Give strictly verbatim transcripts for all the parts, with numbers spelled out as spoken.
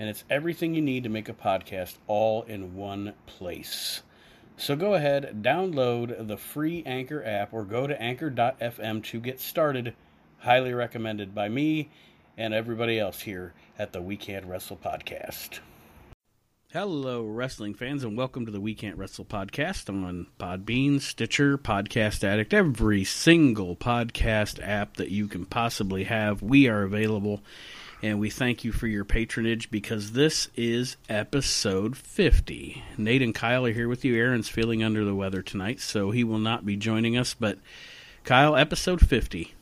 And it's everything you need to make a podcast all in one place. So go ahead, download the free Anchor app or go to anchor dot f m to get started. Highly recommended by me and everybody else here at the We Can't Wrestle podcast. Hello, wrestling fans, and welcome to the We Can't Wrestle podcast. I'm on Podbean, Stitcher, Podcast Addict, every single podcast app that you can possibly have. We are available. And we thank you for your patronage because this is episode fifty. Nate and Kyle are here with you. Aaron's feeling under the weather tonight, so he will not be joining us. But, Kyle, episode fifty.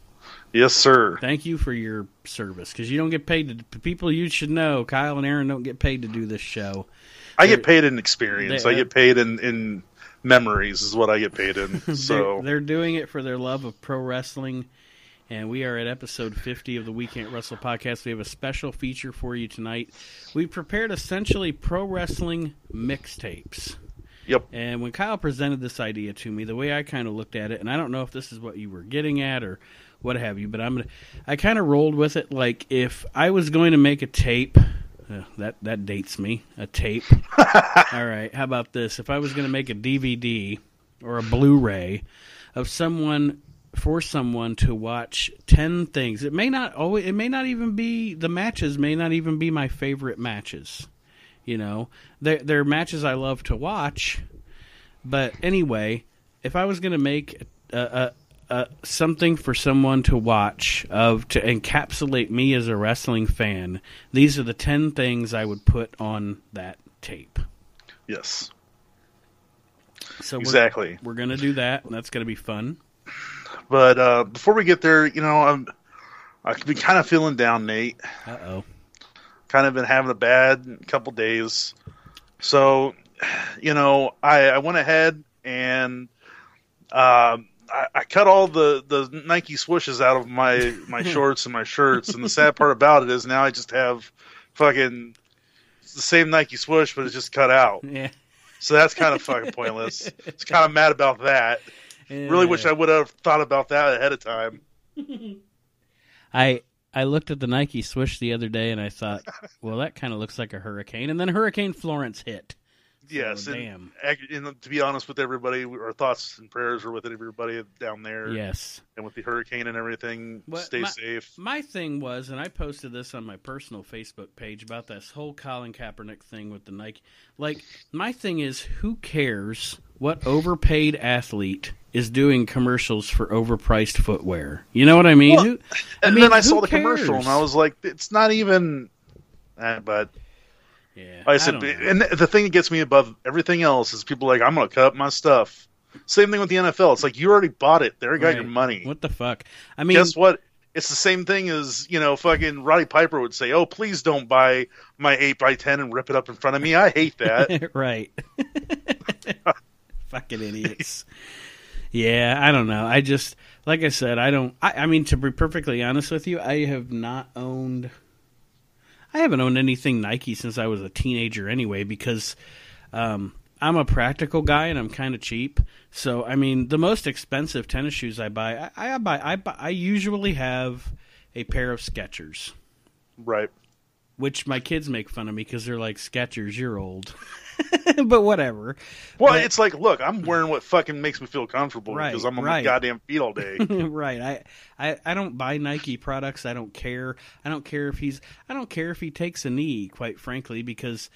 Yes, sir. Thank you for your service because you don't get paid to. People you should know, Kyle and Aaron don't get paid to do this show. I they're, get paid in experience. They, uh, I get paid in, in memories is what I get paid in. So they're, they're doing it for their love of pro wrestling. And we are at episode fifty of the We Can't Wrestle podcast. We have a special feature for you tonight. We prepared essentially pro wrestling mixtapes. Yep. And when Kyle presented this idea to me, the way I kind of looked at it, and I don't know if this is what you were getting at or what have you, but I'm gonna, I kind of rolled with it like if I was going to make a tape, uh, that, that dates me, a tape. All right, how about this? If I was going to make a D V D or a Blu-ray of someone... for someone to watch ten things. It may not always, it may not even be, the matches may not even be my favorite matches. You know, they're, they're matches I love to watch. But anyway, if I was going to make a, a, a, something for someone to watch of to encapsulate me as a wrestling fan, these are the ten things I would put on that tape. Yes. So exactly. We're, we're going to do that, and that's going to be fun. But uh, before we get there, you know, I'm, I've been kind of feeling down, Nate. Uh-oh. Kind of been having a bad couple days. So, you know, I, I went ahead and uh, I, I cut all the, the Nike swooshes out of my, my shorts and my shirts. And the sad part about it is now I just have fucking the same Nike swoosh, but it's just cut out. Yeah. So that's kind of fucking pointless. It's kind of mad about that. Yeah. Really wish I would have thought about that ahead of time. I I looked at the Nike swoosh the other day and I thought, well, that kind of looks like a hurricane. And then Hurricane Florence hit. Yes, so, and, damn. And to be honest with everybody, our thoughts and prayers are with everybody down there. Yes, and with the hurricane and everything, well, stay my, safe. My thing was, and I posted this on my personal Facebook page about this whole Colin Kaepernick thing with the Nike. Like, my thing is, who cares what overpaid athlete is doing commercials for overpriced footwear? You know what I mean? Well, who, I and mean, then I saw the cares? commercial and I was like, it's not even. Uh, but. Yeah, like I said, I and the thing that gets me above everything else is people like, I'm going to cut up my stuff. Same thing with the N F L. It's like, you already bought it. They already got right. your money. What the fuck? I mean, guess what? It's the same thing as, you know, fucking Roddy Piper would say, oh, please don't buy my eight by ten and rip it up in front of me. I hate that. Right. Fucking idiots. Yeah, I don't know. I just, like I said, I don't, I, I mean, to be perfectly honest with you, I have not owned... I haven't owned anything Nike since I was a teenager anyway because um, I'm a practical guy and I'm kind of cheap. So, I mean, the most expensive tennis shoes I buy, I, I buy, I buy, I usually have a pair of Skechers. Right. Which my kids make fun of me because they're like, Skechers, you're old. But whatever. Well, but, it's like, look, I'm wearing what fucking makes me feel comfortable right, because I'm on right. my goddamn feet all day. Right. I, I, I don't buy Nike products. I don't care. I don't care if he's I don't care if he takes a knee, quite frankly, because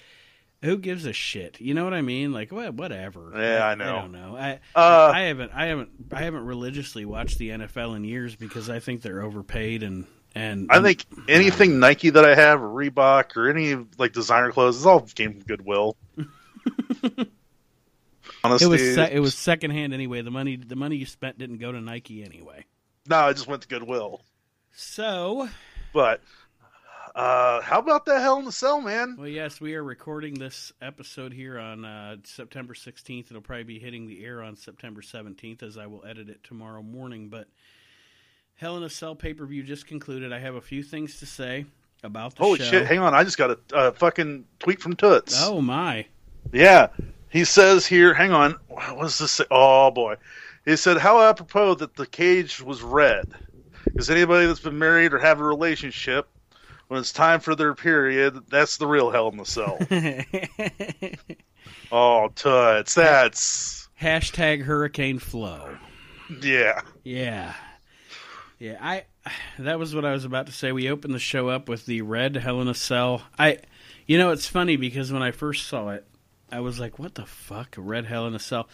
who gives a shit? You know what I mean? Like, well, whatever. Yeah, I, I know. I don't know. I uh, I haven't I haven't I haven't religiously watched the N F L in years because I think they're overpaid and And I think anything Nike that I have, or Reebok, or any like designer clothes, it's all came from Goodwill. Honestly, it was se- it was secondhand anyway. The money the money you spent didn't go to Nike anyway. No, it just went to Goodwill. So, but uh, how about that Hell in a Cell, man? Well, yes, we are recording this episode here on uh, September sixteenth. It'll probably be hitting the air on September seventeenth, as I will edit it tomorrow morning. But Hell in a Cell pay-per-view just concluded. I have a few things to say about the Holy show. Holy shit, hang on. I just got a uh, fucking tweet from Toots. Oh, my. Yeah. He says here, hang on. What was this? Oh, boy. He said, how apropos that the cage was red. Because anybody that's been married or have a relationship, when it's time for their period, that's the real Hell in the Cell. Oh, Toots, that's... Hashtag Hurricane Flow. Yeah. Yeah. Yeah, I. that was what I was about to say. We opened the show up with the red Hell in a Cell. I, you know, it's funny because when I first saw it, I was like, what the fuck, a red Hell in a Cell?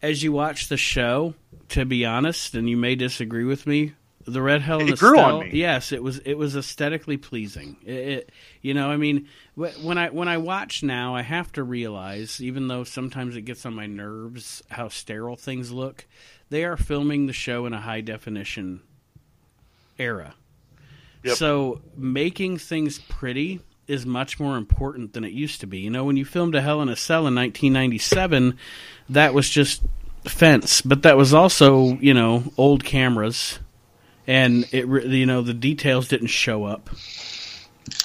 As you watch the show, to be honest, and you may disagree with me, the red Hell in a Cell, yes, it was it was aesthetically pleasing. It, it, you know, I mean, when I when I watch now, I have to realize, even though sometimes it gets on my nerves how sterile things look, they are filming the show in a high definition era. Yep. So making things pretty is much more important than it used to be. You know, when you filmed a Hell in a Cell in nineteen ninety-seven, that was just fence, but that was also, you know, old cameras. And, it, you know, the details didn't show up.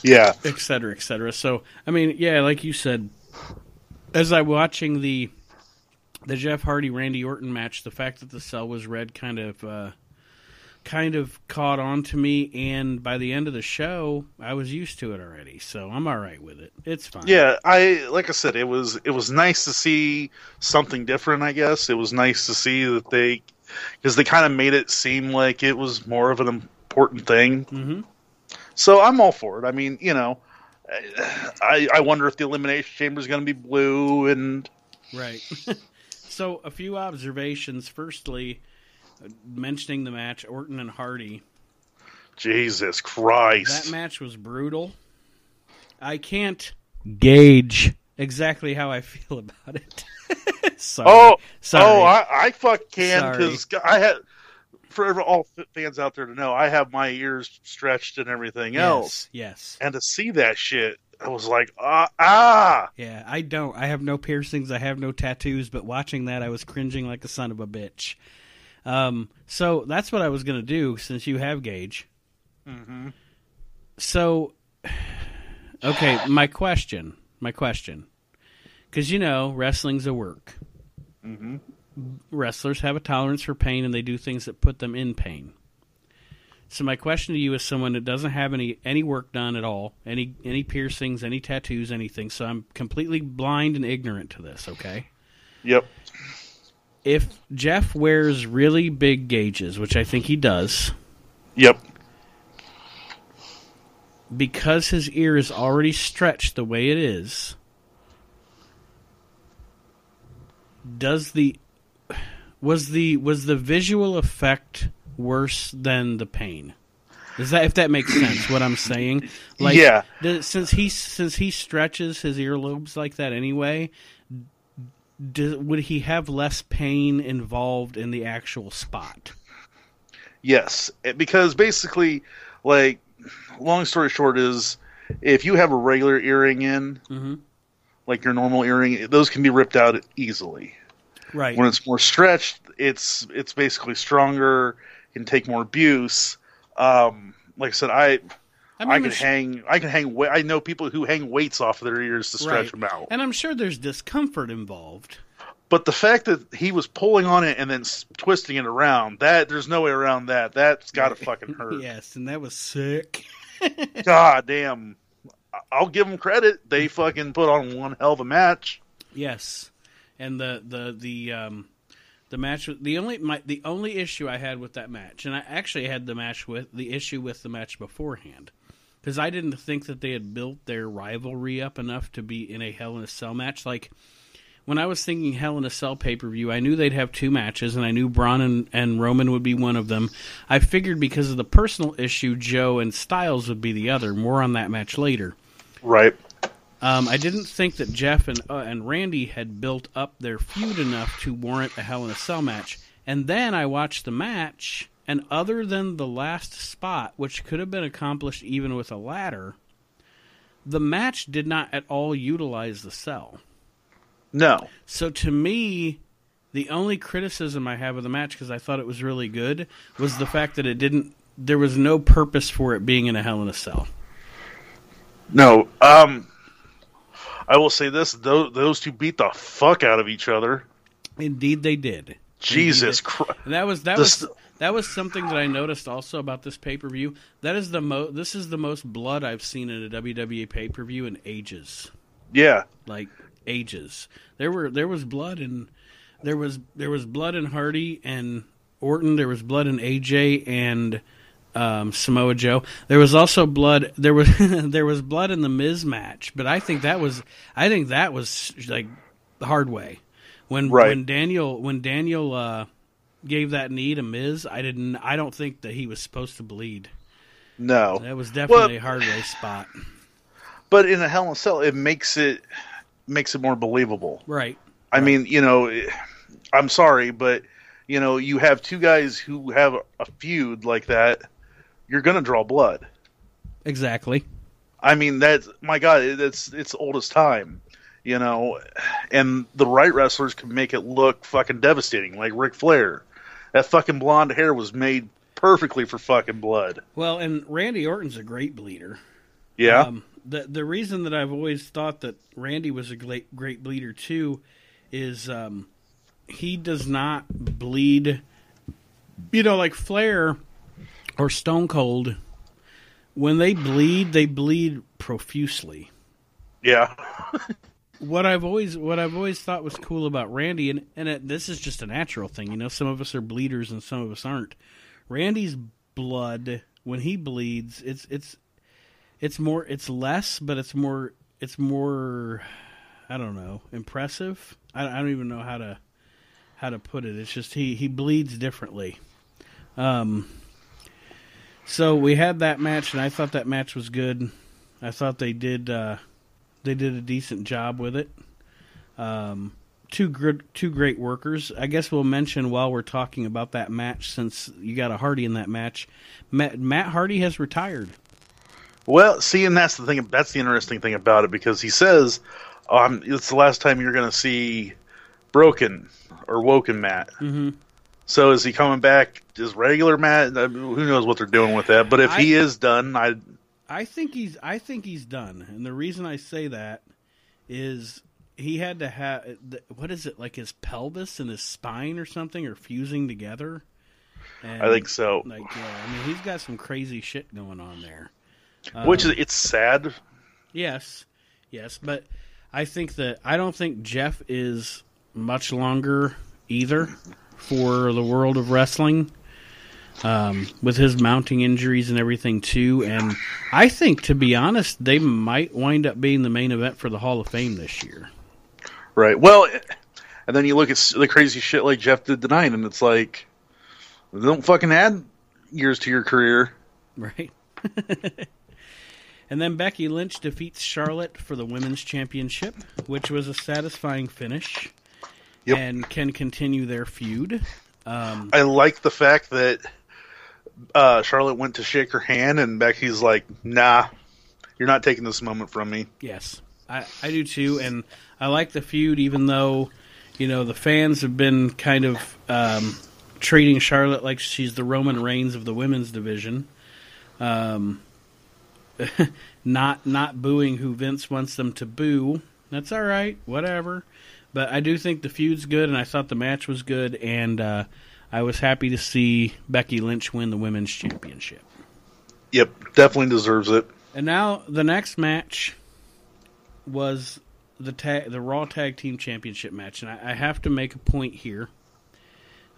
Yeah. Et cetera, et cetera. So, I mean, yeah, like you said, as I'm watching the the Jeff Hardy-Randy Orton match, the fact that the cell was red kind of uh, kind of caught on to me. And by the end of the show, I was used to it already. So I'm all right with it. It's fine. Yeah, I like I said, it was it was nice to see something different, I guess. It was nice to see that they... because they kind of made it seem like it was more of an important thing. Mm-hmm. So I'm all for it. I mean, you know, I, I wonder if the Elimination Chamber is going to be blue. And right. So a few observations. Firstly, mentioning the match, Orton and Hardy. Jesus Christ. That match was brutal. I can't gauge exactly how I feel about it. Sorry. Oh, Sorry. oh! I, I fuck can because I had, for all fans out there to know, I have my ears stretched and everything yes, else. Yes. And to see that shit, I was like, ah, ah. Yeah, I don't. I have no piercings. I have no tattoos. But watching that, I was cringing like a son of a bitch. Um. So that's what I was gonna do since you have Gage. Mm-hmm. So, okay. My question. My question. Because, you know, wrestling's a work. Mm-hmm. Wrestlers have a tolerance for pain, and they do things that put them in pain. So my question to you is someone that doesn't have any, any work done at all, any any piercings, any tattoos, anything, so I'm completely blind and ignorant to this, okay? Yep. If Jeff wears really big gauges, which I think he does. Yep. Because his ear is already stretched the way it is, Does the was the was the visual effect worse than the pain? Does that if that makes sense? What I'm saying, like, yeah. Does, since he since he stretches his earlobes like that anyway, do, would he have less pain involved in the actual spot? Yes, because basically, like, long story short is if you have a regular earring in. Mm-hmm. Like your normal earring, those can be ripped out easily. Right. When it's more stretched, it's it's basically stronger, can take more abuse. Um, like I said, I I, I can sh- hang I can hang I know people who hang weights off of their ears to stretch right. them out, and I'm sure there's discomfort involved. But the fact that he was pulling on it and then twisting it around, that there's no way around that. That's got to fucking hurt. Yes, and that was sick. God damn. I'll give them credit. They fucking put on one hell of a match. Yes, and the the the um, the match. The only my, the only issue I had with that match, and I actually had the match with the issue with the match beforehand, because I didn't think that they had built their rivalry up enough to be in a Hell in a Cell match. Like when I was thinking Hell in a Cell pay per view, I knew they'd have two matches, and I knew Braun and, and Roman would be one of them. I figured because of the personal issue, Joe and Styles would be the other. More on that match later. Right. Um, I didn't think that Jeff and uh, and Randy had built up their feud enough to warrant a Hell in a Cell match. And then I watched the match, and other than the last spot, which could have been accomplished even with a ladder, the match did not at all utilize the cell. No. So to me, the only criticism I have of the match, because I thought it was really good, was the fact that it didn't, there was no purpose for it being in a Hell in a Cell. No. Um, I will say this, those, those two beat the fuck out of each other. Indeed they did. Jesus Christ. That was that this, was that was something that I noticed also about this pay-per-view. That is the mo this is the most blood I've seen in a W W E pay-per-view in ages. Yeah. Like ages. There were there was blood in there was there was blood in Hardy and Orton, there was blood in A J and um, Samoa Joe. There was also blood there was there was blood in the Miz match, but I think that was I think that was like the hard way. When right. when Daniel when Daniel uh, gave that knee to Miz, I didn't. I don't think that he was supposed to bleed. No, that was definitely well, a hard way spot. But in a Hell in a Cell, it makes it makes it more believable, right? I right. mean, you know, I'm sorry, but you know, you have two guys who have a feud like that, you're gonna draw blood. Exactly. I mean, that's my God. That's it's old as time. You know, and the right wrestlers can make it look fucking devastating, like Ric Flair. That fucking blonde hair was made perfectly for fucking blood. Well, and Randy Orton's a great bleeder. Yeah. Um, the the reason that I've always thought that Randy was a great, great bleeder, too, is um, he does not bleed, you know, like Flair or Stone Cold. When they bleed, they bleed profusely. Yeah. What I've always what I've always thought was cool about Randy, and, and it, this is just a natural thing, you know, some of us are bleeders and some of us aren't. Randy's blood, when he bleeds, it's it's it's more it's less, but it's more it's more I don't know, impressive. I, I don't even know how to how to put it. It's just he he bleeds differently. Um so we had that match, and I thought that match was good. I thought they did uh They did a decent job with it. Um, two, gr- two great workers. I guess we'll mention while we're talking about that match, since you got a Hardy in that match, Matt, Matt Hardy has retired. Well, see, and that's the thing. That's the interesting thing about it, because he says, um, it's the last time you're going to see Broken or Woken Matt. Mm-hmm. So is he coming back as regular Matt? I mean, who knows what they're doing with that? But if I, he is done, I... I think he's I think he's done, and the reason I say that is he had to have what is it like his pelvis and his spine or something are fusing together. And I think so. Like, yeah, I mean, he's got some crazy shit going on there, um, which is it's sad. Yes, yes, but I think that I don't think Jeff is much longer either for the world of wrestling. Um, with his mounting injuries and everything, too. And I think, to be honest, they might wind up being the main event for the Hall of Fame this year. Right. Well, and then you look at the crazy shit like Jeff did tonight, and it's like, don't fucking add years to your career. Right. And then Becky Lynch defeats Charlotte for the Women's Championship, which was a satisfying finish. Yep. And can continue their feud. Um, I like the fact that Uh, Charlotte went to shake her hand, and Becky's like, nah, you're not taking this moment from me. Yes, I, I do too, and I like the feud, even though, you know, the fans have been kind of um, treating Charlotte like she's the Roman Reigns of the women's division, um, not not booing who Vince wants them to boo. That's all right, whatever, but I do think the feud's good, and I thought the match was good, and uh I was happy to see Becky Lynch win the Women's Championship. Yep, definitely deserves it. And now the next match was the tag, the Raw Tag Team Championship match. And I, I have to make a point here.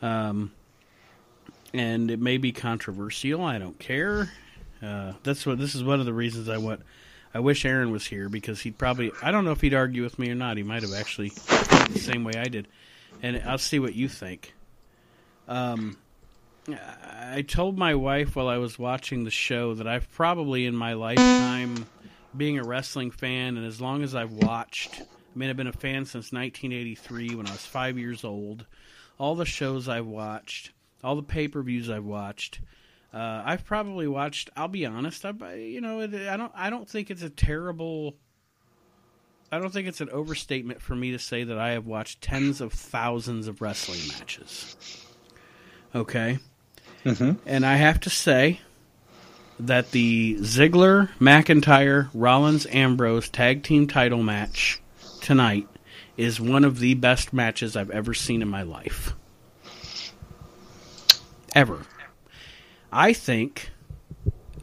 Um, and it may be controversial. I don't care. Uh, that's what this is one of the reasons I want. I wish Aaron was here because he'd probably. I don't know if he'd argue with me or not. He might have actually the same way I did. And I'll see what you think. Um, I told my wife while I was watching the show that I've probably in my lifetime, being a wrestling fan, and as long as I've watched, I mean, I've been a fan since nineteen eighty-three when I was five years old, all the shows I've watched, all the pay-per-views I've watched. Uh, I've probably watched, I'll be honest, I, you know, I don't, I don't think it's a terrible, I don't think it's an overstatement for me to say that I have watched tens of thousands of wrestling matches. Okay. Mm-hmm. And I have to say that the Ziggler, McIntyre, Rollins, Ambrose tag team title match tonight is one of the best matches I've ever seen in my life. Ever. I think,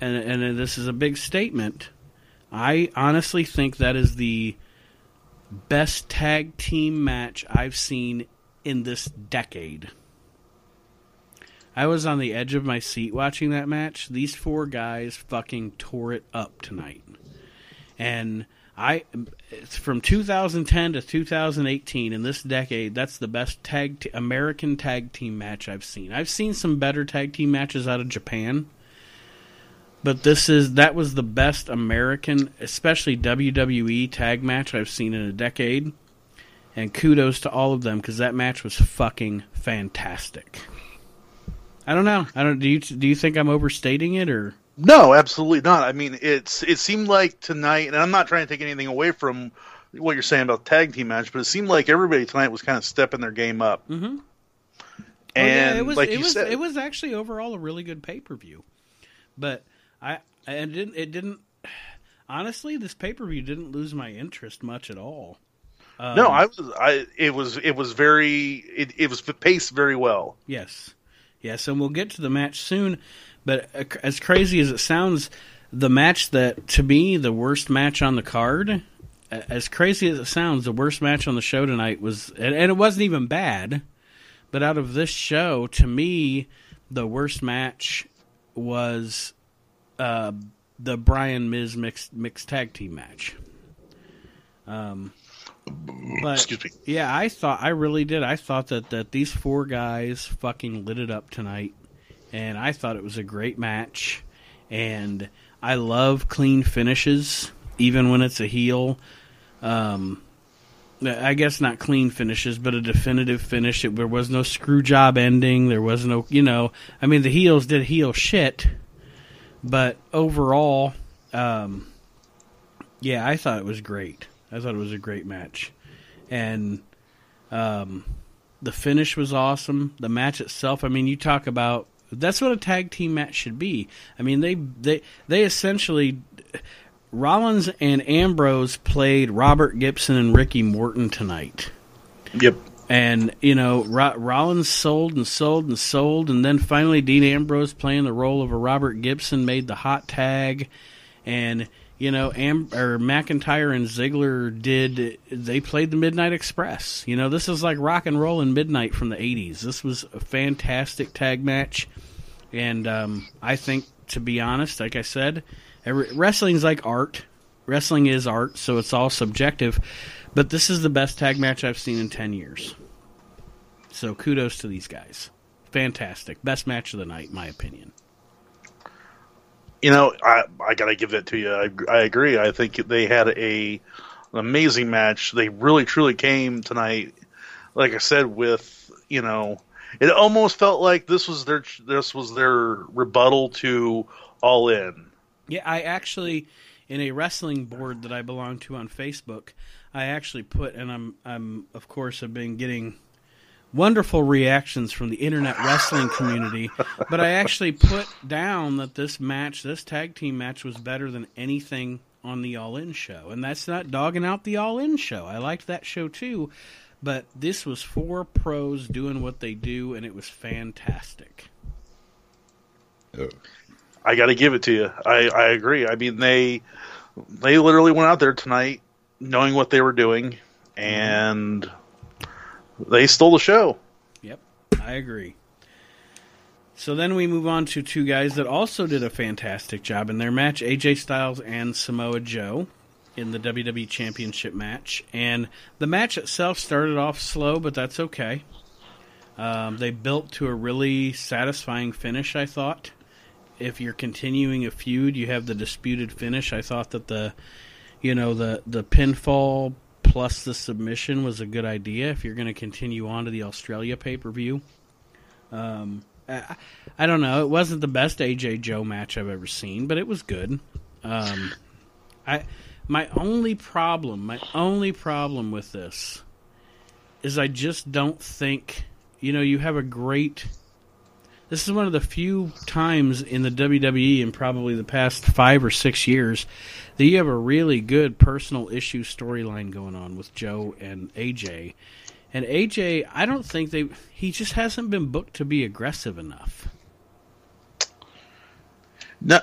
and, and this is a big statement, I honestly think that is the best tag team match I've seen in this decade. I was on the edge of my seat watching that match. These four guys fucking tore it up tonight. And I, from two thousand ten to two thousand eighteen, in this decade, that's the best tag t- American tag team match I've seen. I've seen some better tag team matches out of Japan, but this is that was the best American, especially W W E tag match I've seen in a decade. And kudos to all of them, because that match was fucking fantastic. I don't know. I don't. Do you do you think I'm overstating it or? No, absolutely not. I mean, it's it seemed like tonight, and I'm not trying to take anything away from what you're saying about the tag team match, but it seemed like everybody tonight was kind of stepping their game up. Mm-hmm. And well, yeah, it was, like it you was, said, it was actually overall a really good pay per view. But I and didn't it didn't honestly this pay per view didn't lose my interest much at all. Um, no, I was I it was it was very it, it was paced very well. Yes. Yes, and we'll get to the match soon, but as crazy as it sounds, the match that, to me, the worst match on the card, as crazy as it sounds, the worst match on the show tonight was, and it wasn't even bad, but out of this show, to me, the worst match was uh, the Bryan-Miz mixed, mixed tag team match. Um, But, Excuse me. Yeah, I thought I really did. I thought that, that these four guys fucking lit it up tonight, and I thought it was a great match. And I love clean finishes, even when it's a heel. Um, I guess not clean finishes, but a definitive finish. It, there was no screw job ending. There was no, you know, I mean, the heels did heel shit, but overall, um, yeah, I thought it was great. I thought it was a great match. And um, the finish was awesome. The match itself, I mean, you talk about... That's what a tag team match should be. I mean, they they, they essentially... Rollins and Ambrose played Robert Gibson and Ricky Morton tonight. Yep. And, you know, Ro- Rollins sold and sold and sold, and then finally Dean Ambrose playing the role of a Robert Gibson made the hot tag, and... You know, Am- or McIntyre and Ziggler did, they played the Midnight Express. You know, this is like rock and roll and midnight from the eighties. This was a fantastic tag match. And um, I think, to be honest, like I said, every- wrestling's like art. Wrestling is art, so it's all subjective. But this is the best tag match I've seen in ten years. So kudos to these guys. Fantastic. Best match of the night, in my opinion. You know, I, I got to give that to you. I, I agree. I think they had a, an amazing match. They really, truly came tonight, like I said, with, you know, it almost felt like this was their this was their rebuttal to All In. Yeah, I actually, in a wrestling board that I belong to on Facebook, I actually put, and I'm, I'm of course, I've been getting wonderful reactions from the internet wrestling community, but I actually put down that this match, this tag team match, was better than anything on the All In show. And that's not dogging out the All In show. I liked that show too, but this was four pros doing what they do, and it was fantastic. I got to give it to you. I, I agree. I mean, they they literally went out there tonight knowing what they were doing, and... they stole the show. Yep, I agree. So then we move on to two guys that also did a fantastic job in their match, A J Styles and Samoa Joe in the W W E Championship match. And the match itself started off slow, but that's okay. Um, they built to a really satisfying finish, I thought. If you're continuing a feud, you have the disputed finish. I thought that the, you know, the, the pinfall... plus the submission was a good idea if you're going to continue on to the Australia pay-per-view. Um, uh, I don't know. It wasn't the best A J Joe match I've ever seen, but it was good. Um, I my only problem, my only problem with this is I just don't think, you know, you have a great. This is one of the few times in the W W E in probably the past five or six years that you have a really good personal issue storyline going on with Joe and A J. And A J, I don't think they... He just hasn't been booked to be aggressive enough. No,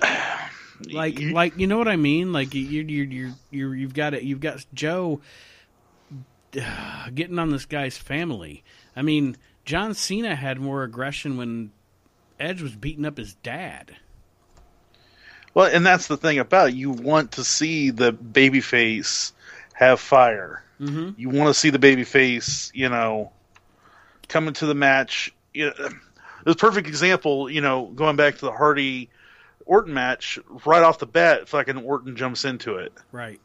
like, like you know what I mean? Like, you, you, you, you, you've got it. You've got Joe uh, getting on this guy's family. I mean, John Cena had more aggression when Edge was beating up his dad. Well, and that's the thing about it. You want to see the babyface have fire. Mm-hmm. You want to see the babyface, you know, come into the match. You know, there's a perfect example, you know, going back to the Hardy-Orton match. Right off the bat, fucking Orton jumps into it. Right.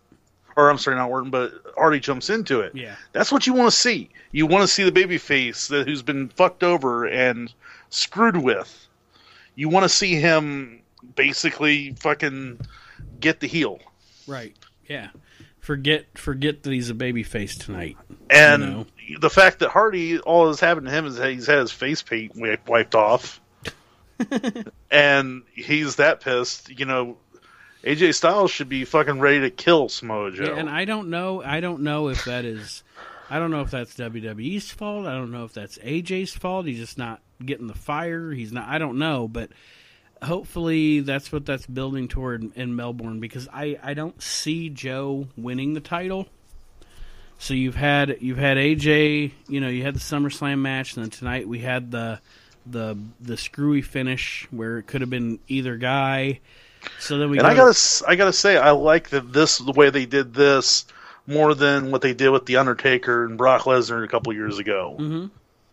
Or I'm sorry, not Orton, but Hardy jumps into it. Yeah. That's what you want to see. You want to see the babyface that who's been fucked over and screwed with. You want to see him basically fucking get the heel. Right. Yeah. Forget forget that he's a babyface tonight. And you know? The fact that Hardy, all that's happened to him is that he's had his face paint wiped off. And he's that pissed, you know, A J Styles should be fucking ready to kill Samoa Joe. Yeah, and I don't know I don't know if that is I don't know if that's W W E's fault. I don't know if that's A J's fault. He's just not getting the fire. He's not I don't know, but hopefully that's what that's building toward in Melbourne, because I, I don't see Joe winning the title. So you've had you've had A J, you know, you had the SummerSlam match, and then tonight we had the the the screwy finish where it could have been either guy. So then we and go I gotta to... I gotta say I like that this the way they did this more than what they did with the Undertaker and Brock Lesnar a couple years ago. Mm-hmm.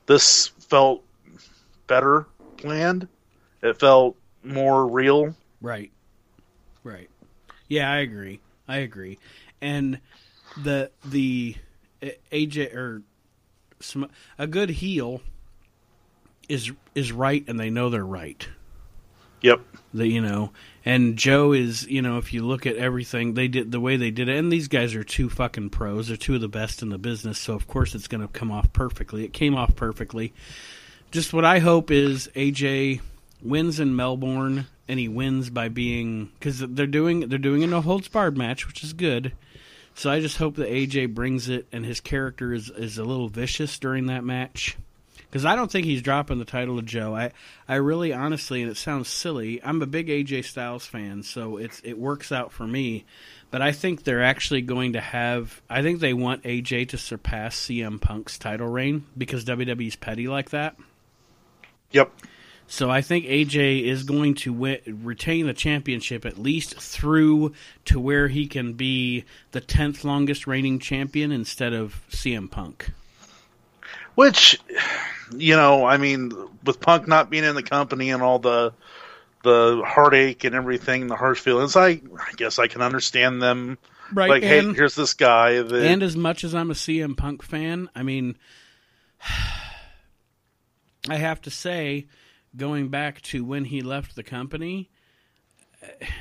This felt better planned. It felt more real. Right. Right. Yeah, I agree. I agree. And the the A J or some, a good heel is is right, and they know they're right. Yep. The, you know, and Joe is, you know, if you look at everything they did, the way they did it, and these guys are two fucking pros. They're two of the best in the business, so of course it's going to come off perfectly. It came off perfectly. Just what I hope is A J wins in Melbourne, and he wins by being, because they're doing they're doing a no holds barred match, which is good. So I just hope that A J brings it, and his character is, is a little vicious during that match, because I don't think he's dropping the title to Joe. I I really honestly, and it sounds silly, I'm a big A J Styles fan, so it's it works out for me. But I think they're actually going to have I think they want A J to surpass C M Punk's title reign, because W W E's petty like that. Yep. So I think A J is going to win, retain the championship at least through to where he can be the tenth longest reigning champion instead of C M Punk. Which, you know, I mean, with Punk not being in the company and all the the heartache and everything, the harsh feelings, I, I guess I can understand them. Right. Like, and, hey, here's this guy. That... And as much as I'm a C M Punk fan, I mean, I have to say, going back to when he left the company,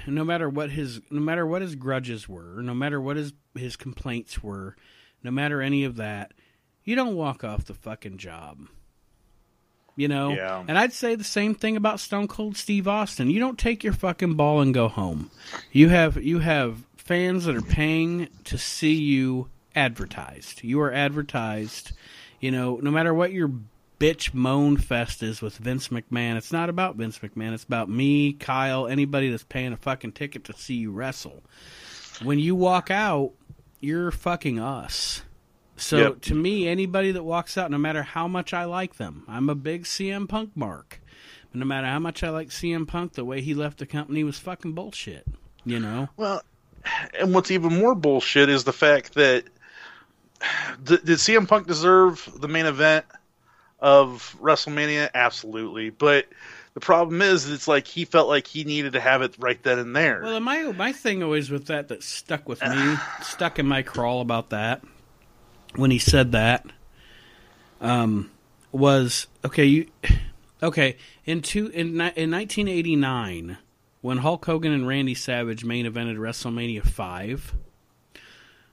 no matter what his no matter what his grudges were, no matter what his, his complaints were, no matter any of that, you don't walk off the fucking job. You know? Yeah. And I'd say the same thing about Stone Cold Steve Austin. You don't take your fucking ball and go home. You have you have fans that are paying to see you advertised. You are advertised. You know, no matter what your bitch moan fest is with Vince McMahon, it's not about Vince McMahon, it's about me, Kyle, anybody that's paying a fucking ticket to see you wrestle. When you walk out, you're fucking us. So yep. To me, anybody that walks out, no matter how much I like them, I'm a big C M Punk mark, but no matter how much I like C M Punk, the way he left the company was fucking bullshit, you know? Well, and what's even more bullshit is the fact that th- did C M Punk deserve the main event of WrestleMania? Absolutely. But the problem is, it's like he felt like he needed to have it right then and there. Well, my my thing always with that that stuck with me, stuck in my crawl about that, when he said that, um, was, okay, you Okay, in two in in nineteen eighty-nine, when Hulk Hogan and Randy Savage main evented WrestleMania five,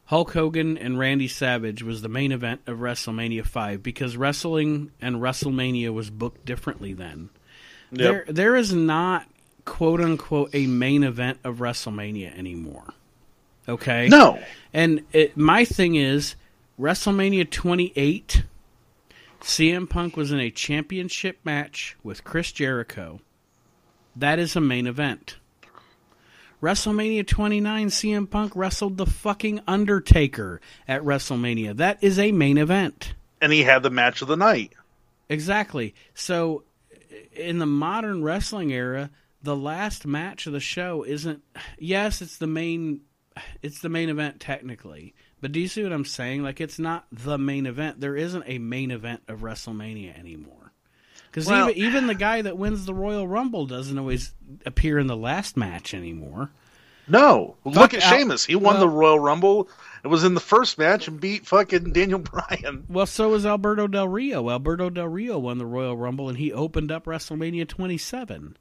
Hulk Hogan and Randy Savage was the main event of WrestleMania five because wrestling and WrestleMania was booked differently then. Yep. There, there is not, quote unquote, a main event of WrestleMania anymore. Okay? No. And it, my thing is, WrestleMania twenty-eight, C M Punk was in a championship match with Chris Jericho. That is a main event. WrestleMania twenty-nine, C M Punk wrestled the fucking Undertaker at WrestleMania. That is a main event. And he had the match of the night. Exactly. So, in the modern wrestling era, the last match of the show isn't... Yes, it's the main... It's the main event technically. But do you see what I'm saying? Like, it's not the main event. There isn't a main event of WrestleMania anymore. Because well, even, even the guy that wins the Royal Rumble doesn't always appear in the last match anymore. No. Fuck Look at out. Sheamus. He won well, the Royal Rumble. It was in the first match and beat fucking Daniel Bryan. Well, so was Alberto Del Rio. Alberto Del Rio won the Royal Rumble, and he opened up WrestleMania twenty-seven.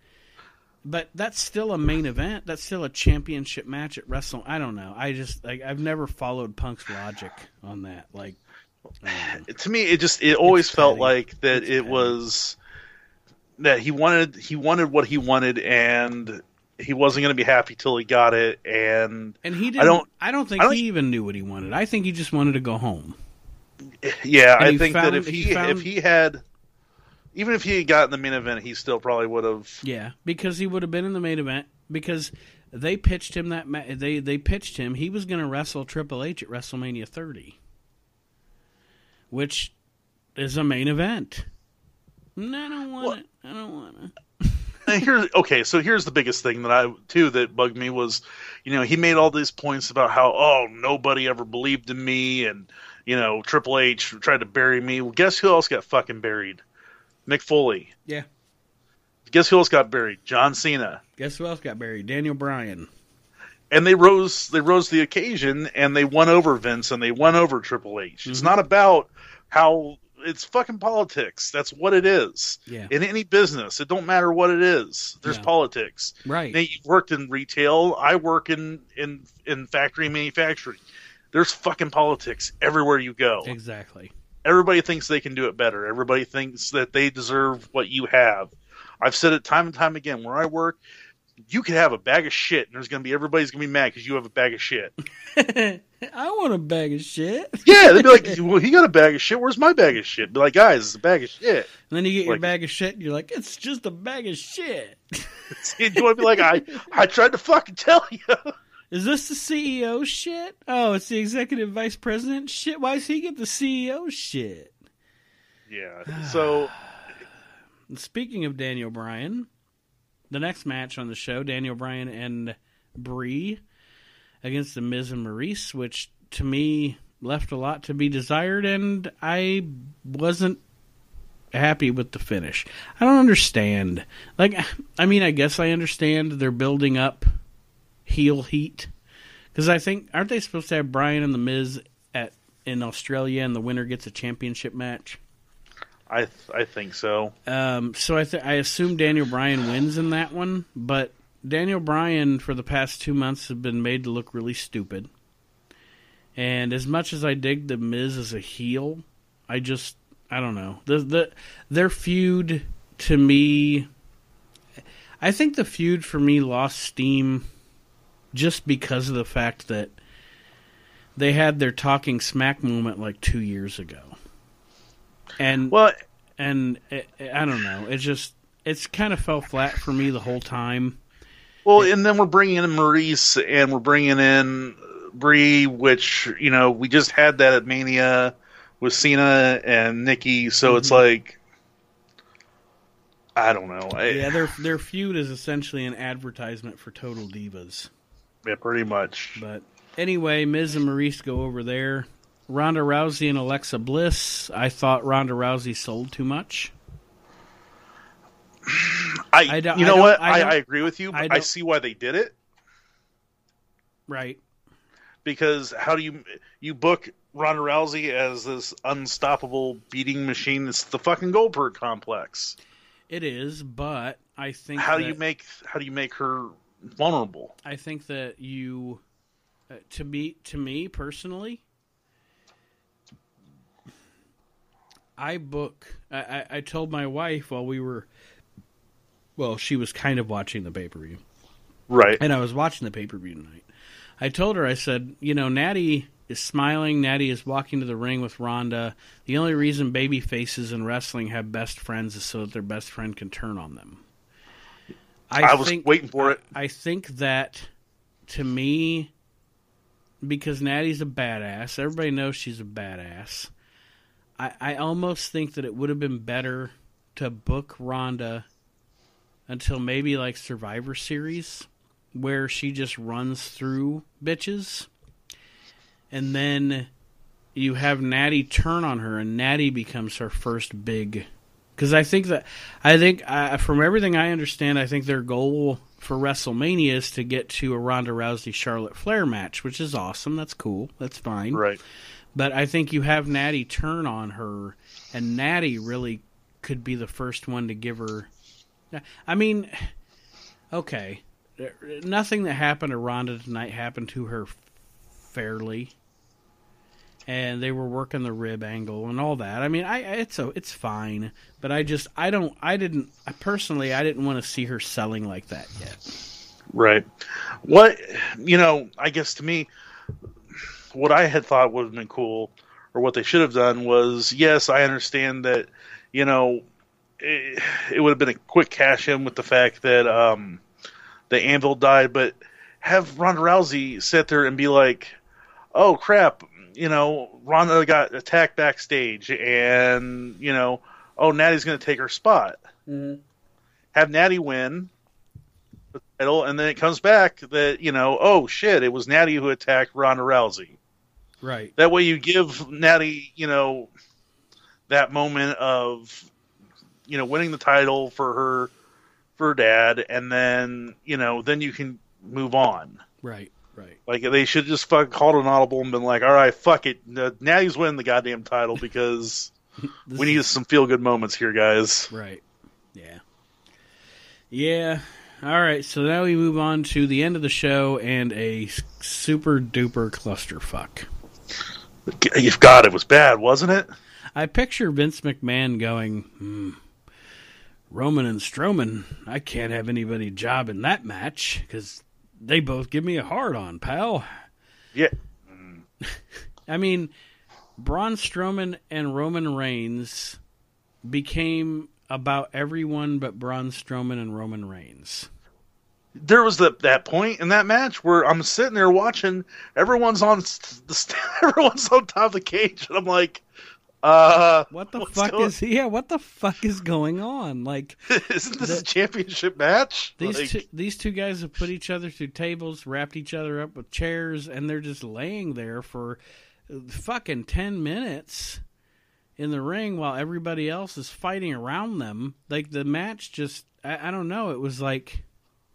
But that's still a main event. That's still a championship match at Wrestle. I don't know. I just like I've never followed Punk's logic on that. Like um, to me, it just it always felt petty. like that. It's it petty. was that he wanted he wanted what he wanted, and he wasn't going to be happy till he got it. And and he didn't. I don't. I don't think I don't, he even knew what he wanted. I think he just wanted to go home. Yeah, and I think found, that if he, he found, if he had. Even if he had gotten the main event, he still probably would have. Yeah, because he would have been in the main event because they pitched him that ma- they they pitched him he was going to wrestle Triple H at WrestleMania thirty, which is a main event. And I don't want well, it. I don't want it. Here's okay. So here's the biggest thing that I too that bugged me was, you know, he made all these points about how oh nobody ever believed in me and you know Triple H tried to bury me. Well, guess who else got fucking buried? Mick Foley. Yeah. Guess who else got buried? John Cena. Guess who else got buried? Daniel Bryan. And they rose they rose to the occasion, and they won over Vince, and they won over Triple H. Mm-hmm. It's not about how... It's fucking politics. That's what it is. Yeah. In any business, it don't matter what it is. There's yeah. politics. Right. Now, you've worked in retail. I work in, in, in factory manufacturing. There's fucking politics everywhere you go. Exactly. Everybody thinks they can do it better. Everybody thinks that they deserve what you have. I've said it time and time again. Where I work, you could have a bag of shit, and there's going to be everybody's going to be mad because you have a bag of shit. I want a bag of shit. Yeah, they'd be like, well, he got a bag of shit. Where's my bag of shit? Be like, guys, it's a bag of shit. And then you get like, your bag of shit, and you're like, it's just a bag of shit. You want to be like, I, I tried to fucking tell you. Is this the C E O shit? Oh, it's the executive vice president shit? Why does he get the C E O shit? Yeah, so... Speaking of Daniel Bryan, the next match on the show, Daniel Bryan and Bree against The Miz and Maryse, which to me left a lot to be desired, and I wasn't happy with the finish. I don't understand. Like, I mean, I guess I understand they're building up heel heat, because I think aren't they supposed to have Bryan and the Miz at in Australia, and the winner gets a championship match? I th- I think so. Um, so I th- I assume Daniel Bryan wins in that one, but Daniel Bryan for the past two months has been made to look really stupid. And as much as I dig the Miz as a heel, I just I don't know the the their feud to me. I think the feud for me lost steam. Just because of the fact that they had their talking smack moment like two years ago, and well, and it, I don't know, it just it's kind of fell flat for me the whole time. Well, it, and then we're bringing in Maryse and we're bringing in Bree, which you know we just had that at Mania with Cena and Nikki, so mm-hmm. it's like I don't know. I, yeah, their their feud is essentially an advertisement for Total Divas. Yeah, pretty much. But anyway, Miz and Maryse go over there. Ronda Rousey and Alexa Bliss. I thought Ronda Rousey sold too much. I, I do, you know I what? I, I agree with you. But I, I see why they did it. Right. Because how do you you book Ronda Rousey as this unstoppable beating machine? It's the fucking Goldberg complex. It is, but I think how that, do you make how do you make her vulnerable? I think that you, uh, to me, to me personally, I book. I, I told my wife while we were, well, she was kind of watching the pay per view, right? And I was watching the pay per view tonight. I told her, I said, you know, Natty is smiling. Natty is walking to the ring with Ronda. The only reason baby faces in wrestling have best friends is so that their best friend can turn on them. I, I was think, waiting for it. I, I think that, to me, because Natty's a badass, everybody knows she's a badass, I, I almost think that it would have been better to book Ronda until maybe like Survivor Series, where she just runs through bitches. And then you have Natty turn on her, and Natty becomes her first big. Because I think that, I think uh, from everything I understand, I think their goal for WrestleMania is to get to a Ronda Rousey Charlotte Flair match, which is awesome. That's cool. That's fine. Right. But I think you have Natty turn on her, and Natty really could be the first one to give her. I mean, okay, nothing that happened to Ronda tonight happened to her fairly. And they were working the rib angle and all that. I mean, I it's a, it's fine, but I just I don't I didn't I personally I didn't want to see her selling like that yet. Right. What you know, I guess to me, what I had thought would have been cool, or what they should have done was, yes, I understand that, you know, it, it would have been a quick cash in with the fact that um, the Anvil died, but have Ronda Rousey sit there and be like, "Oh crap." You know, Ronda got attacked backstage, and, you know, oh, Natty's going to take her spot. Mm-hmm. Have Natty win the title, and then it comes back that, you know, oh, shit, it was Natty who attacked Ronda Rousey. Right. That way you give Natty, you know, that moment of, you know, winning the title for her, for her dad, and then, you know, then you can move on. Right. Right. Like, they should have just fucking called an audible and been like, all right, fuck it. Now he's winning the goddamn title because we need is... some feel-good moments here, guys. Right. Yeah. Yeah. All right, so now we move on to the end of the show and a super-duper clusterfuck. God, it was bad, wasn't it? I picture Vince McMahon going, hmm, Roman and Strowman, I can't have anybody job in that match because... they both give me a hard-on, pal. Yeah. I mean, Braun Strowman and Roman Reigns became about everyone but Braun Strowman and Roman Reigns. There was the, that point in that match where I'm sitting there watching, everyone's on the everyone's on top of the cage, and I'm like, uh, what the fuck going? is yeah? What the fuck is going on? Like, isn't this the, a championship match? These like... two, these two guys have put each other through tables, wrapped each other up with chairs, and they're just laying there for fucking ten minutes in the ring while everybody else is fighting around them. Like the match, just I, I don't know. It was like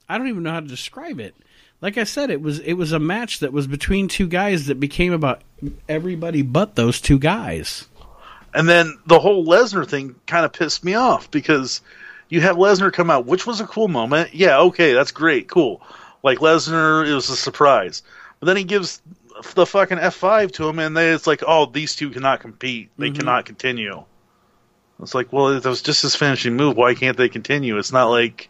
I don't even know how to describe it. Like I said, it was it was a match that was between two guys that became about everybody but those two guys. And then the whole Lesnar thing kind of pissed me off because you have Lesnar come out, which was a cool moment. Yeah, okay, that's great, cool. Like, Lesnar, it was a surprise. But then he gives the fucking F five to him, and then it's like, oh, these two cannot compete. They mm-hmm. cannot continue. It's like, well, if that was just his finishing move, why can't they continue? It's not like...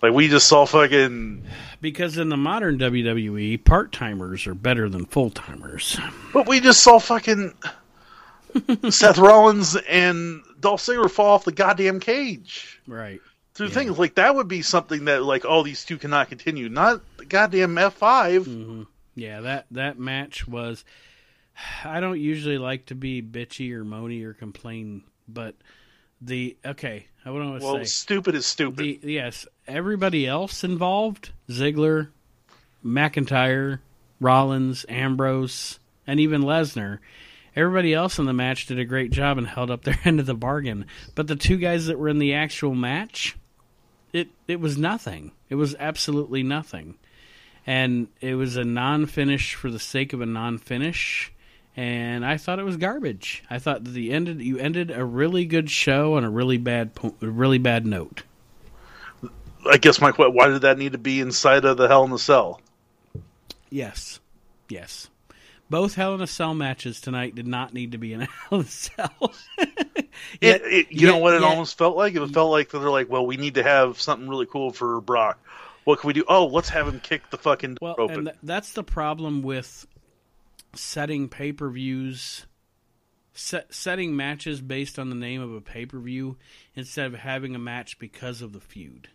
Like, we just saw fucking... Because in the modern W W E, part-timers are better than full-timers. But we just saw fucking... Seth Rollins and Dolph Ziggler fall off the goddamn cage. Right. Through yeah. things like that would be something that, like, oh, these two cannot continue. Not the goddamn F five. Mm-hmm. Yeah, that, that match was... I don't usually like to be bitchy or moany or complain, but the... Okay, I wouldn't want to well, say... Well, stupid is stupid. The, yes, everybody else involved, Ziggler, McIntyre, Rollins, Ambrose, and even Lesnar... Everybody else in the match did a great job and held up their end of the bargain. But the two guys that were in the actual match, it it was nothing. It was absolutely nothing. And it was a non-finish for the sake of a non-finish. and I thought it was garbage. I thought that the ended you ended a really good show on a really bad po- a really bad note. I guess my question: why did that need to be inside of the Hell in a Cell? Yes, yes. Both Hell in a Cell matches tonight did not need to be in a Hell in a Cell. yet, it, it, you yet, know what it yet, almost felt like? It yet, felt like they're like, well, we need to have something really cool for Brock. What can we do? Oh, let's have him kick the fucking door well, open. And th- that's the problem with setting pay-per-views, set, setting matches based on the name of a pay-per-view instead of having a match because of the feud.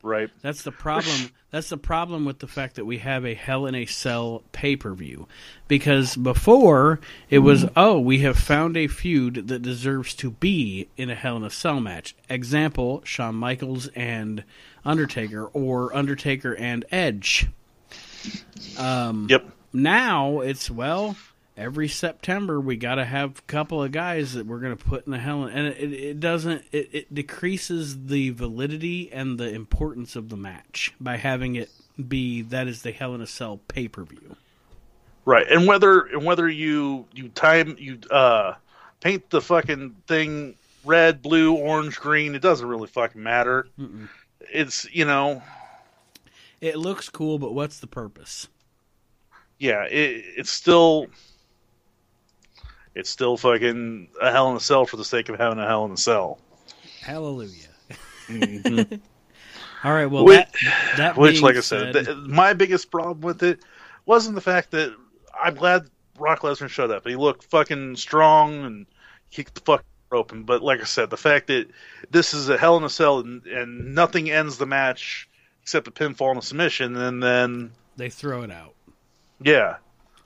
Right. That's the problem. That's the problem with the fact that we have a Hell in a Cell pay-per-view. Because before, it was, oh, we have found a feud that deserves to be in a Hell in a Cell match. Example, Shawn Michaels and Undertaker, or Undertaker and Edge. Um, yep. Now, it's, well, every September we got to have a couple of guys that we're going to put in the hell, and it, it doesn't. It, it decreases the validity and the importance of the match by having it be that is the Hell in a Cell pay per view, right? And whether and whether you you time you uh, paint the fucking thing red, blue, orange, green, it doesn't really fucking matter. Mm-mm. It's you know, it looks cool, but what's the purpose? Yeah, it, it's still. It's still fucking a Hell in a Cell for the sake of having a Hell in a Cell. Hallelujah. Mm-hmm. All right, well, which, that, that which like I said, said th- my biggest problem with it wasn't the fact that I'm glad Brock Lesnar showed up. He looked fucking strong and kicked the fuck open. But like I said, the fact that this is a Hell in a Cell and, and nothing ends the match except a pinfall and a submission, and then they throw it out. Yeah.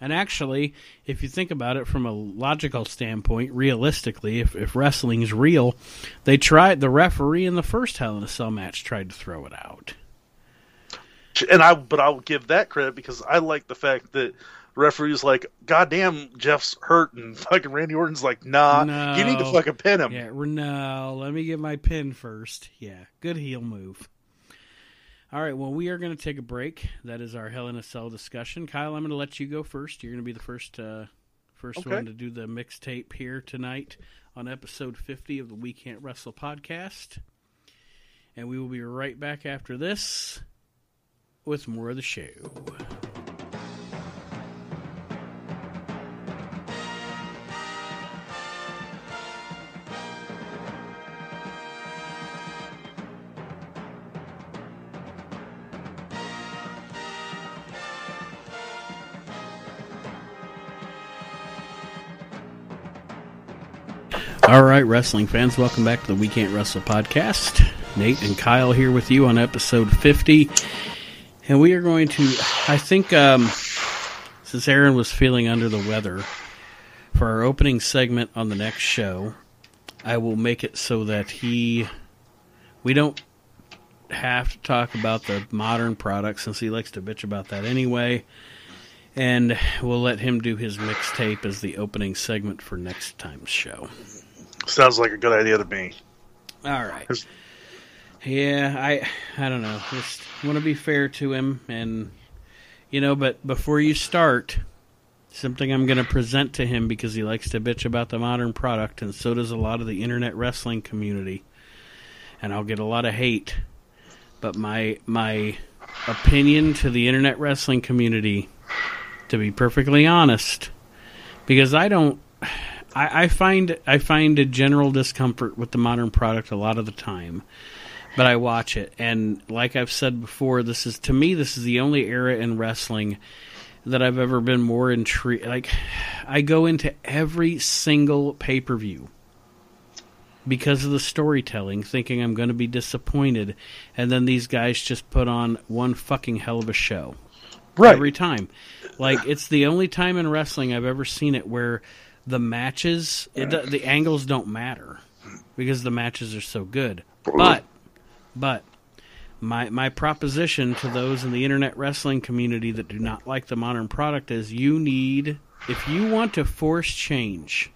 And actually, if you think about it from a logical standpoint, realistically, if, if wrestling's real, they tried the referee in the first Hell in a Cell match tried to throw it out. And I, but I'll give that credit because I like the fact that the referee's like, "Goddamn, Jeff's hurt," and fucking Randy Orton's like, "Nah, no, you need to fucking pin him." Yeah, no, let me get my pin first. Yeah, good heel move. All right, well, we are going to take a break. That is our Hell in a Cell discussion. Kyle, I'm going to let you go first. You're going to be the first uh, first okay. one to do the mixtape here tonight on episode fifty of the We Can't Wrestle podcast. And we will be right back after this with more of the show. All right, wrestling fans, welcome back to the We Can't Wrestle podcast. Nate and Kyle here with you on episode fifty. And we are going to, I think, um, since Aaron was feeling under the weather, for our opening segment on the next show, I will make it so that he, we don't have to talk about the modern products since he likes to bitch about that anyway. And we'll let him do his mixtape as the opening segment for next time's show. Sounds like a good idea to me. All right. Yeah, I I don't know. Just want to be fair to him. And, you know, but before you start, something I'm going to present to him because he likes to bitch about the modern product, and so does a lot of the internet wrestling community. And I'll get a lot of hate. But my my opinion to the internet wrestling community, to be perfectly honest, because I don't... I find I find a general discomfort with the modern product a lot of the time, but I watch it, and like I've said before, this is to me this is the only era in wrestling that I've ever been more intrigued. Like, I go into every single pay per view because of the storytelling, thinking I'm going to be disappointed, and then these guys just put on one fucking hell of a show, right? Every time. Like, it's the only time in wrestling I've ever seen it where the matches, it, the angles don't matter because the matches are so good. But, but my my proposition to those in the internet wrestling community that do not like the modern product is: you need, if you want to force change,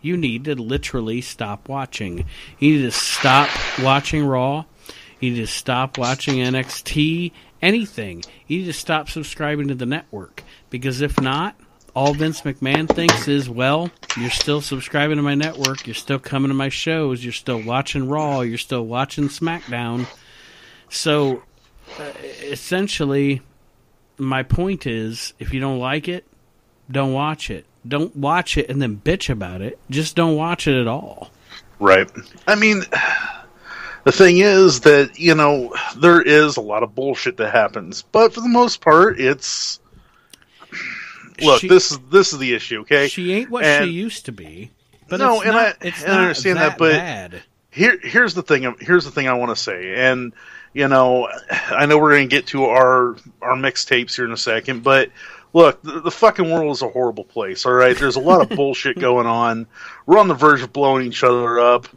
you need to literally stop watching. You need to stop watching Raw. You need to stop watching N X T. Anything. You need to stop subscribing to the network because if not, all Vince McMahon thinks is, well, you're still subscribing to my network, you're still coming to my shows, you're still watching Raw, you're still watching SmackDown. So, uh, essentially, my point is, if you don't like it, don't watch it. Don't watch it and then bitch about it. Just don't watch it at all. Right. I mean, the thing is that, you know, there is a lot of bullshit that happens. But for the most part, it's... Look, she, this is this is the issue, okay? She ain't what and, she used to be. But no, it's and not, I, it's and not I understand that, that but bad. Here, here's the thing. Here's the thing I want to say, and you know, I know we're going to get to our our mixtapes here in a second, but look, the, the fucking world is a horrible place. All right, there's a lot of bullshit going on. We're on the verge of blowing each other up.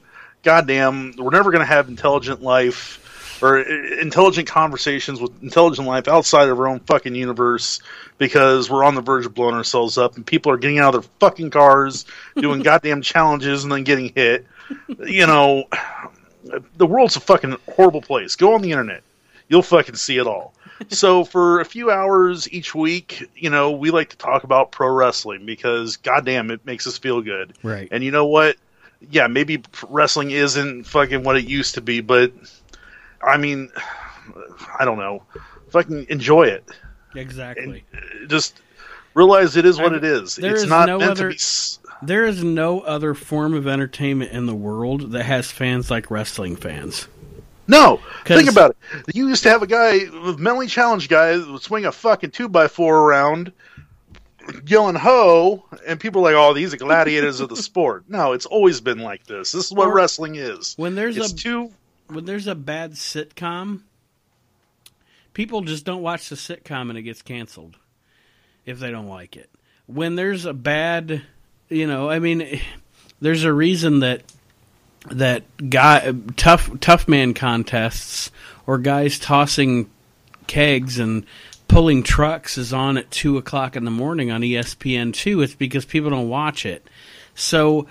Goddamn, we're never going to have intelligent life. Or intelligent conversations with intelligent life outside of our own fucking universe because we're on the verge of blowing ourselves up and people are getting out of their fucking cars, doing goddamn challenges and then getting hit. You know, the world's a fucking horrible place. Go on the internet. You'll fucking see it all. So for a few hours each week, you know, we like to talk about pro wrestling because goddamn, it makes us feel good. Right. And you know what? Yeah, maybe wrestling isn't fucking what it used to be, but... I mean, I don't know. Fucking enjoy it. Exactly. And just realize it is what I mean, it is. There it's is not no meant other, to be... There is no other form of entertainment in the world that has fans like wrestling fans. No! Think about it. You used to have a guy, a mentally challenged guy, that would swing a fucking two by four around, yelling ho, and people are like, oh, these are gladiators of the sport. No, it's always been like this. This is what or, wrestling is. When there's it's a... Too, When there's a bad sitcom, people just don't watch the sitcom and it gets canceled if they don't like it. When there's a bad, you know, I mean, there's a reason that that guy tough tough man contests or guys tossing kegs and pulling trucks is on at two o'clock in the morning on E S P N two. It's because people don't watch it. So.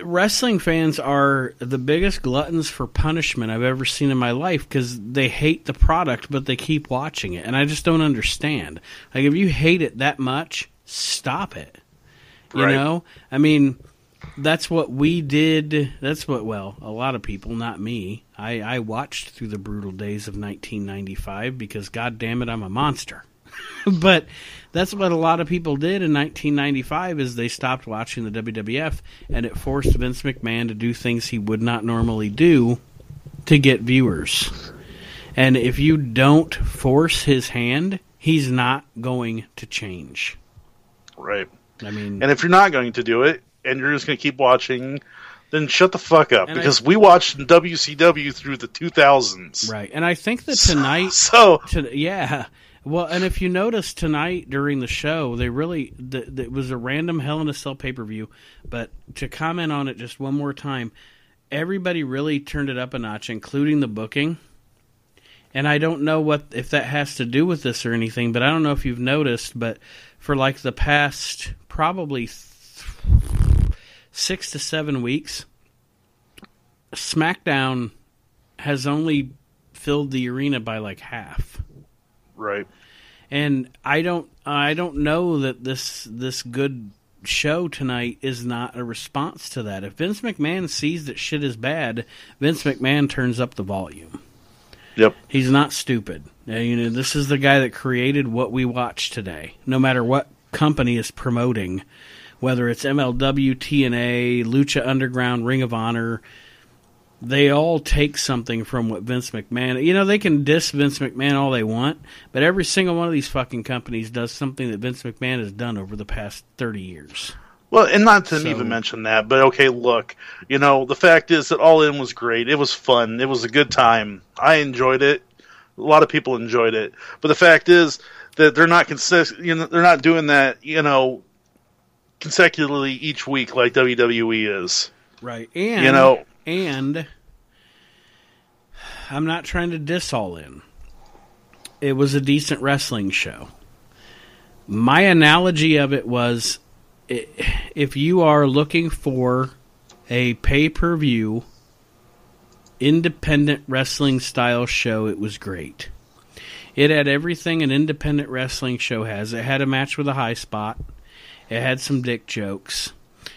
Wrestling fans are the biggest gluttons for punishment I've ever seen in my life because they hate the product, but they keep watching it. And I just don't understand. Like, if you hate it that much, stop it. You right. know? I mean, that's what we did. That's what, well, a lot of people, not me. I, I watched through the brutal days of nineteen ninety-five because, God damn it, I'm a monster. But that's what a lot of people did in nineteen ninety-five is they stopped watching the W W F, and it forced Vince McMahon to do things he would not normally do to get viewers. And if you don't force his hand, he's not going to change. Right. I mean, and if you're not going to do it, and you're just going to keep watching, then shut the fuck up, because I, we watched W C W through the two thousands. Right, and I think that tonight... So... so to, yeah... Well, and if you notice tonight during the show, they really the, the, it was a random Hell in a Cell pay-per-view, but to comment on it just one more time, everybody really turned it up a notch, including the booking. And I don't know what if that has to do with this or anything, but I don't know if you've noticed, but for like the past probably th- six to seven weeks, SmackDown has only filled the arena by like half. Right, and I don't, I don't know that this this good show tonight is not a response to that. If Vince McMahon sees that shit is bad, Vince McMahon turns up the volume. Yep, he's not stupid. Now, you know, this is the guy that created what we watch today. No matter what company is promoting, whether it's M L W, T N A, Lucha Underground, Ring of Honor. They all take something from what Vince McMahon... You know, they can diss Vince McMahon all they want, but every single one of these fucking companies does something that Vince McMahon has done over the past thirty years. Well, and not to so, even mention that, but okay, look, you know, the fact is that All In was great. It was fun. It was a good time. I enjoyed it. A lot of people enjoyed it. But the fact is that they're not consist- you know, they're not doing that, you know, consecutively each week like W W E is. Right. And... You know... And I'm not trying to diss All In. It was a decent wrestling show. My analogy of it was, if you are looking for a pay-per-view, independent wrestling style show, it was great. It had everything an independent wrestling show has. It had a match with a high spot. It had some dick jokes.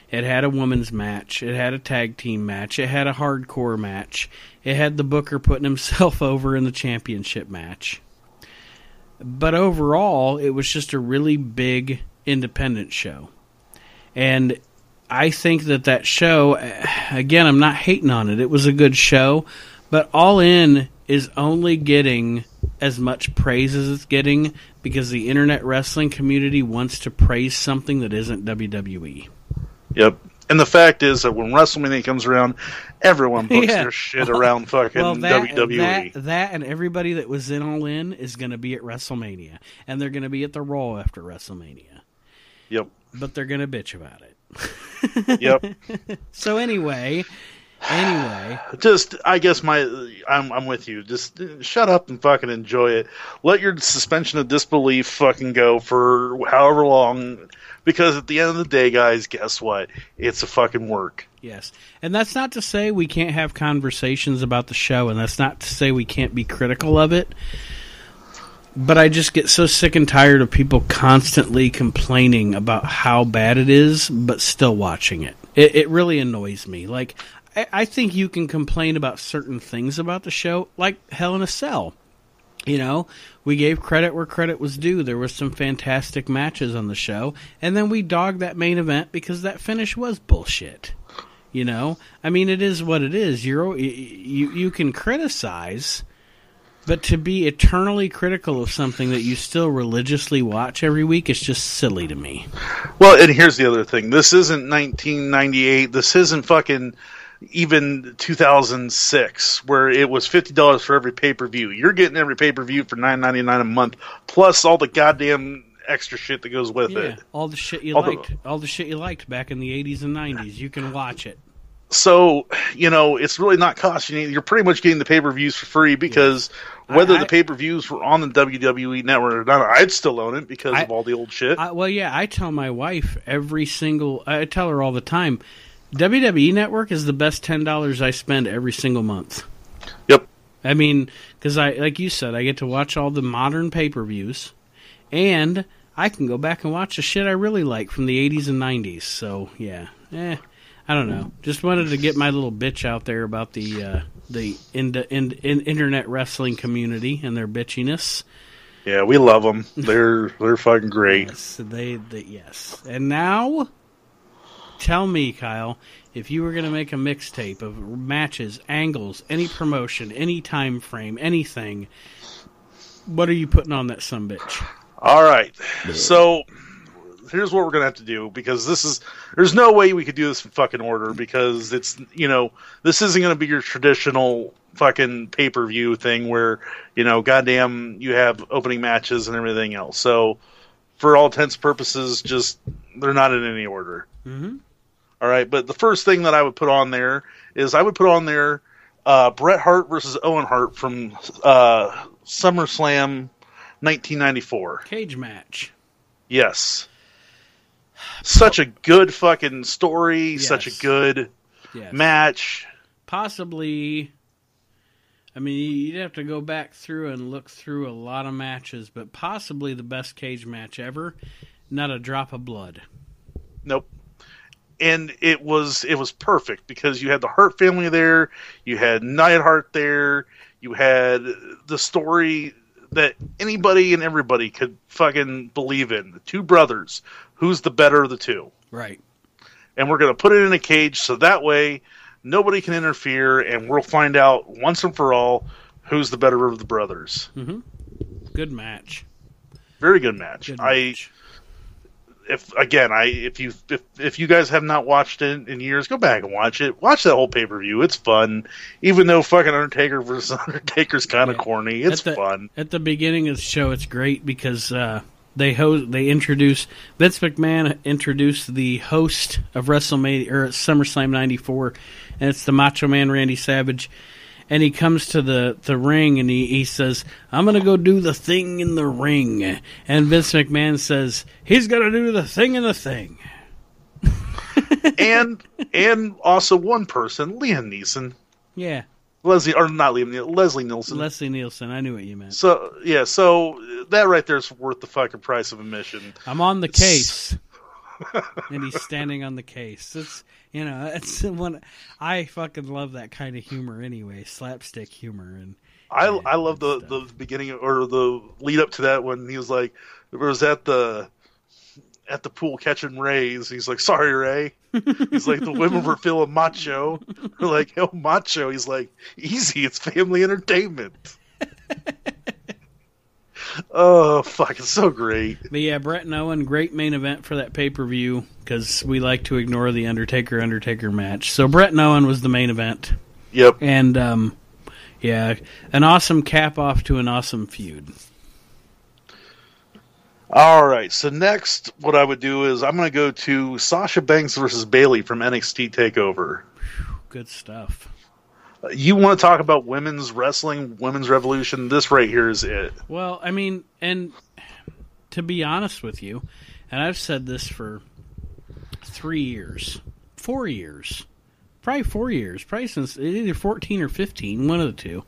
It had a women's match. It had a tag team match. It had a hardcore match. It had the booker putting himself over in the championship match. But overall, it was just a really big independent show. And I think that that show, again, I'm not hating on it. It was a good show. But All In is only getting as much praise as it's getting because the internet wrestling community wants to praise something that isn't W W E. Yep. And the fact is that when WrestleMania comes around, everyone books yeah. their shit around fucking well, that, W W E. That, that and everybody that was in All In is going to be at WrestleMania. And they're going to be at the Raw after WrestleMania. Yep. But they're going to bitch about it. Yep. So anyway... Anyway, just I guess my I'm I'm with you. Just shut up and fucking enjoy it. Let your suspension of disbelief fucking go for however long, because at the end of the day, guys, guess what? It's a fucking work. Yes, and that's not to say we can't have conversations about the show, and that's not to say we can't be critical of it. But I just get so sick and tired of people constantly complaining about how bad it is, but still watching it. It, it really annoys me. Like. I think you can complain about certain things about the show, like Hell in a Cell. You know, we gave credit where credit was due. There were some fantastic matches on the show. And then we dogged that main event because that finish was bullshit. You know, I mean, it is what it is. You're, you, you can criticize, but to be eternally critical of something that you still religiously watch every week is just silly to me. Well, and here's the other thing. This isn't nineteen ninety-eight. This isn't fucking... even two thousand six, where it was fifty dollars for every pay-per-view. You're getting every pay-per-view for nine ninety-nine a month, plus all the goddamn extra shit that goes with yeah, it. All the shit you all liked. The, all the shit you liked back in the eighties and nineties. You can watch it. So, you know, it's really not costing you. You're pretty much getting the pay-per-views for free because yeah. whether I, the pay-per-views were on the W W E Network or not, I'd still own it because I, of all the old shit. I, well, yeah, I tell my wife every single... I tell her all the time, W W E Network is the best ten dollars I spend every single month. Yep. I mean, because I, like you said, I get to watch all the modern pay-per-views, and I can go back and watch the shit I really like from the eighties and nineties. So, yeah. Eh, I don't know. Just wanted to get my little bitch out there about the uh, the in, in, in, internet wrestling community and their bitchiness. Yeah, we love them. They're, they're fucking great. Yes, they, they, yes. And now... Tell me, Kyle, if you were going to make a mixtape of matches, angles, any promotion, any time frame, anything, what are you putting on that sumbitch? All right. So here's what we're going to have to do, because this is there's no way we could do this in fucking order, because it's, you know, this isn't going to be your traditional fucking pay-per-view thing where, you know, goddamn, you have opening matches and everything else. So for all intents and purposes, just they're not in any order. Mm-hmm. All right, but the first thing that I would put on there is I would put on there uh, Bret Hart versus Owen Hart from uh, SummerSlam nineteen ninety-four. Cage match. Yes. Such a good fucking story, yes. Such a good yes. match. Possibly, I mean, you'd have to go back through and look through a lot of matches, but possibly the best cage match ever. Not a drop of blood. Nope. And it was it was perfect because you had the Hart family there, you had Neidhart there, you had the story that anybody and everybody could fucking believe in. The two brothers, who's the better of the two? Right. And we're going to put it in a cage so that way nobody can interfere and we'll find out once and for all who's the better of the brothers. Mm-hmm. Good match. Very good match. Good match. I... If again, I if you if, if you guys have not watched it in years, go back and watch it. Watch that whole pay per view. It's fun, even though fucking Undertaker versus Undertaker's kind of yeah. corny. It's at the, fun. At the beginning of the show, it's great because uh, they host, they introduce Vince McMahon introduced the host of WrestleMania or SummerSlam ninety-four, and it's the Macho Man Randy Savage, and he comes to the, the ring and he, he says, I'm going to go do the thing in the ring. And Vince McMahon says, he's going to do the thing in the thing. and and also one person, Liam Neeson. Yeah. Leslie, or not Liam, Leslie Nielsen. Leslie Nielsen, I knew what you meant. So, yeah, so that right there is worth the fucking price of admission. I'm on the case. And he's standing on the case. It's, you know, it's one, I fucking love that kind of humor anyway, slapstick humor. And I and, I love the, the beginning, or the lead up to that, when he was like, it was at the at the pool catching rays. He's like, sorry, Ray. He's like, the women were feeling macho. We're like, oh, macho. He's like, easy, it's family entertainment. Oh, fuck, it's so great. But yeah, Brett and Owen, great main event for that pay-per-view, because we like to ignore the Undertaker-Undertaker match. So Brett and Owen was the main event. Yep. And, um, yeah, an awesome cap-off to an awesome feud. All right, so next what I would do is I'm going to go to Sasha Banks versus Bayley from N X T TakeOver. Good stuff. You want to talk about women's wrestling, women's revolution? This right here is it. Well, I mean, and to be honest with you, and I've said this for three years, four years, probably four years, probably since either fourteen or fifteen, one of the two.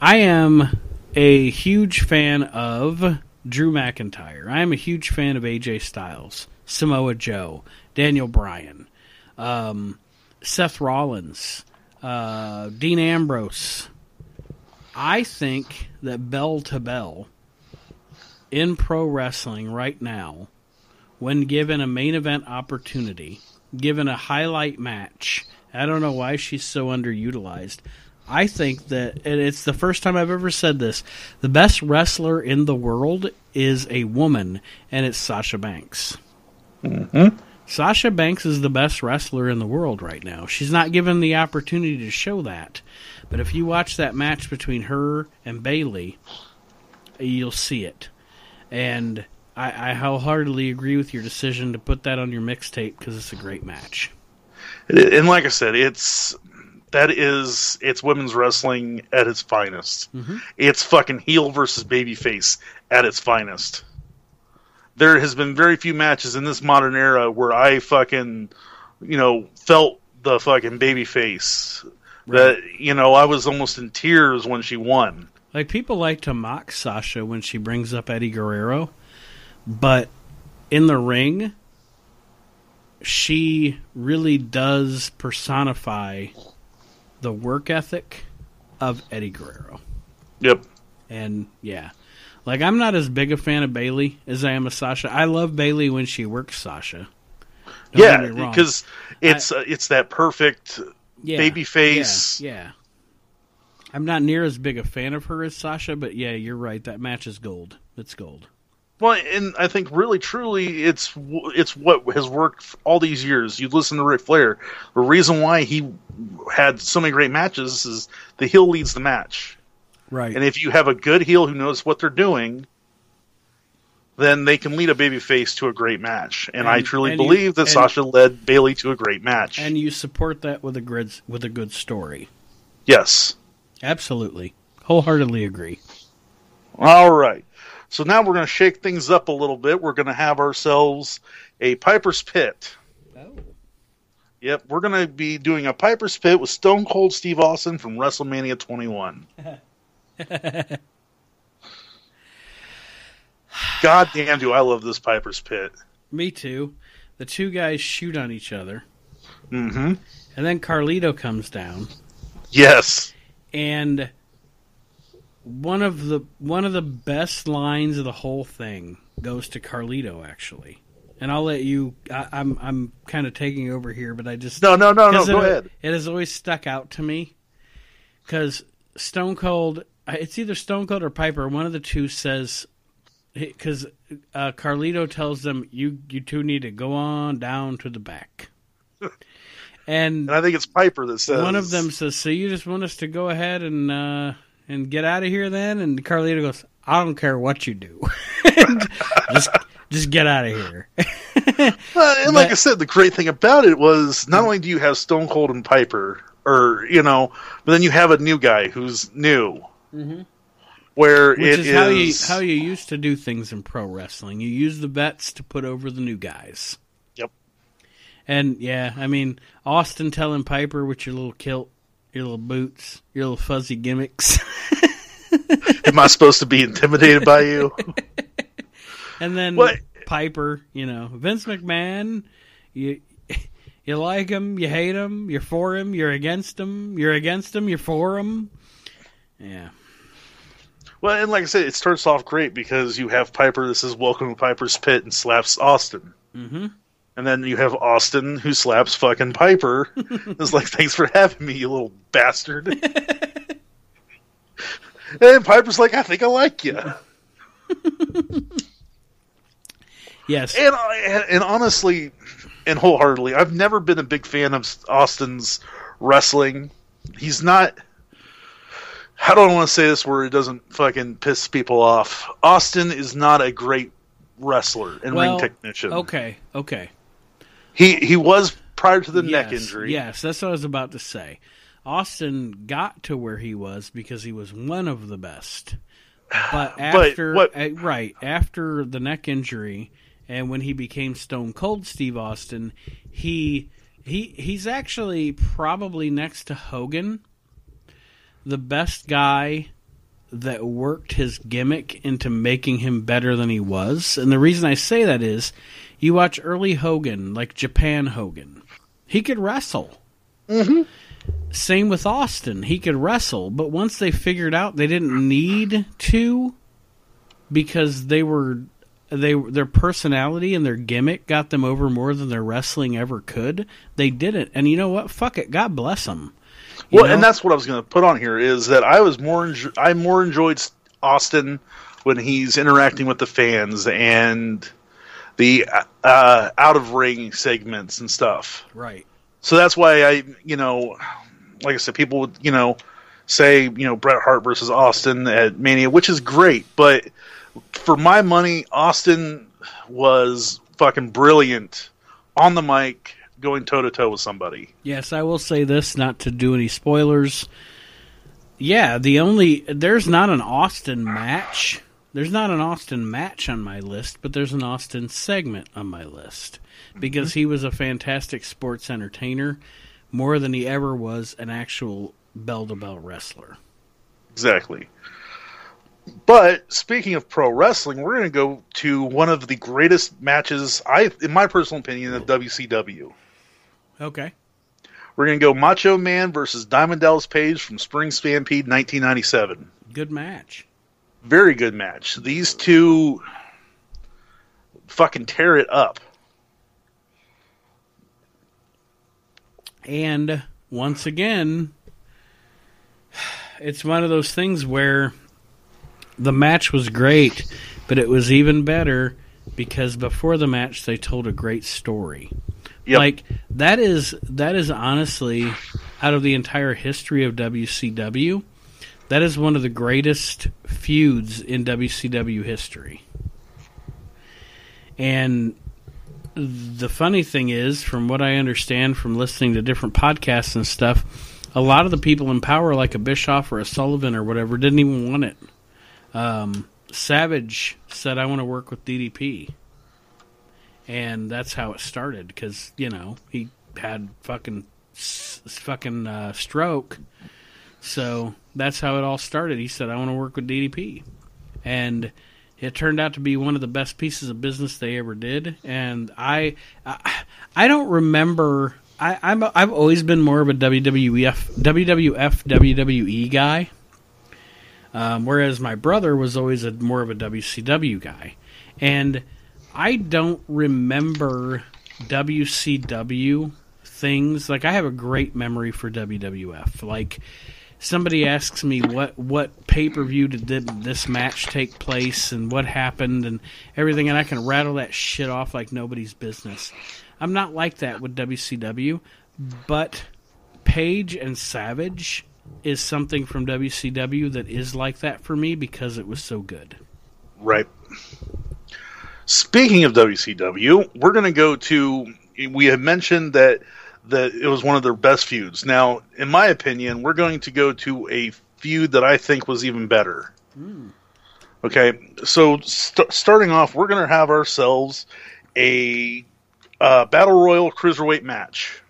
I am a huge fan of Drew McIntyre. I am a huge fan of A J Styles, Samoa Joe, Daniel Bryan, um, Seth Rollins. Uh, Dean Ambrose. I think that bell to bell in pro wrestling right now, when given a main event opportunity, given a highlight match, I don't know why she's so underutilized. I think that, and it's the first time I've ever said this, the best wrestler in the world is a woman, and it's Sasha Banks. Mm-hmm. Sasha Banks is the best wrestler in the world right now. She's not given the opportunity to show that. But if you watch that match between her and Bayley, you'll see it. And I, I wholeheartedly agree with your decision to put that on your mixtape, because it's a great match. And like I said, it's that is it's women's wrestling at its finest. Mm-hmm. It's fucking heel versus babyface at its finest. There has been very few matches in this modern era where I fucking, you know, felt the fucking baby face. Right. That, you know, I was almost in tears when she won. Like, people like to mock Sasha when she brings up Eddie Guerrero, but in the ring, she really does personify the work ethic of Eddie Guerrero. Yep. And, yeah. Like, I'm not as big a fan of Bayley as I am of Sasha. I love Bayley when she works Sasha. Don't yeah, because it's I, uh, it's that perfect yeah, baby face. Yeah, yeah, I'm not near as big a fan of her as Sasha, but yeah, you're right. That match is gold. It's gold. Well, and I think really, truly, it's it's what has worked all these years. You listen to Ric Flair. The reason why he had so many great matches is the heel leads the match. Right. And if you have a good heel who knows what they're doing, then they can lead a babyface to a great match. And, and I truly and believe you, that Sasha led Bayley to a great match. And you support that with a good, with a good story. Yes. Absolutely. Wholeheartedly agree. All right. So now we're going to shake things up a little bit. We're going to have ourselves a Piper's Pit. Oh. Yep, we're going to be doing a Piper's Pit with Stone Cold Steve Austin from WrestleMania twenty-one. God damn, do I love this Piper's Pit. Me too. The two guys shoot on each other. Mm-hmm. And then Carlito comes down. Yes. And one of the one of the best lines of the whole thing goes to Carlito, actually. And I'll let you I, I'm I'm kind of taking over here, but I just No, no, no, no, go it, ahead. It has always stuck out to me, cuz Stone Cold It's either Stone Cold or Piper. One of the two says, because uh, Carlito tells them, you, you two need to go on down to the back. and, and I think it's Piper that says. One of them says, so you just want us to go ahead and uh, and get out of here then? And Carlito goes, I don't care what you do. just just get out of here. Well, and like but, I said, the great thing about it was not only do you have Stone Cold and Piper, or, you know, but then you have a new guy who's new. Mm-hmm. Where Which it is, is how you how you used to do things in pro wrestling. You use the vets to put over the new guys. Yep. And yeah, I mean, Austin telling Piper with your little kilt your little boots, your little fuzzy gimmicks. Am I supposed to be intimidated by you? And then what? Piper, you know, Vince McMahon, you you like him, you hate him, you're for him, you're against him, you're against him, you're for him. Yeah. Well, and like I said, it starts off great because you have Piper that says, welcome to Piper's Pit, and slaps Austin. Mm-hmm. And then you have Austin who slaps fucking Piper. It's like, thanks for having me, you little bastard. And Piper's like, I think I like you. Yes. And, and honestly, and wholeheartedly, I've never been a big fan of Austin's wrestling. He's not... How do I want to say this where it doesn't fucking piss people off? Austin is not a great wrestler and well, ring technician. Okay, okay. He he was prior to the yes, neck injury. Yes, that's what I was about to say. Austin got to where he was because he was one of the best. But after but what, right, after the neck injury and when he became Stone Cold Steve Austin, he he he's actually probably next to Hogan the best guy that worked his gimmick into making him better than he was. And the reason I say that is you watch early Hogan, like Japan Hogan. He could wrestle. Mm-hmm. Same with Austin. He could wrestle. But once they figured out they didn't need to because they were they their personality and their gimmick got them over more than their wrestling ever could, they did it. And you know what? Fuck it. God bless them. You well, know? And that's what I was going to put on here is that I was more enjo- I more enjoyed Austin when he's interacting with the fans and the uh, out of ring segments and stuff. Right. So that's why I, you know, like I said, people would, you know, say, you know, Bret Hart versus Austin at Mania, which is great, but for my money, Austin was fucking brilliant on the mic. Going toe-to-toe with somebody. Yes, I will say this, not to do any spoilers. Yeah, the only... There's not an Austin match. There's not an Austin match on my list, but there's an Austin segment on my list. Because mm-hmm. he was a fantastic sports entertainer, more than he ever was an actual bell-to-bell wrestler. Exactly. But, speaking of pro wrestling, we're going to go to one of the greatest matches, I, in my personal opinion, of W C W. Okay. We're going to go Macho Man versus Diamond Dallas Page from Spring Stampede nineteen ninety-seven. Good match. Very good match. These two fucking tear it up. And once again, it's one of those things where the match was great, but it was even better because before the match they told a great story. Yep. Like that is that is honestly, out of the entire history of W C W, that is one of the greatest feuds in W C W history. And the funny thing is, from what I understand from listening to different podcasts and stuff, a lot of the people in power, like a Bischoff or a Sullivan or whatever, didn't even want it. Um, Savage said, I want to work with D D P. And that's how it started, because, you know, he had fucking s- fucking uh, stroke. So that's how it all started. He said, I want to work with D D P. And it turned out to be one of the best pieces of business they ever did. And I I, I don't remember... I, I'm a, I've always been more of a W W F, W W F, W W E guy. Um, whereas my brother was always a, more of a W C W guy. And I don't remember W C W things. Like, I have a great memory for W W F. Like, somebody asks me what, what pay-per-view did this match take place and what happened and everything, and I can rattle that shit off like nobody's business. I'm not like that with W C W, but Page and Savage is something from W C W that is like that for me because it was so good. Right. Speaking of W C W, we're going to go to... We have mentioned that, that it was one of their best feuds. Now, in my opinion, we're going to go to a feud that I think was even better. Mm. Okay, so st- starting off, we're going to have ourselves a uh, Battle Royal Cruiserweight match.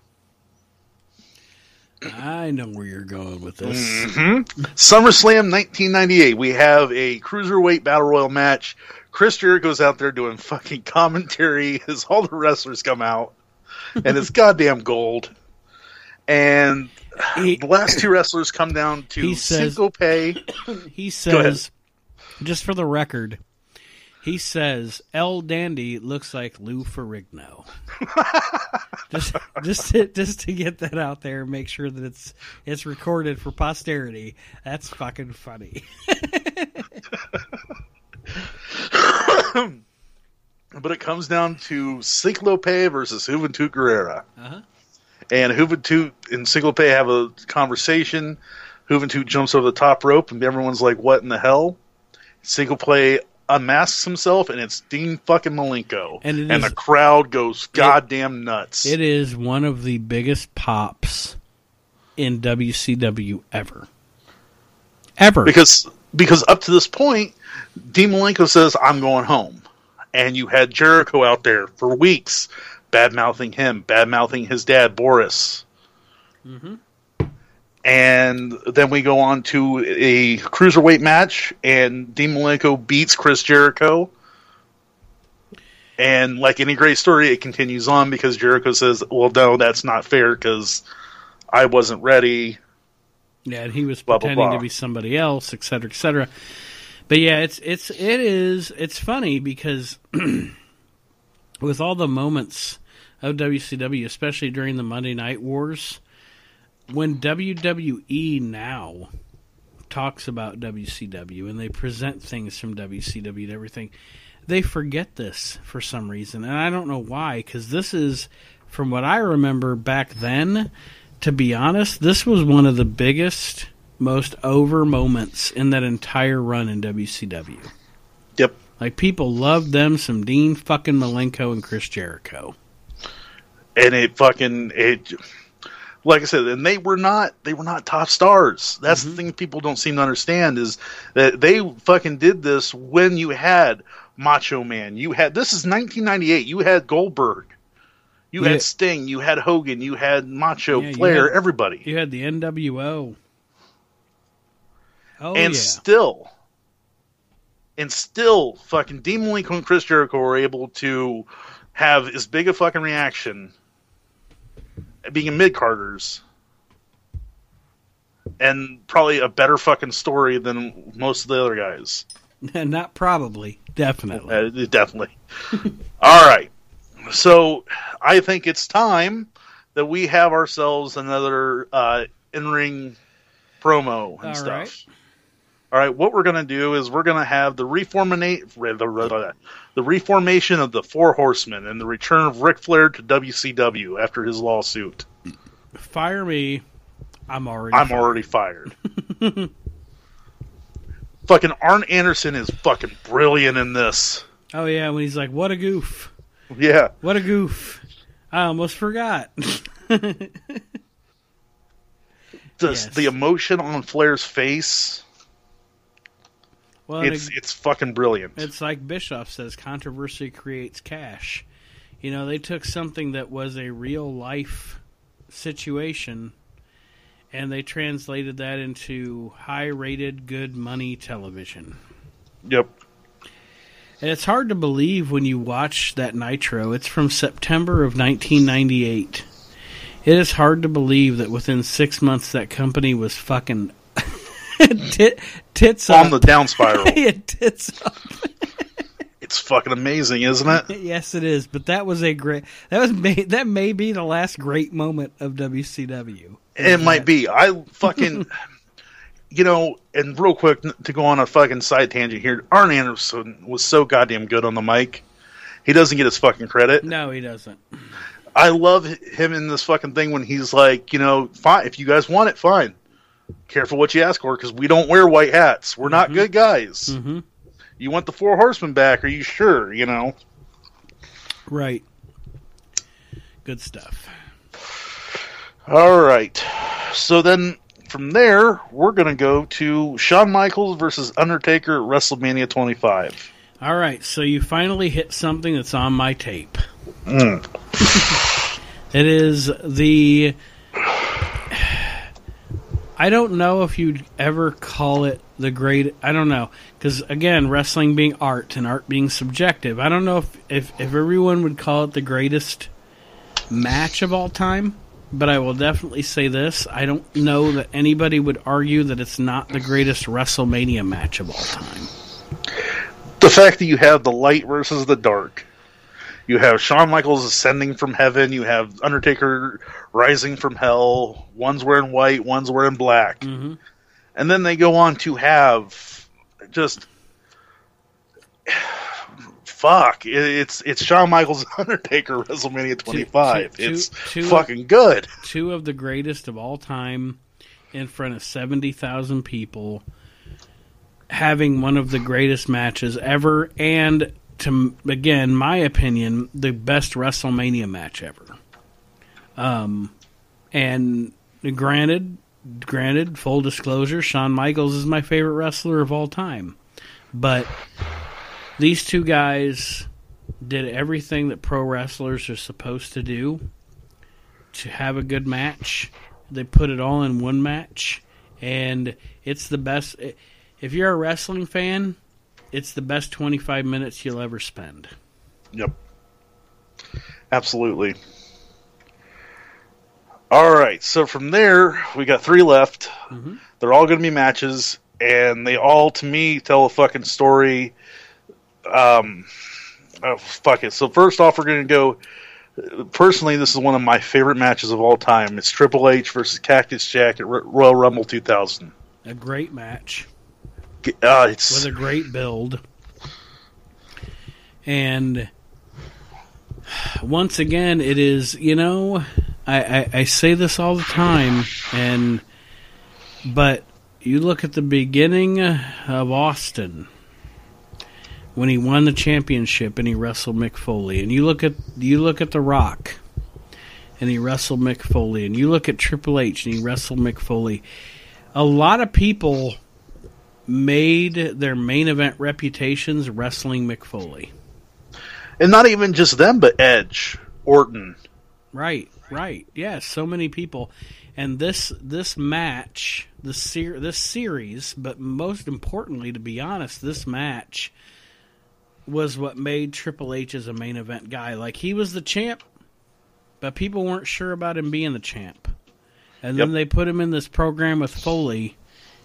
I know where you're going with this. Mm-hmm. SummerSlam nineteen ninety-eight. We have a Cruiserweight Battle Royal match. Chris Jericho's out there doing fucking commentary as all the wrestlers come out. And it's goddamn gold. And he, the last two wrestlers come down to single pay. He says, just for the record, he says, El Dandy looks like Lou Ferrigno. just, just, to, just to get that out there and make sure that it's it's recorded for posterity. That's fucking funny. But it comes down to Ciclope versus Juventud Guerrera. Uh-huh. And Juventud and Ciclope have a conversation. Juventud jumps over the top rope, and everyone's like, what in the hell? Ciclope unmasks himself, and it's Dean fucking Malenko. And, and is, the crowd goes goddamn it, nuts. It is one of the biggest pops in W C W ever. Ever. Because, because up to this point, Dean Malenko says, I'm going home. And you had Jericho out there for weeks, bad-mouthing him, bad-mouthing his dad, Boris. Mm-hmm. And then we go on to a cruiserweight match, and Dean Malenko beats Chris Jericho. And like any great story, it continues on because Jericho says, well, no, that's not fair because I wasn't ready. Yeah, and he was blah, pretending blah, blah. to be somebody else, et cetera, et cetera. But yeah, it's it's it is it's funny because with all the moments of W C W, especially during the Monday Night Wars, when W W E now talks about W C W and they present things from W C W and everything, they forget this for some reason, and I don't know why. Because this is, from what I remember back then, to be honest, this was one of the biggest, most over moments in that entire run in W C W. Yep. Like, people loved them some Dean fucking Malenko and Chris Jericho. And it fucking, it, like I said, and they were not, they were not top stars. That's mm-hmm. the thing people don't seem to understand is that they fucking did this when you had Macho Man. You had, this is nineteen ninety-eight, you had Goldberg. You yeah. had Sting, you had Hogan, you had Macho, yeah, Flair, you had, everybody. You had the N W O. Oh, and yeah. still, and still, fucking Dean Malenko and Chris Jericho were able to have as big a fucking reaction being a mid-carders and probably a better fucking story than most of the other guys. Not probably, definitely. Uh, definitely. All right. So I think it's time that we have ourselves another uh, in-ring promo and All stuff. Right. All right, what we're going to do is we're going to have the, reformina- the reformation of the Four Horsemen and the return of Ric Flair to W C W after his lawsuit. Fire me. I'm already I'm fired. already fired. Fucking Arn Anderson is fucking brilliant in this. Oh, yeah, when he's like, what a goof. Yeah. What a goof. I almost forgot. the, yes. the emotion on Flair's face... Well, it's it, it's fucking brilliant. It's like Bischoff says, controversy creates cash. You know, they took something that was a real-life situation, and they translated that into high-rated, good money television. Yep. And it's hard to believe when you watch that Nitro. It's from September of nineteen ninety-eight. It is hard to believe that within six months that company was fucking T- tits on up. the down spiral. Yeah, tits up. It's fucking amazing, isn't it? Yes, it is. But that was a great. That was may, that may be the last great moment of W C W. It might that? be. I fucking, you know, and real quick to go on a fucking side tangent here. Arn Anderson was so goddamn good on the mic. He doesn't get his fucking credit. No, he doesn't. I love him in this fucking thing when he's like, you know, fine. If you guys want it, fine. Careful what you ask for, because we don't wear white hats. We're not mm-hmm. good guys. Mm-hmm. You want the Four Horsemen back? Are you sure? You know, right? Good stuff. All right. So then, from there, we're going to go to Shawn Michaels versus Undertaker at WrestleMania twenty-five. All right. So you finally hit something that's on my tape. Mm. It is the. I don't know if you'd ever call it the great. I don't know, because again, wrestling being art and art being subjective, I don't know if, if, if everyone would call it the greatest match of all time, but I will definitely say this. I don't know that anybody would argue that it's not the greatest WrestleMania match of all time. The fact that you have the light versus the dark. You have Shawn Michaels ascending from heaven. You have Undertaker rising from hell. One's wearing white, one's wearing black. Mm-hmm. And then they go on to have just... Fuck. It's it's Shawn Michaels Undertaker WrestleMania twenty-five. Two, two, it's two, fucking good. Two of the greatest of all time in front of seventy thousand people having one of the greatest matches ever, and... to, again, my opinion, the best WrestleMania match ever. Um, and granted, granted, full disclosure, Shawn Michaels is my favorite wrestler of all time. But these two guys did everything that pro wrestlers are supposed to do to have a good match. They put it all in one match, and it's the best. If you're a wrestling fan, it's the best twenty-five minutes you'll ever spend. Yep. Absolutely. All right, so from there, we got three left. Mm-hmm. They're all going to be matches, and they all, to me, tell a fucking story. Um, oh, fuck it. So first off, we're going to go... Personally, this is one of my favorite matches of all time. It's Triple H versus Cactus Jack at Royal Rumble two thousand. A great match. Uh, it's... with a great build. And once again, it is, you know, I, I, I say this all the time, and but you look at the beginning of Austin when he won the championship and he wrestled Mick Foley, and you look at you look at The Rock and he wrestled Mick Foley, and you look at Triple H and he wrestled Mick Foley. A lot of people made their main event reputations wrestling Mick Foley. And not even just them, but Edge, Orton. Right, right. Yeah, so many people. And this this match, the ser- this series, but most importantly, to be honest, this match was what made Triple H as a main event guy. Like, he was the champ, but people weren't sure about him being the champ. And yep. Then they put him in this program with Foley...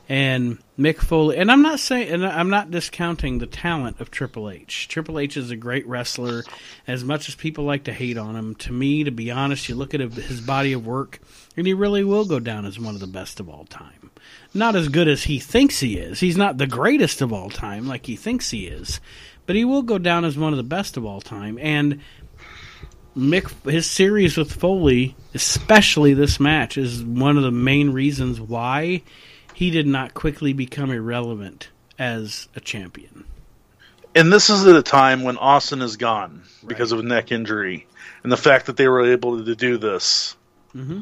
and Mick Foley, and I'm not saying, and I'm not discounting the talent of Triple H. Triple H is a great wrestler. As much as people like to hate on him, to me, to be honest, you look at his body of work, and he really will go down as one of the best of all time. Not as good as he thinks he is. He's not the greatest of all time like he thinks he is, but he will go down as one of the best of all time. And Mick, his series with Foley, especially this match, is one of the main reasons why he did not quickly become irrelevant as a champion. And this is at a time when Austin is gone because right. of a neck injury. And the fact that they were able to do this. Mm-hmm.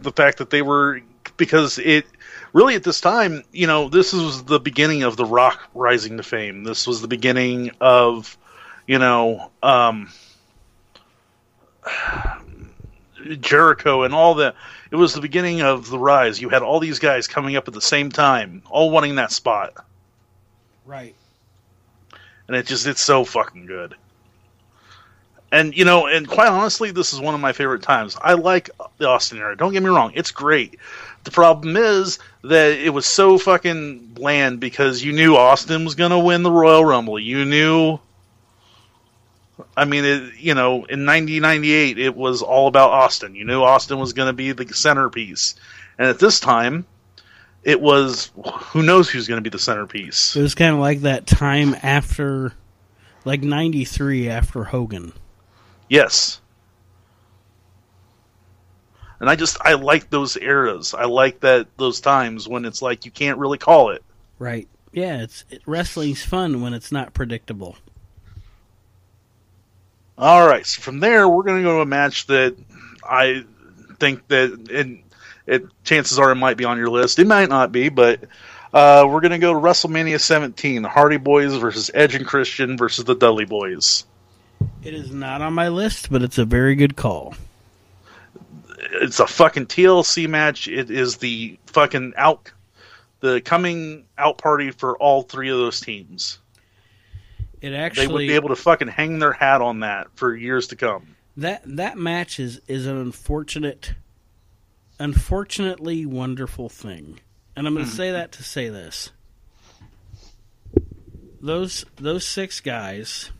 The fact that they were... Because it... Really, at this time, you know, this was the beginning of The Rock rising to fame. This was the beginning of, you know... Um, Jericho and all that. It was the beginning of the rise. You had all these guys coming up at the same time, all wanting that spot. Right. And it just, it's so fucking good. And, you know, and quite honestly, this is one of my favorite times. I like the Austin era. Don't get me wrong. It's great. The problem is that it was so fucking bland because you knew Austin was going to win the Royal Rumble. You knew... I mean, it, you know, in nineteen ninety-eight, it was all about Austin. You knew Austin was going to be the centerpiece. And at this time, it was who knows who's going to be the centerpiece. It was kind of like that time after, like ninety-three after Hogan. Yes. And I just, I like those eras. I like that those times when it's like you can't really call it. Right. Yeah, it's it, wrestling's fun when it's not predictable. All right, so from there, we're going to go to a match that I think that it, it, chances are it might be on your list. It might not be, but uh, we're going to go to WrestleMania seventeen, the Hardy Boys versus Edge and Christian versus the Dudley Boys. It is not on my list, but it's a very good call. it's a fucking T L C match. It is the fucking out, the coming out party for all three of those teams. It actually, they would be able to fucking hang their hat on that for years to come. That that match is, is an unfortunate, unfortunately wonderful thing. And I'm going to mm. say that to say this. Those those six guys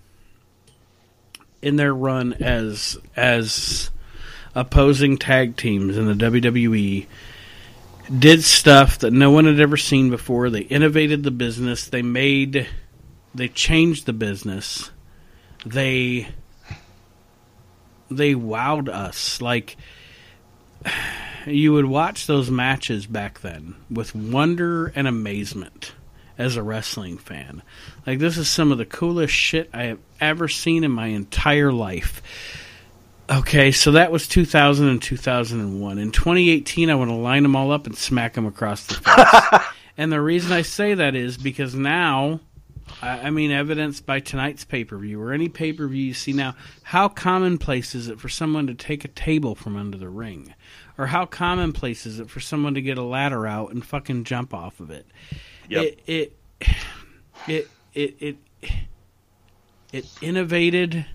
in their run as as opposing tag teams in the W W E did stuff that no one had ever seen before. They innovated the business. They made they changed the business. They they wowed us. Like, you would watch those matches back then with wonder and amazement as a wrestling fan. Like, this is some of the coolest shit I have ever seen in my entire life. Okay, so that was two thousand and two thousand one. In twenty eighteen, I want to line them all up and smack them across the face. And the reason I say that is because now, I, I mean, evidenced by tonight's pay-per-view or any pay-per-view you see now, how commonplace is it for someone to take a table from under the ring? Or how commonplace is it for someone to get a ladder out and fucking jump off of it? Yep. It, it it it it it innovated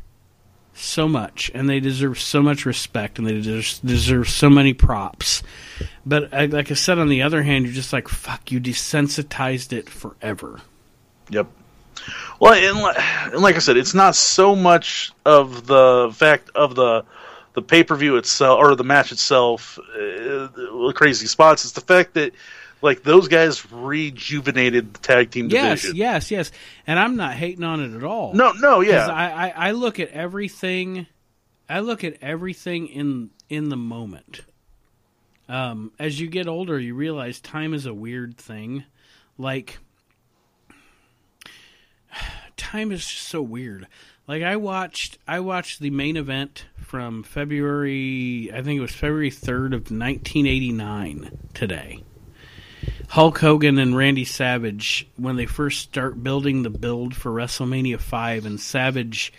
so much, and they deserve so much respect, and they deserve, deserve so many props. But I, like I said, on the other hand, you're just like, fuck, you desensitized it forever. Yep. Well, and like, and like I said, it's not so much of the fact of the the pay-per-view itself or the match itself, uh, crazy spots. It's the fact that, like, those guys rejuvenated the tag team division. Yes, yes, yes. And I'm not hating on it at all. No, no, yeah. I, I, I look at everything. I look at everything in in the moment. Um, as you get older, you realize time is a weird thing. Like, time is just so weird. Like, I watched, I watched the main event from February. I think it was February third of nineteen eighty-nine today. Hulk Hogan and Randy Savage, when they first start building the build for WrestleMania five, and Savage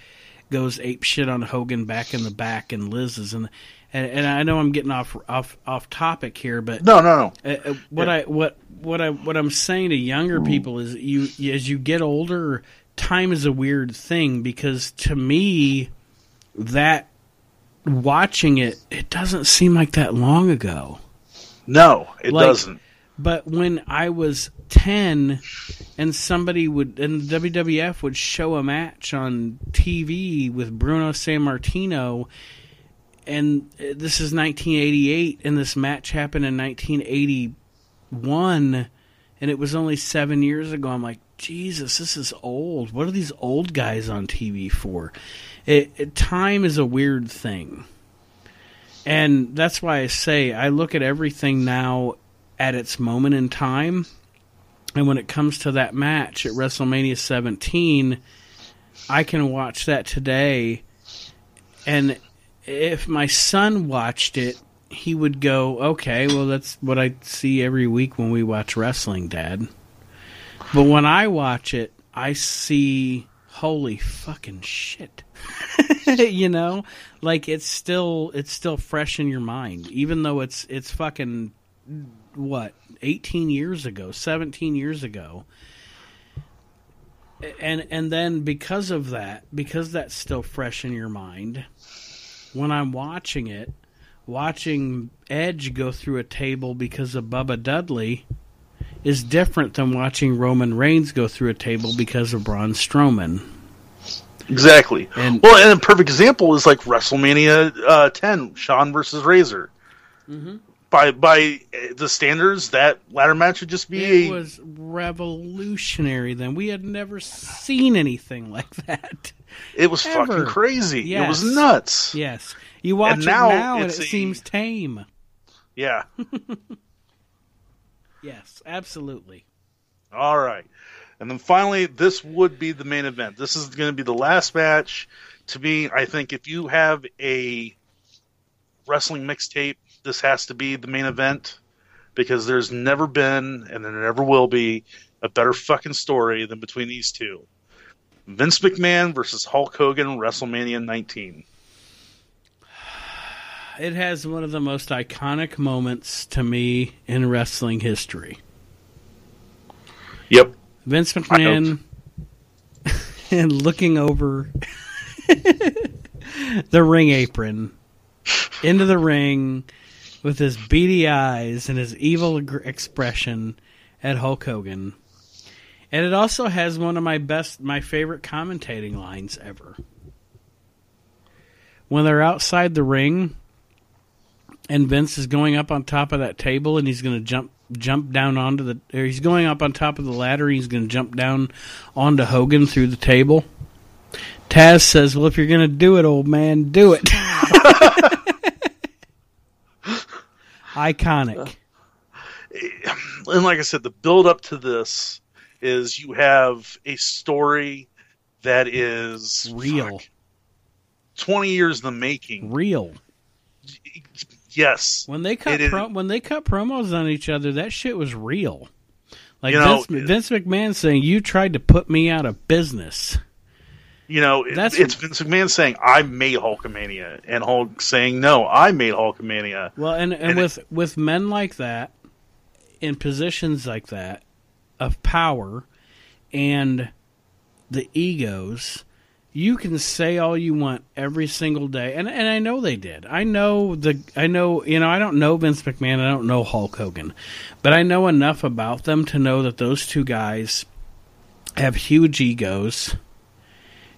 goes apeshit on Hogan back in the back, and Liz is in the, and and I know I'm getting off off off topic here, but no, no, no. Uh, what yeah. I what what I what I'm saying to younger people is, you as you get older, time is a weird thing, because to me, that watching it, it doesn't seem like that long ago. No, it like, doesn't. But when I was ten and somebody would, and W W F would show a match on T V with Bruno Sammartino, and this is nineteen eighty-eight, and this match happened in nineteen eighty-one, and it was only seven years ago, I'm like, Jesus, this is old. What are these old guys on T V for? It, it, time is a weird thing. And that's why I say I look at everything now at its moment in time, and when it comes to that match at WrestleMania seventeen, I can watch that today, and if my son watched it, he would go, okay, well, that's what I see every week when we watch wrestling, Dad. But when I watch it, I see, holy fucking shit. You know, like, it's still it's still fresh in your mind, even though it's it's fucking what, eighteen years ago, seventeen years ago. And and then because of that, because that's still fresh in your mind, when I'm watching it, watching Edge go through a table because of Bubba Dudley is different than watching Roman Reigns go through a table because of Braun Strowman. Exactly. And, well, and a perfect example is like WrestleMania uh, ten, Shawn versus Razor. Mm-hmm. By by the standards, that ladder match would just be... It was revolutionary then. We had never seen anything like that. It was ever. Fucking crazy. Yes. It was nuts. Yes. You watch and now it now and it a... seems tame. Yeah. Yes, absolutely. All right. And then finally, this would be the main event. This is going to be the last match. To me, I think if you have a wrestling mixtape, this has to be the main event, because there's never been, and there never will be, a better fucking story than between these two. Vince McMahon versus Hulk Hogan, WrestleMania nineteen. it has one of the most iconic moments to me in wrestling history. Yep. Vince McMahon and looking over the ring apron into the ring with his beady eyes and his evil expression at Hulk Hogan. And it also has one of my best, my favorite commentating lines ever. When they're outside the ring and Vince is going up on top of that table and he's going to jump jump down onto the, or he's going up on top of the ladder and he's going to jump down onto Hogan through the table. Taz says, well, if you're going to do it, old man, do it. Iconic. And like I said, the build up to this is you have a story that is real. Fuck, twenty years in the making. Real. Yes. When they cut it, pro- it, when they cut promos on each other, that shit was real. Like you know, Vince, Vince McMahon saying, you tried to put me out of business. You know, That's it, it's Vince McMahon saying, I made Hulkamania. And Hulk saying, no, I made Hulkamania. Well, and, and, and with, it, with men like that, in positions like that, of power and the egos, you can say all you want every single day. And and I know they did. I know the I know, you know, I don't know Vince McMahon, I don't know Hulk Hogan, but I know enough about them to know that those two guys have huge egos.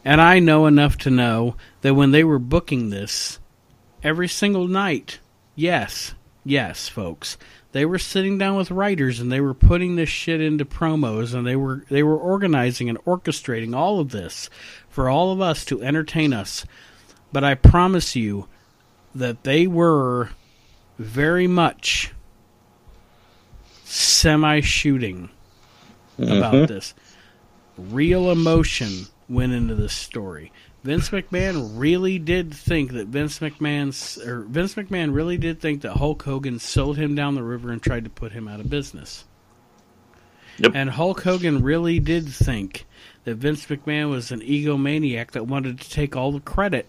And I know enough to know that when they were booking this every single night, yes, yes, folks, they were sitting down with writers and they were putting this shit into promos and they were they were organizing and orchestrating all of this for all of us to entertain us. But I promise you that they were very much semi-shooting mm-hmm. about this. Real emotion went into this story. Vince McMahon really did think that Vince McMahon's, or Vince McMahon really did think that Hulk Hogan sold him down the river and tried to put him out of business. Yep. And Hulk Hogan really did think that Vince McMahon was an egomaniac that wanted to take all the credit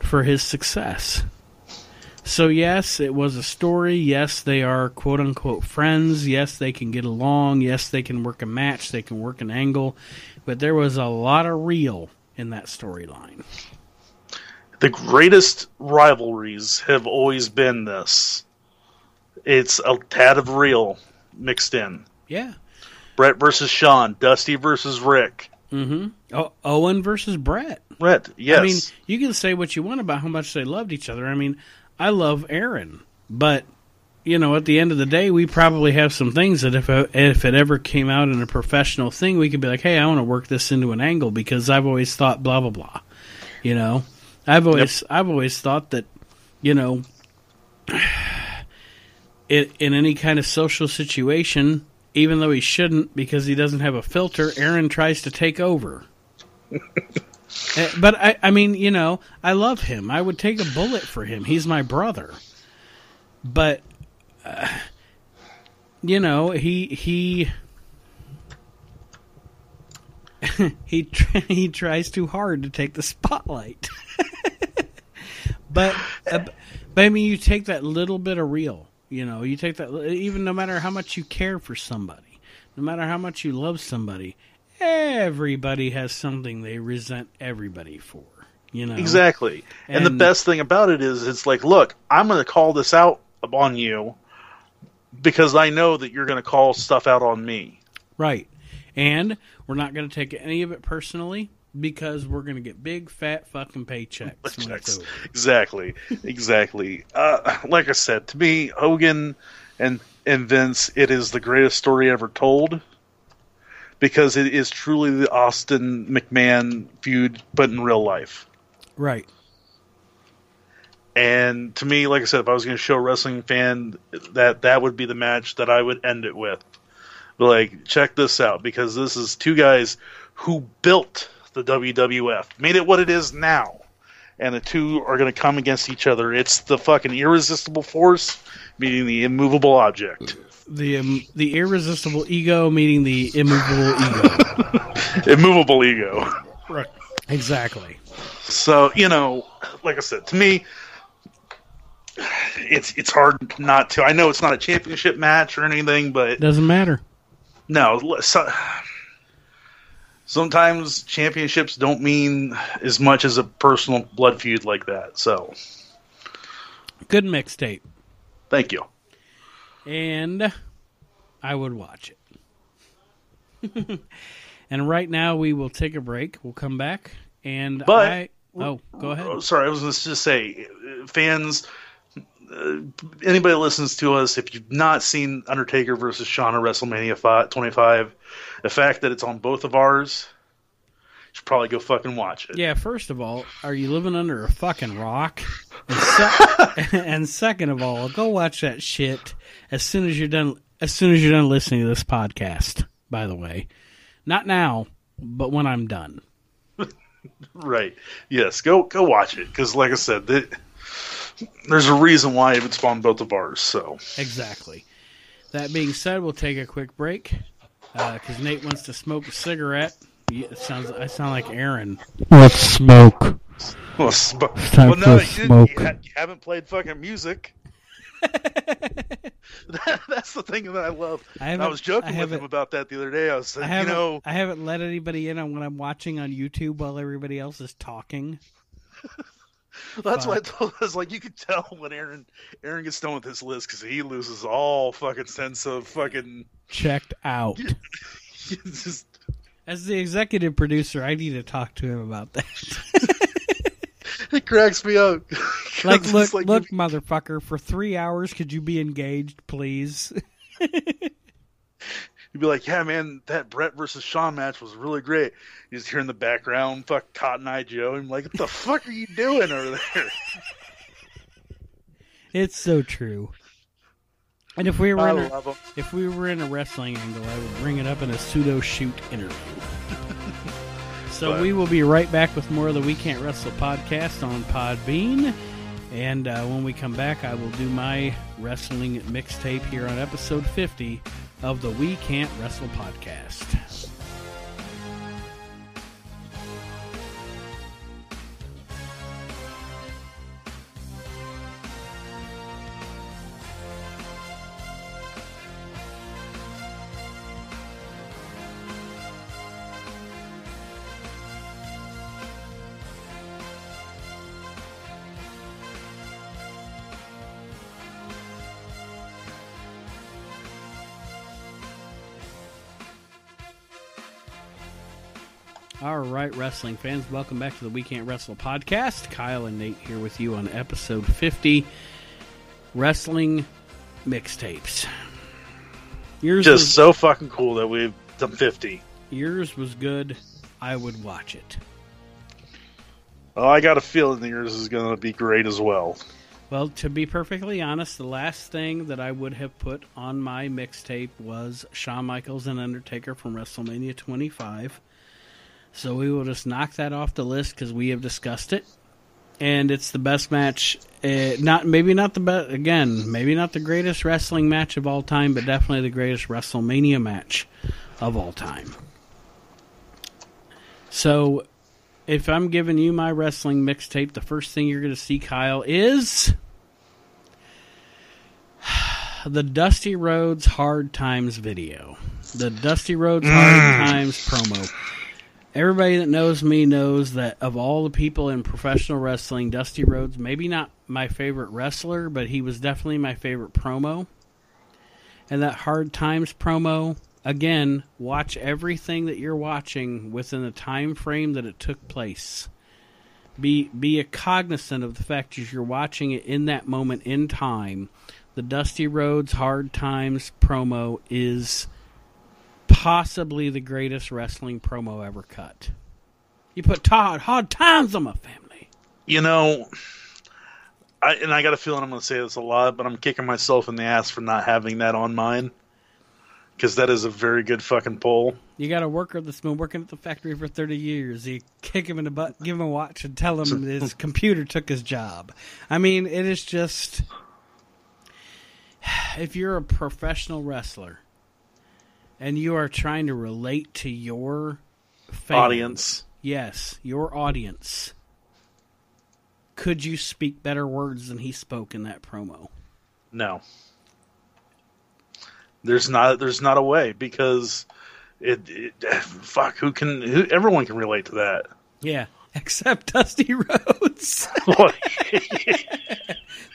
for his success. So yes, it was a story. Yes, they are quote-unquote friends. Yes, they can get along. Yes, they can work a match. They can work an angle. But there was a lot of real in that storyline. The greatest rivalries have always been this. It's a tad of real mixed in. Yeah. Brett versus Shawn, Dusty versus Rick. Mm-hmm. Oh, Owen versus Brett. Brett, yes. I mean, you can say what you want about how much they loved each other. I mean, I love Aaron, but you know, at the end of the day, we probably have some things that if if it ever came out in a professional thing, we could be like, hey, I want to work this into an angle because I've always thought blah, blah, blah. You know, I've always, yep. I've always thought that, you know, it, in any kind of social situation, even though he shouldn't because he doesn't have a filter, Aaron tries to take over. But, I, I mean, you know, I love him. I would take a bullet for him. He's my brother. But... Uh, you know, he he he tr- he tries too hard to take the spotlight. but, uh, but I mean, you take that little bit of real. You know, you take that even no matter how much you care for somebody, no matter how much you love somebody, everybody has something they resent everybody for. You know exactly. And, and the best thing about it is, it's like, look, I'm going to call this out on you. Because I know that you're going to call stuff out on me. Right. And we're not going to take any of it personally because we're going to get big, fat fucking paychecks. paychecks. Exactly. Exactly. Uh, like I said, to me, Hogan and, and Vince, it is the greatest story ever told because it is truly the Austin McMahon feud, but in real life. Right. And to me, like I said, if I was going to show a wrestling fan, that that would be the match that I would end it with. But like, check this out, because this is two guys who built the W W F, made it what it is now. And the two are going to come against each other. It's the fucking irresistible force meeting the immovable object. The um, the irresistible ego meeting the immovable ego. Immovable ego. Right. Exactly. So, you know, like I said, to me... it's it's hard not to. I know it's not a championship match or anything, but... Doesn't matter. No. So, sometimes championships don't mean as much as a personal blood feud like that, so... Good mixtape. Thank you. And I would watch it. And right now we will take a break. We'll come back. And but, I... Oh, go ahead. Sorry, I was going to just say, fans... Uh, anybody that listens to us, if you've not seen Undertaker versus Shawn at WrestleMania twenty-five, the fact that it's on both of ours, you should probably go fucking watch it. Yeah, first of all, are you living under a fucking rock? And, se- and second of all, go watch that shit as soon as you're done. As soon as you're done listening to this podcast, by the way, not now, but when I'm done. Right? Yes. Go go watch it because, like I said, the. There's a reason why it would spawn both of ours, so. Exactly. That being said, we'll take a quick break, because uh, Nate wants to smoke a cigarette. Yeah, it sounds, I sound like Aaron. Let's smoke. Let's smoke. It's time well, for no, smoke. You, you haven't played fucking music. that, that's the thing that I love. I, I was joking I with him about that the other day. I was saying, I you know. I haven't let anybody in on what I'm watching on YouTube while everybody else is talking. That's why I told us, like, you could tell when Aaron Aaron gets done with his list because he loses all fucking sense of fucking... Checked out. Just... As the executive producer, I need to talk to him about that. It cracks me up. Like, look, like, look, motherfucker, for three hours, could you be engaged, please? You'd be like, yeah, man, that Brett versus Shawn match was really great. You just hear in the background, fuck Cotton Eye Joe. I'm like, what the fuck are you doing over there? It's so true. And if we were in a, if we were in a wrestling angle, I would bring it up in a pseudo shoot interview. So but. We will be right back with more of the We Can't Wrestle podcast on Podbean. And uh, when we come back, I will do my wrestling mixtape here on episode fifty of the We Can't Wrestle podcast. All right, wrestling fans, welcome back to the We Can't Wrestle podcast. Kyle and Nate here with you on episode fifty, wrestling mixtapes. Yours Just was, so fucking cool that we've done fifty. Yours was good. I would watch it. Oh, I got a feeling that yours is going to be great as well. Well, to be perfectly honest, the last thing that I would have put on my mixtape was Shawn Michaels and Undertaker from WrestleMania twenty-five. So we will just knock that off the list because we have discussed it. And it's the best match. Uh, not Maybe not the best, again, maybe not the greatest wrestling match of all time, but definitely the greatest WrestleMania match of all time. So if I'm giving you my wrestling mixtape, the first thing you're going to see, Kyle, is the Dusty Rhodes Hard Times video. The Dusty Rhodes Hard Times promo. Everybody that knows me knows that of all the people in professional wrestling, Dusty Rhodes, maybe not my favorite wrestler, but he was definitely my favorite promo. And that Hard Times promo, again, watch everything that you're watching within the time frame that it took place. Be be a cognizant of the fact that you're watching it in that moment in time. The Dusty Rhodes Hard Times promo is... possibly the greatest wrestling promo ever cut. You put Todd Hard Times on my family. You know, I, and I got a feeling I'm going to say this a lot, but I'm kicking myself in the ass for not having that on mine. Because that is a very good fucking poll. You got a worker that's been working at the factory for thirty years. You kick him in the butt, give him a watch, and tell him his computer took his job. I mean, it is just... If you're a professional wrestler, and you are trying to relate to your fans. Audience. Yes, your audience. could you speak better words than he spoke in that promo? No. There's not there's not a way, because it, it fuck who can who, everyone can relate to that. Yeah, except Dusty Rhodes.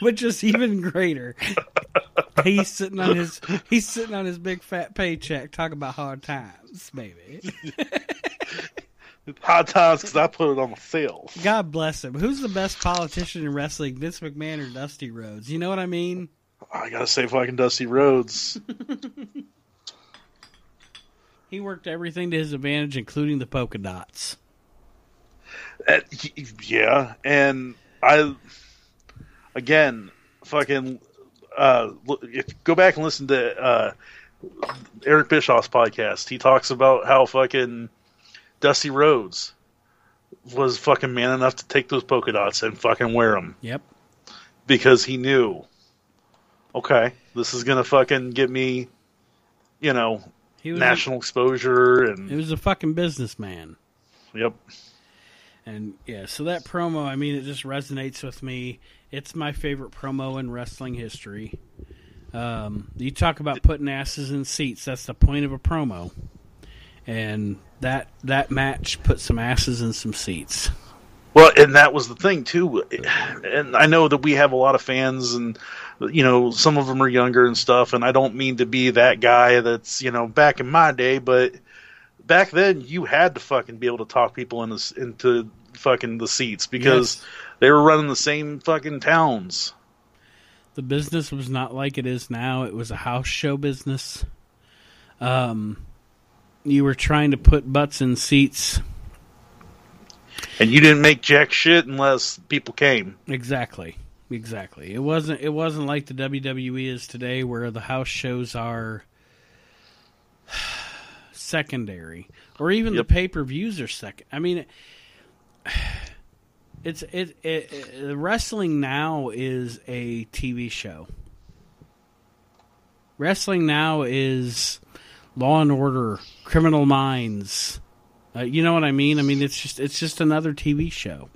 Which is even greater. He's sitting on his he's sitting on his big fat paycheck talking about hard times, baby. Hard times because I put it on myself. God bless him. Who's the best politician in wrestling, Vince McMahon or Dusty Rhodes? You know what I mean? I gotta say fucking Dusty Rhodes. He worked everything to his advantage, including the polka dots. Uh, yeah, and I again fucking uh, if go back and listen to uh, Eric Bischoff's podcast. He talks about how fucking Dusty Rhodes was fucking man enough to take those polka dots and fucking wear them. Yep, because he knew, okay, this is gonna fucking get me, you know, national a, exposure, and he was a fucking businessman. Yep. And yeah, so that promo, I mean, it just resonates with me. It's my favorite promo in wrestling history. Um, you talk about putting asses in seats. That's the point of a promo. And that that match put some asses in some seats. Well, and that was the thing, too. And I know that we have a lot of fans, and, you know, some of them are younger and stuff, and I don't mean to be that guy that's, you know, back in my day, but back then you had to fucking be able to talk people in this, into fucking the seats, because yes, they were running the same fucking towns. The business was not like it is now. It was a house show business. Um, you were trying to put butts in seats. And you didn't make jack shit unless people came. Exactly. Exactly. It wasn't, it wasn't like the W W E is today, where the house shows are secondary, or even yep, the pay-per-views are second. I mean, it's it, it, it wrestling now is a T V show. Wrestling now is Law and Order, Criminal Minds. Uh, you know what I mean? I mean, it's just it's just another T V show.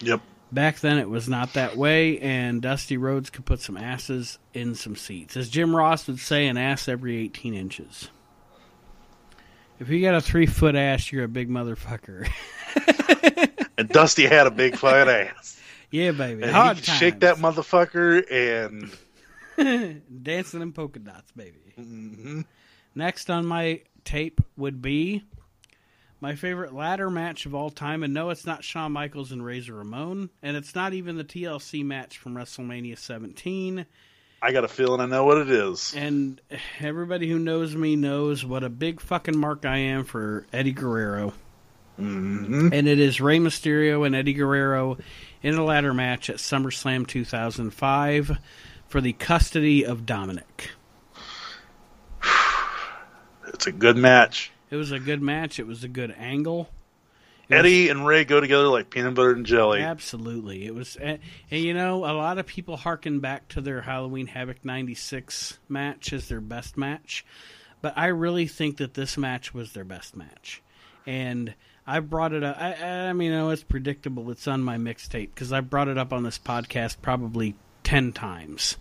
Yep. Back then, it was not that way, and Dusty Rhodes could put some asses in some seats, as Jim Ross would say, an ass every eighteen inches. If you got a three-foot ass, you're a big motherfucker. And Dusty had a big fat ass. Yeah, baby. And hard he could times. Shake that motherfucker and... Dancing in polka dots, baby. Mm-hmm. Next on my tape would be my favorite ladder match of all time. And no, it's not Shawn Michaels and Razor Ramon. And it's not even the T L C match from WrestleMania seventeen. I got a feeling I know what it is. And everybody who knows me knows what a big fucking mark I am for Eddie Guerrero. Mm-hmm. And it is Rey Mysterio and Eddie Guerrero in a ladder match at SummerSlam two thousand five for the custody of Dominic. It's a good match. It was a good match. It was a good angle. It Eddie was, and Rey go together like peanut butter and jelly. Absolutely. It was, and, and you know, a lot of people harken back to their Halloween Havoc ninety-six match as their best match, but I really think that this match was their best match. And I brought it up. I, I mean, you know, it's predictable. It's on my mixtape because I brought it up on this podcast probably ten times,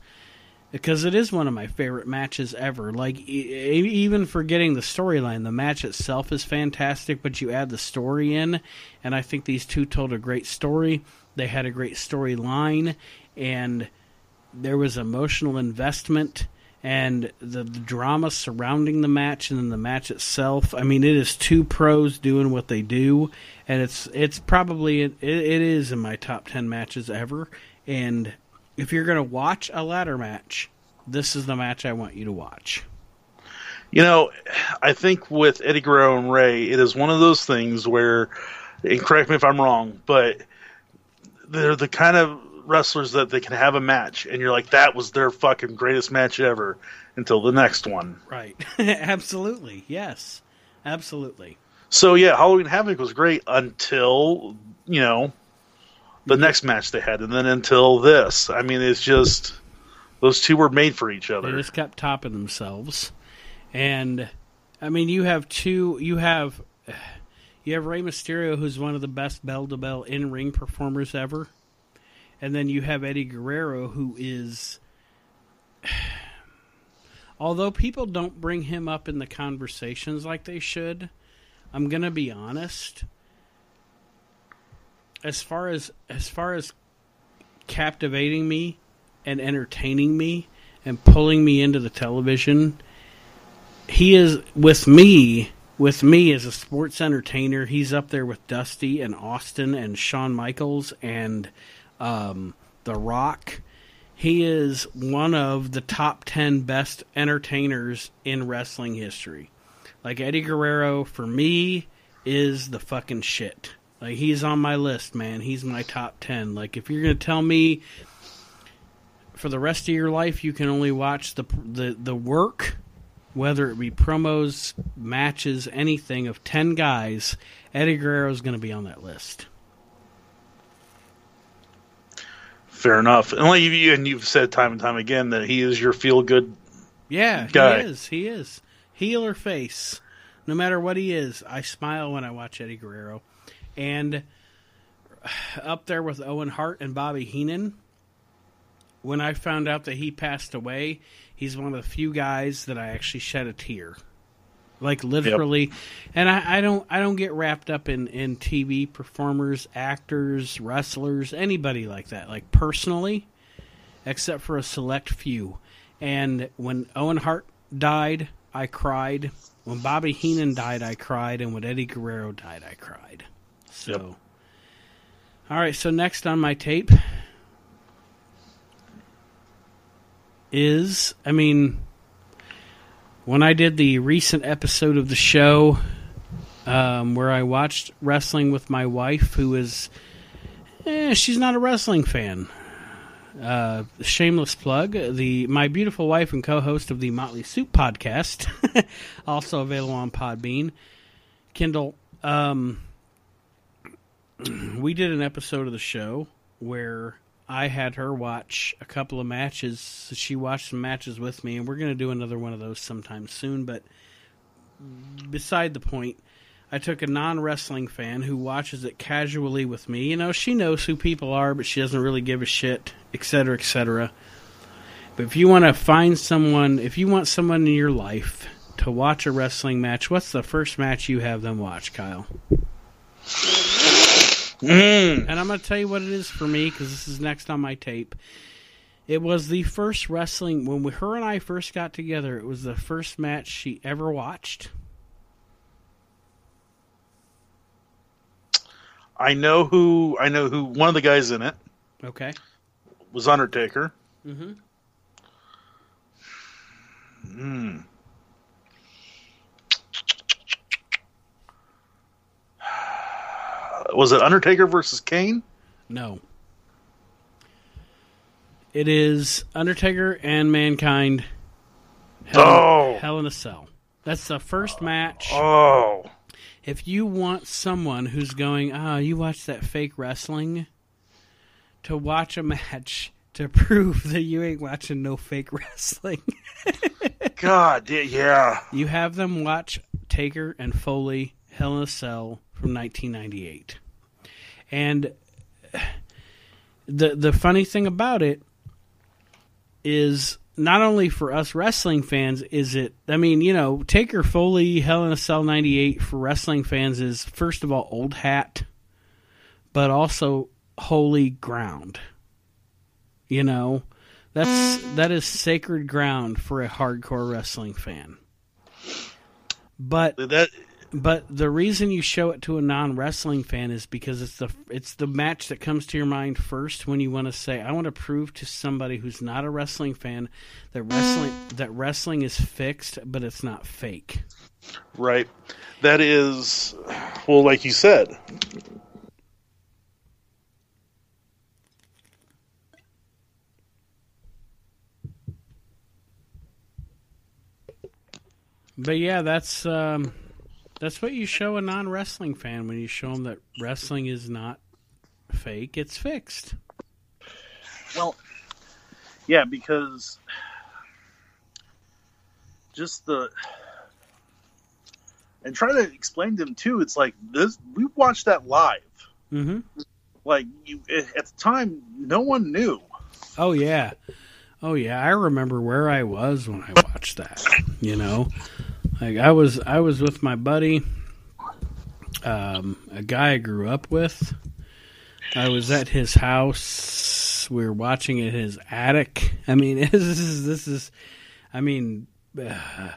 because it is one of my favorite matches ever. Like, e- even forgetting the storyline, the match itself is fantastic, but you add the story in, and I think these two told a great story. They had a great storyline, and there was emotional investment, and the, the drama surrounding the match and then the match itself. I mean, it is two pros doing what they do, and it's it's probably, it, it is in my top ten matches ever, and if you're going to watch a ladder match, this is the match I want you to watch. You know, I think with Eddie Guerrero and Rey, it is one of those things where, and correct me if I'm wrong, but they're the kind of wrestlers that they can have a match, and you're like, that was their fucking greatest match ever, until the next one. Right. Absolutely. Yes. Absolutely. So, yeah, Halloween Havoc was great until, you know, the next match they had, and then until this. I mean, it's just those two were made for each other. They just kept topping themselves. And I mean, you have two you have you have Rey Mysterio, who's one of the best bell to bell in ring performers ever. And then you have Eddie Guerrero, who is... Although people don't bring him up in the conversations like they should, I'm going to be honest. As far as as far as captivating me and entertaining me and pulling me into the television, he is with me, with me as a sports entertainer. He's up there with Dusty and Austin and Shawn Michaels and um, The Rock. He is one of the top ten best entertainers in wrestling history. Like, Eddie Guerrero, for me, is the fucking shit. Like, he's on my list, man. He's my top ten. Like, if you're going to tell me for the rest of your life you can only watch the, the the work, whether it be promos, matches, anything, of ten guys, Eddie Guerrero's going to be on that list. Fair enough. And, like you, and you've said time and time again that he is your feel-good yeah, guy. Yeah, he is. He is. Heel or face. No matter what he is, I smile when I watch Eddie Guerrero. And up there with Owen Hart and Bobby Heenan, when I found out that he passed away, he's one of the few guys that I actually shed a tear. Like, literally. Yep. And I, I don't I don't get wrapped up in, in T V performers, actors, wrestlers, anybody like that. Like, personally, except for a select few. And when Owen Hart died, I cried. When Bobby Heenan died, I cried. And when Eddie Guerrero died, I cried. So, yep. All right, so next on my tape is, I mean, when I did the recent episode of the show um, where I watched wrestling with my wife, who is, eh, she's not a wrestling fan. Uh, shameless plug, the my beautiful wife and co-host of the Motley Soup podcast, also available on Podbean, Kindle. Um, we did an episode of the show where I had her watch a couple of matches. She watched some matches with me, and we're going to do another one of those sometime soon. But beside the point, I took a non-wrestling fan who watches it casually with me. You know, she knows who people are, but she doesn't really give a shit, et cetera, et cetera. But if you want to find someone, if you want someone in your life to watch a wrestling match, what's the first match you have them watch, Kyle? Mm. And I'm going to tell you what it is for me, because this is next on my tape. It was the first wrestling, when we, her and I first got together, it was the first match she ever watched. I know who, I know who, one of the guys in it. Okay. Was Undertaker. Mm-hmm. Hmm. Was it Undertaker versus Kane? No. It is Undertaker and Mankind. Hell, oh. Hell in a Cell. That's the first match. Oh. If you want someone who's going, oh, you watch that fake wrestling, to watch a match to prove that you ain't watching no fake wrestling. God, yeah. You have them watch Taker and Foley, Hell in a Cell, from nineteen ninety-eight. And the the funny thing about it is, not only for us wrestling fans is it, I mean, you know, Taker Foley, Hell in a Cell ninety-eight for wrestling fans is, first of all, old hat, but also holy ground. You know, that's that is sacred ground for a hardcore wrestling fan. But that But the reason you show it to a non-wrestling fan is because it's the it's the match that comes to your mind first when you want to say, I want to prove to somebody who's not a wrestling fan that wrestling that wrestling is fixed, but it's not fake. Right. That is, well, like you said. But yeah, that's... Um, That's what you show a non-wrestling fan when you show them that wrestling is not fake, it's fixed. Well, yeah, because just the... And trying to explain to them, too, it's like, this. We watched that live. Mm-hmm. Like, you, at the time, no one knew. Oh, yeah. Oh, yeah. I remember where I was when I watched that, you know. Like, I was I was with my buddy, um, a guy I grew up with. I was at his house. We were watching it in his attic. I mean, this is, this is I mean, uh,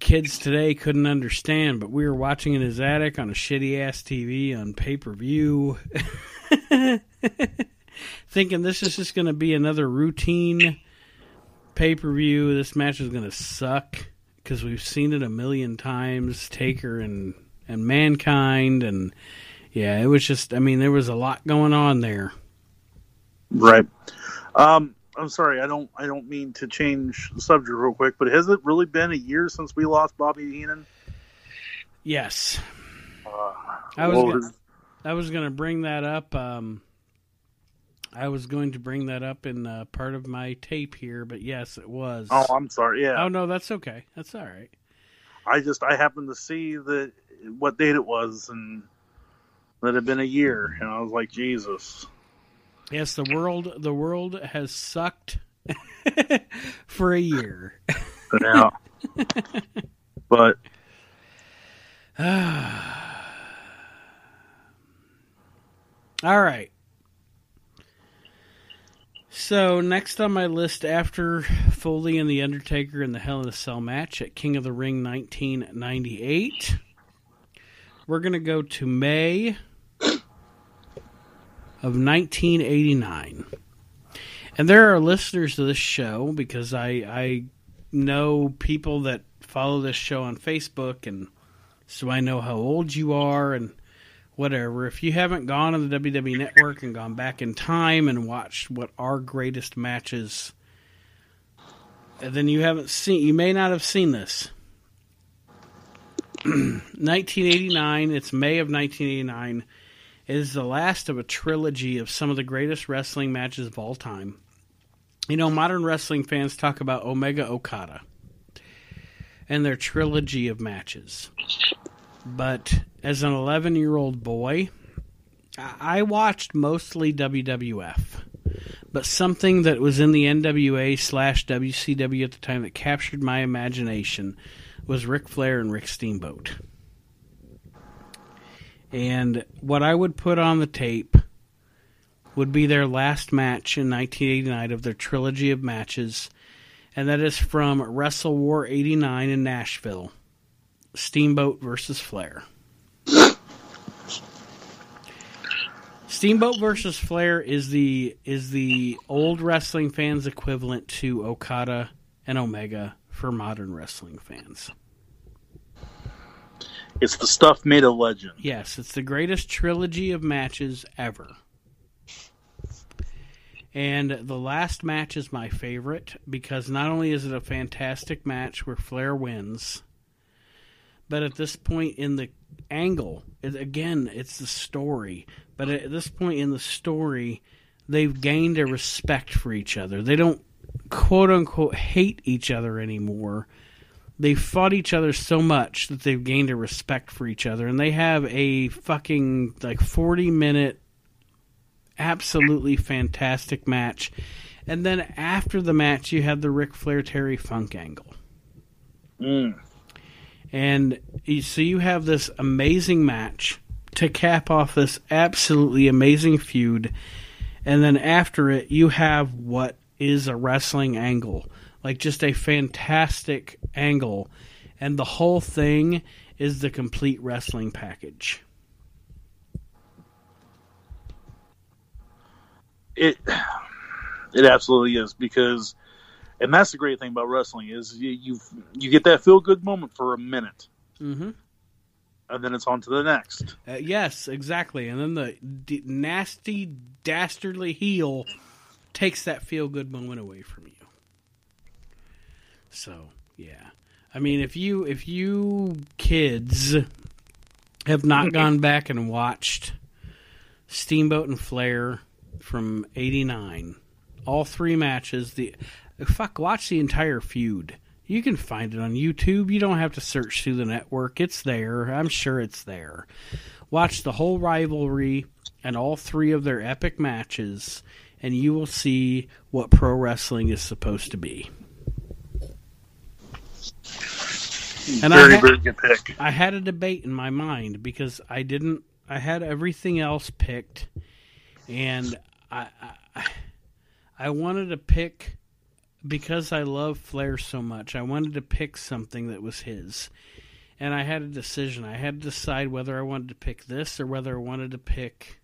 kids today couldn't understand, but we were watching in his attic on a shitty-ass T V on pay-per-view. Thinking this is just going to be another routine pay-per-view. This match is going to suck because we've seen it a million times. Taker and, and Mankind. And, yeah, it was just, I mean, there was a lot going on there. Right. Um, I'm sorry, I don't I don't mean to change the subject real quick, but has it really been a year since we lost Bobby Heenan? Yes. Uh, I was gonna, I was going to bring that up. Um I was going to bring that up in uh, part of my tape here, but yes, it was. Oh, I'm sorry. Yeah. Oh no, that's okay. That's all right. I just I happened to see that what date it was, and that had been a year, and I was like, Jesus. Yes, the world the world has sucked for a year. Yeah. But all right. So next on my list, after Foley and The Undertaker in the Hell in a Cell match at King of the Ring nineteen ninety-eight, we're going to go to May of nineteen eighty-nine. And there are listeners to this show, because I, I know people that follow this show on Facebook, and so I know how old you are and whatever. If you haven't gone on the W W E Network and gone back in time and watched what our greatest matches, then you haven't seen, you may not have seen this. nineteen eighty-nine, it's May of nineteen eighty-nine. It is the last of a trilogy of some of the greatest wrestling matches of all time. You know, modern wrestling fans talk about Omega Okada and their trilogy of matches. But as an eleven-year-old boy, I watched mostly W W F, but something that was in the N W A slash W C W at the time that captured my imagination was Ric Flair and Rick Steamboat. And what I would put on the tape would be their last match in nineteen eighty-nine of their trilogy of matches, and that is from Wrestle War eighty-nine in Nashville, Steamboat versus Flair. Steamboat versus Flair is the is the old wrestling fans' equivalent to Okada and Omega for modern wrestling fans. It's the stuff made a legend. Yes, it's the greatest trilogy of matches ever. And the last match is my favorite because not only is it a fantastic match where Flair wins, but at this point in the angle, it, again, it's the story. But at this point in the story, they've gained a respect for each other. They don't, quote-unquote, hate each other anymore. They fought each other so much that they've gained a respect for each other. And they have a fucking, like, forty-minute, absolutely fantastic match. And then after the match, you have the Ric Flair-Terry Funk angle. Mm. And so you have this amazing match to cap off this absolutely amazing feud. And then after it, you have what is a wrestling angle. Like just a fantastic angle. And the whole thing is the complete wrestling package. It, it absolutely is, because... And that's the great thing about wrestling is you you, you get that feel-good moment for a minute. Mm-hmm. And then it's on to the next. Uh, yes, exactly. And then the d- nasty, dastardly heel takes that feel-good moment away from you. So, yeah. I mean, if you if you kids have not gone back and watched Steamboat and Flair from eighty-nine, all three matches, the... Fuck, watch the entire feud. You can find it on YouTube. You don't have to search through the network. It's there. I'm sure it's there. Watch the whole rivalry and all three of their epic matches, and you will see what pro wrestling is supposed to be. And very, I had, very good pick. I had a debate in my mind because I didn't. I had everything else picked, and I I, I wanted to pick, because I love Flair so much, I wanted to pick something that was his. And I had a decision. I had to decide whether I wanted to pick this or whether I wanted to pick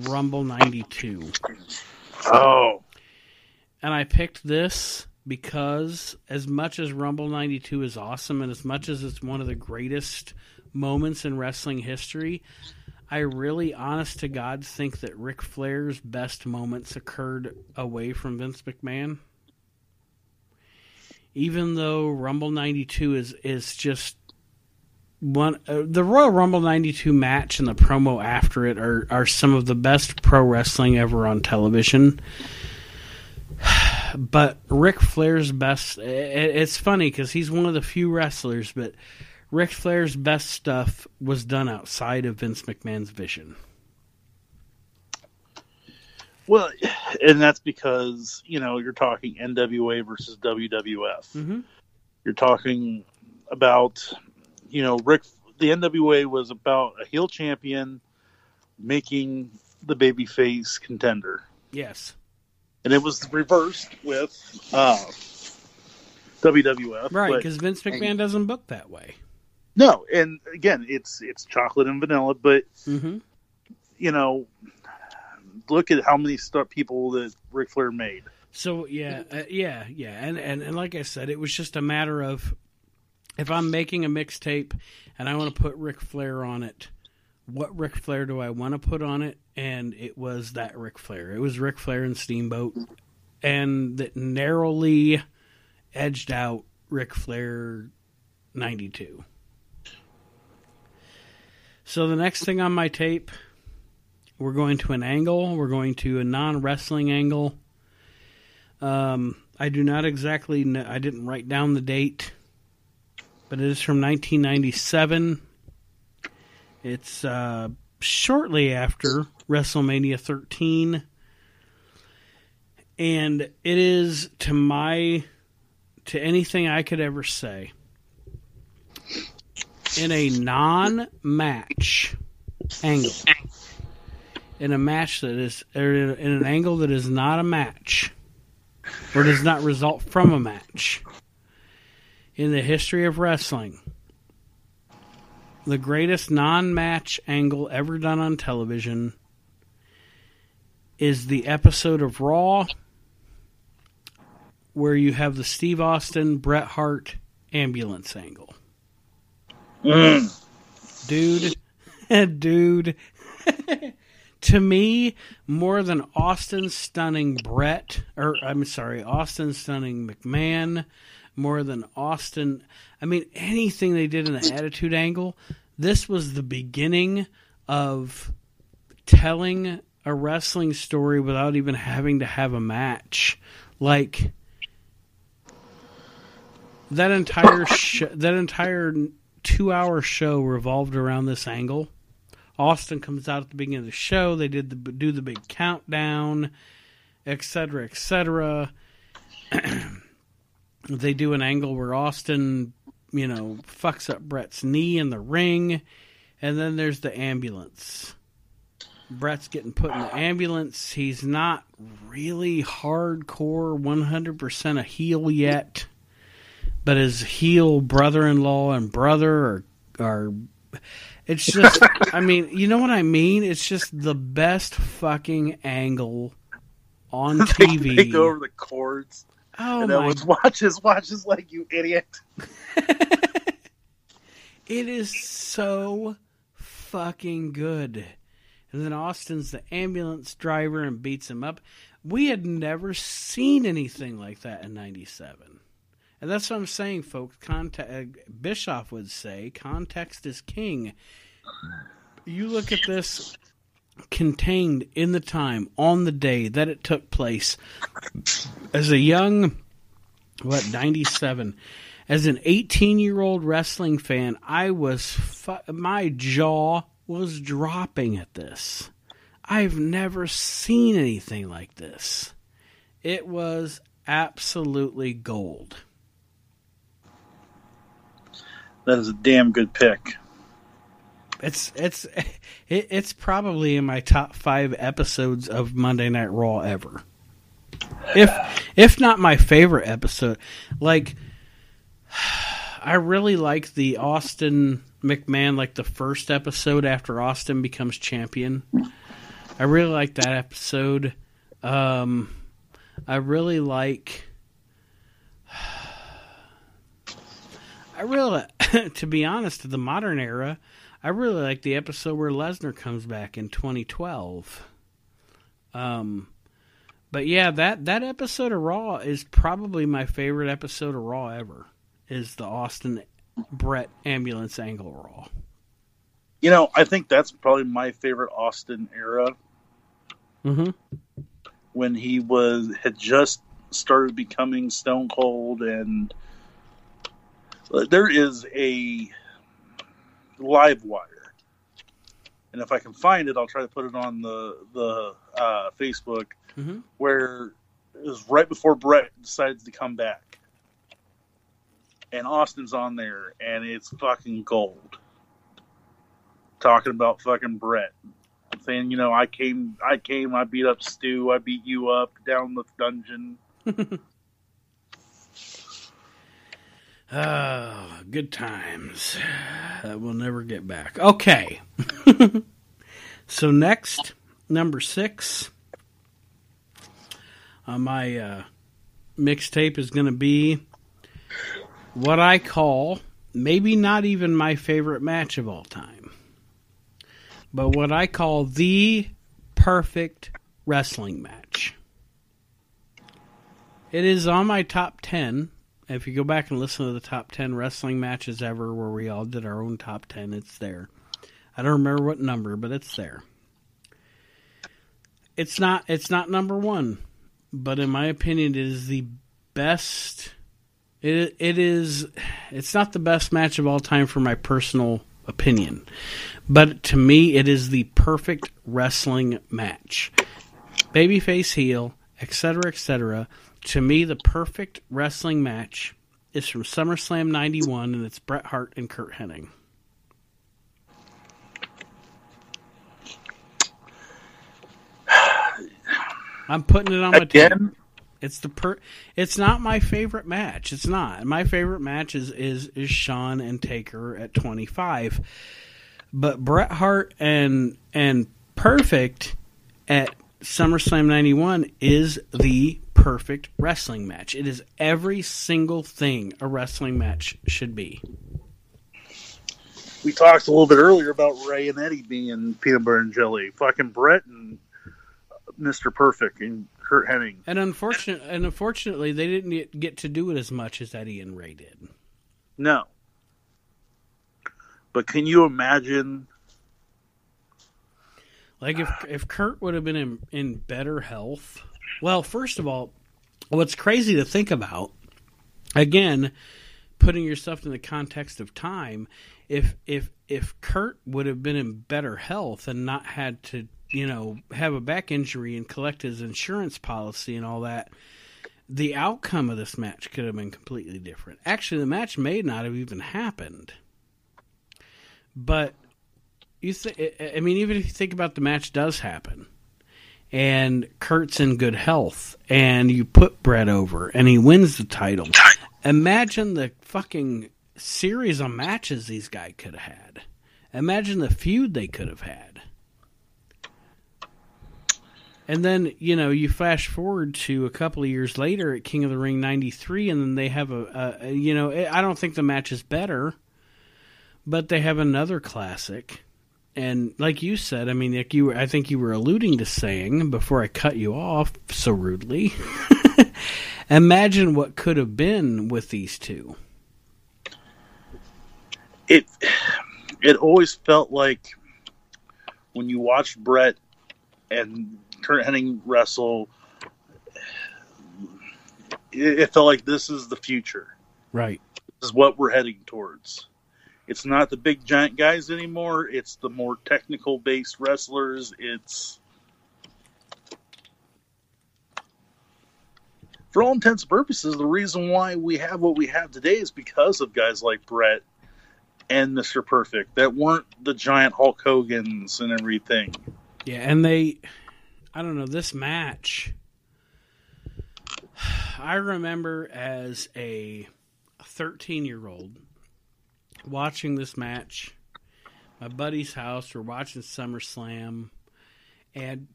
Rumble ninety-two. Oh. And I picked this because as much as Rumble ninety-two is awesome and as much as it's one of the greatest moments in wrestling history, I really, honest to God, think that Ric Flair's best moments occurred away from Vince McMahon. Even though Rumble ninety-two is, is just one, uh, the Royal Rumble ninety-two match and the promo after it are, are some of the best pro wrestling ever on television. But Ric Flair's best, it, it's funny because he's one of the few wrestlers, but Ric Flair's best stuff was done outside of Vince McMahon's vision. Well, and that's because, you know, you're talking N W A versus W W F. Mm-hmm. You're talking about, you know, Rick, the N W A was about a heel champion making the babyface contender. Yes. And it was reversed with uh, W W F. Right, because Vince McMahon and, doesn't book that way. No, and again, it's it's chocolate and vanilla, but, mm-hmm. you know... Look at how many stuff people that Ric Flair made. So, yeah, uh, yeah, yeah. And, and and like I said, it was just a matter of, if I'm making a mixtape and I want to put Ric Flair on it, what Ric Flair do I want to put on it? And it was that Ric Flair. It was Ric Flair and Steamboat. And that narrowly edged out Ric Flair ninety-two. So the next thing on my tape... We're going to an angle. We're going to a non-wrestling angle. Um, I do not exactly know. I didn't write down the date, but it is from nineteen ninety-seven. It's uh, shortly after WrestleMania thirteen. And it is, to my, to anything I could ever say, in a non-match angle. In a match that is, or in an angle that is not a match, or does not result from a match, in the history of wrestling, the greatest non-match angle ever done on television is the episode of Raw where you have the Steve Austin, Bret Hart ambulance angle. Mm. Dude, dude. To me, more than Austin stunning Brett, or I'm sorry, Austin stunning McMahon, more than Austin, I mean, anything they did in the Attitude Angle, this was the beginning of telling a wrestling story without even having to have a match. Like, that entire sh- that entire two-hour show revolved around this angle. Austin comes out at the beginning of the show. They did the, do the big countdown, et cetera, et cetera. They do an angle where Austin, you know, fucks up Brett's knee in the ring, and then there's the ambulance. Brett's getting put in the ambulance. He's not really hardcore, one hundred percent a heel yet, but his heel brother-in-law and brother are... are It's just, I mean, you know what I mean? It's just the best fucking angle on T V. They go over the cords. Oh, and my. And watch his watches like, you idiot. It is so fucking good. And then Austin's the ambulance driver and beats him up. We had never seen anything like that in ninety-seven. And that's what I'm saying, folks. Context, Bischoff would say, context is king. You look at this contained in the time, on the day that it took place. As a young what, ninety-seven. As an eighteen-year-old wrestling fan, I was fu- my jaw was dropping at this. I've never seen anything like this. It was absolutely gold. That is a damn good pick. It's it's it, it's probably in my top five episodes of Monday Night Raw ever. If if not my favorite episode, like I really like the Austin McMahon, like the first episode after Austin becomes champion. I really like that episode. Um, I really like. I really, to be honest, in the modern era, I really like the episode where Lesnar comes back in twenty twelve. Um, but yeah, that, that episode of Raw is probably my favorite episode of Raw ever, is the Austin Brett ambulance angle Raw. You know, I think that's probably my favorite Austin era. Mm-hmm. When he was had just started becoming Stone Cold, and there is a live wire, and if I can find it, I'll try to put it on the the uh, Facebook, mm-hmm. where it was right before Brett decides to come back, and Austin's on there, and it's fucking gold. Talking about fucking Brett, saying, you know, I came, I came, I beat up Stu, I beat you up down the dungeon. Oh, good times that we'll never get back. Okay. So next, number six on uh, my uh, mixtape is going to be what I call maybe not even my favorite match of all time, but what I call the perfect wrestling match. It is on my top ten. If you go back and listen to the top ten wrestling matches ever, where we all did our own top ten, it's there. I don't remember what number, but it's there. It's not, it's not number one, but in my opinion, it is the best. It, it is, it's not the best match of all time for my personal opinion, but to me it is the perfect wrestling match. Babyface, heel, etc, etc. To me, the perfect wrestling match is from SummerSlam ninety-one, and it's Bret Hart and Kurt Hennig. I'm putting it on my Again? Team. It's the per- It's not my favorite match. It's not. My favorite match is, is, is Shawn and Taker at twenty-five. But Bret Hart and and Perfect at SummerSlam ninety-one is the perfect wrestling match. It is every single thing a wrestling match should be. We talked a little bit earlier about Ray and Eddie being peanut butter and jelly. Fucking Bret and Mister Perfect and Kurt Hennig. And unfortunate, and unfortunately, they didn't get to do it as much as Eddie and Ray did. No. But can you imagine? Like, if if Kurt would have been in, in better health. Well, first of all, what's crazy to think about, again, putting yourself in the context of time, if if if Kurt would have been in better health and not had to, you know, have a back injury and collect his insurance policy and all that, the outcome of this match could have been completely different. Actually, the match may not have even happened. But you th- I mean, even if you think about, the match does happen, and Kurt's in good health, and you put Brett over, and he wins the title. Imagine the fucking series of matches these guys could have had. Imagine the feud they could have had. And then, you know, you flash forward to a couple of years later at King of the Ring ninety-three, and then they have a, a, you know, I don't think the match is better, but they have another classic. And like you said, I mean, like you were, I think you were alluding to saying before I cut you off so rudely, imagine what could have been with these two. It, it always felt like when you watched Brett and Kurt Hennig wrestle, it felt like this is the future. Right. This is what we're heading towards. It's not the big giant guys anymore. It's the more technical based wrestlers. It's, for all intents and purposes, the reason why we have what we have today is because of guys like Brett and Mister Perfect that weren't the giant Hulk Hogans and everything. Yeah, and they, I don't know, this match, I remember as a thirteen-year-old watching this match. My buddy's house, we're watching SummerSlam, and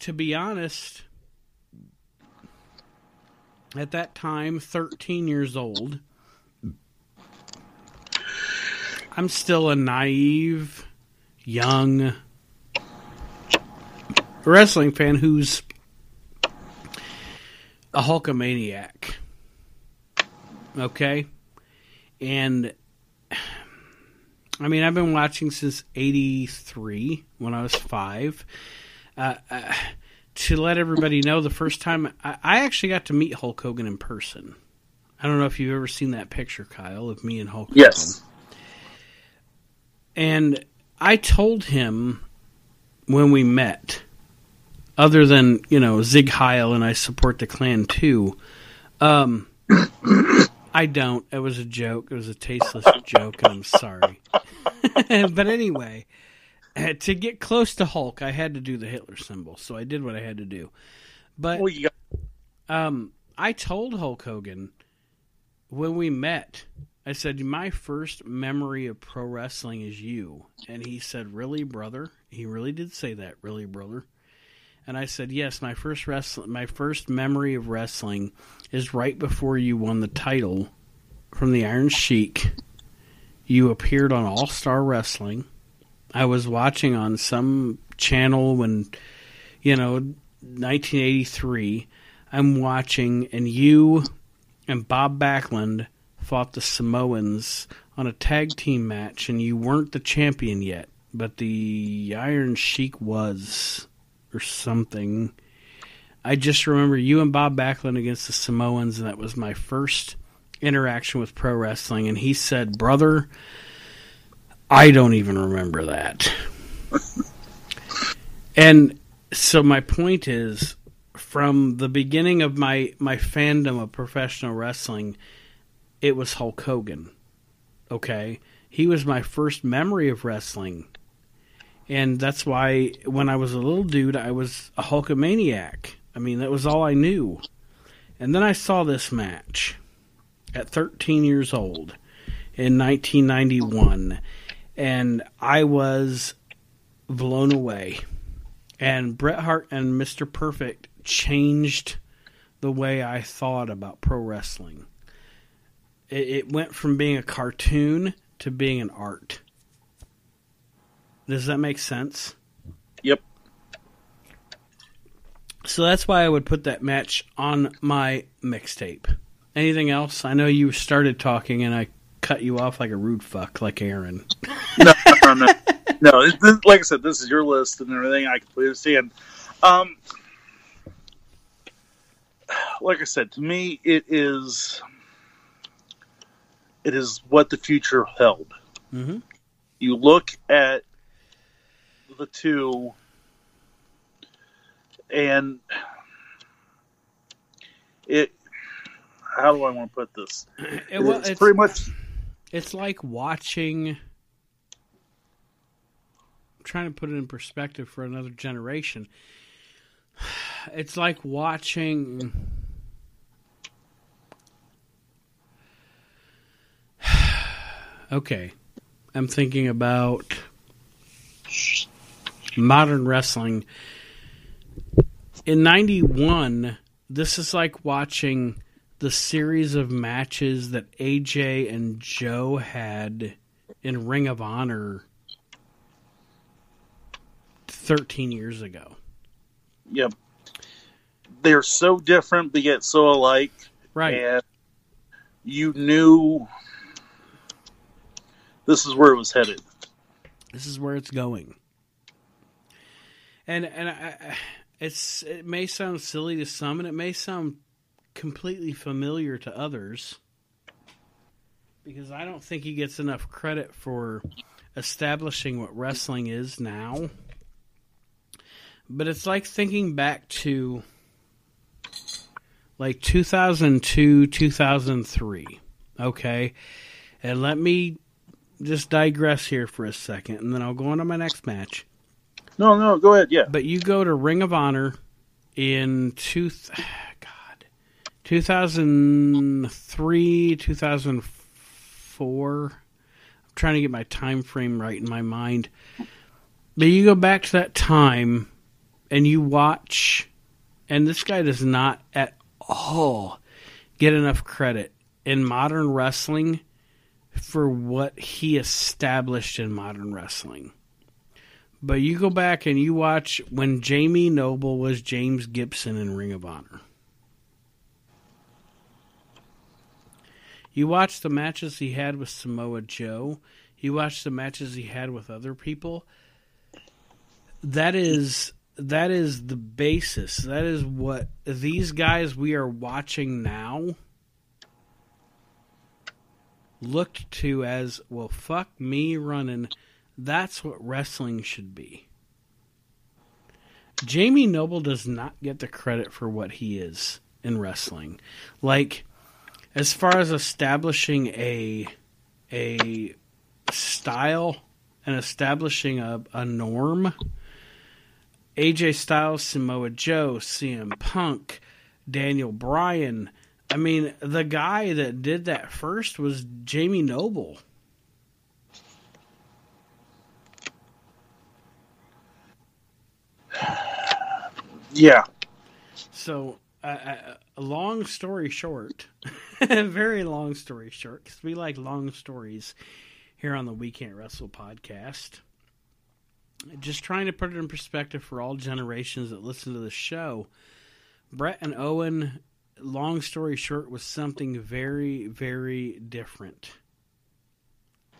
to be honest, at that time, thirteen years old, I'm still a naive, young wrestling fan who's a Hulkamaniac. Okay? And, I mean, I've been watching since eighty-three, when I was five. Uh... I, To let everybody know, the first time I, I actually got to meet Hulk Hogan in person. I don't know if you've ever seen that picture, Kyle, of me and Hulk Hogan. Yes. And I told him when we met, other than, you know, Zig Heil and I support the Klan too, um, I don't. It was a joke. It was a tasteless joke, and I'm sorry. But anyway, to get close to Hulk, I had to do the Hitler symbol, so I did what I had to do. But well, yeah. um, I told Hulk Hogan when we met, I said, my first memory of pro wrestling is you. And he said, really, brother? He really did say that, really, brother? And I said, yes, my first wrestling, my first memory of wrestling is right before you won the title from the Iron Sheik. You appeared on All Star Wrestling. I was watching on some channel when, you know, nineteen eighty-three, I'm watching, and you and Bob Backlund fought the Samoans on a tag team match, and you weren't the champion yet, but the Iron Sheik was, or something. I just remember you and Bob Backlund against the Samoans, and that was my first interaction with pro wrestling, and he said, brother, I don't even remember that. And so my point is, from the beginning of my, my fandom of professional wrestling, it was Hulk Hogan. Okay? He was my first memory of wrestling. And that's why when I was a little dude, I was a Hulkamaniac. I mean, that was all I knew. And then I saw this match at thirteen years old in nineteen ninety-one. And I was blown away. And Bret Hart and Mister Perfect changed the way I thought about pro wrestling. It, it went from being a cartoon to being an art. Does that make sense? Yep. So that's why I would put that match on my mixtape. Anything else? I know you started talking and I cut you off like a rude fuck, like Aaron. no, no, no, no. This, like I said, this is your list and everything. I completely understand. Um, like I said, to me, it is, it is what the future held. Mm-hmm. You look at the two, and it. How do I want to put this? It, well, it's, it's pretty much. It's like watching, I'm trying to put it in perspective for another generation. It's like watching, okay, I'm thinking about modern wrestling. In ninety-one, this is like watching the series of matches that A J and Joe had in Ring of Honor thirteen years ago. Yep. They're so different, but yet so alike. Right. And you knew this is where it was headed. This is where it's going. And and I, it's it may sound silly to some, and it may sound completely familiar to others, because I don't think he gets enough credit for establishing what wrestling is now. But it's like thinking back to like two thousand two, two thousand three. Okay. And let me just digress here for a second, and then I'll go on to my next match. No, no, go ahead. Yeah. But you go to Ring of Honor in two, God, two thousand three, two thousand four. I'm trying to get my time frame right in my mind. But you go back to that time and you watch, and this guy does not at all get enough credit in modern wrestling for what he established in modern wrestling. But you go back and you watch when Jamie Noble was James Gibson in Ring of Honor. You watch the matches he had with Samoa Joe. You watch the matches he had with other people. That is that is the basis. That is what these guys we are watching now looked to as, well, fuck me running. That's what wrestling should be. Jamie Noble does not get the credit for what he is in wrestling. Like, as far as establishing a a style and establishing a, a norm, A J Styles, Samoa Joe, C M Punk, Daniel Bryan. I mean, the guy that did that first was Jamie Noble. Yeah. So, uh, uh, long story short, very long story short, because we like long stories here on the We Can't Wrestle podcast. Just trying to put it in perspective for all generations that listen to the show. Brett and Owen, long story short, was something very, very different.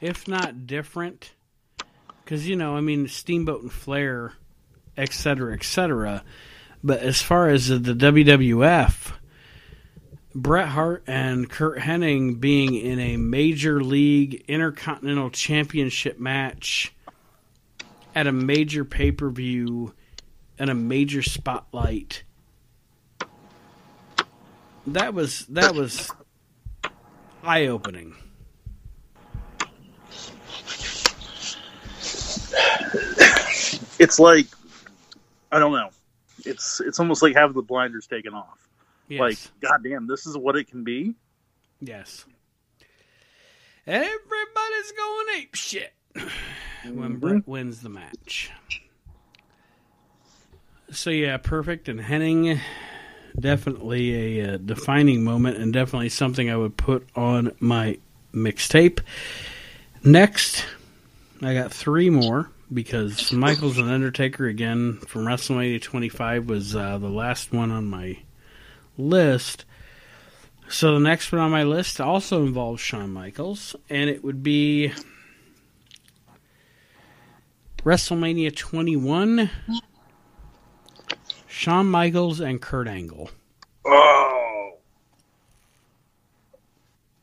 If not different, because, you know, I mean, Steamboat and Flair, et cetera, et cetera. But as far as the W W F, Bret Hart and Kurt Hennig being in a major league intercontinental championship match at a major pay-per-view and a major spotlight. That was that was eye-opening. It's like, I don't know. It's it's almost like having the blinders taken off. Yes. Like, goddamn, this is what it can be. Yes. Everybody's going apeshit when Brett wins the match. So yeah, Perfect and Hennig, definitely a, a defining moment, and definitely something I would put on my mixtape. Next, I got three more, because Michaels and Undertaker again from WrestleMania twenty-five was uh, the last one on my list. So the next one on my list also involves Shawn Michaels, and it would be WrestleMania twenty-one, Shawn Michaels and Kurt Angle. Oh.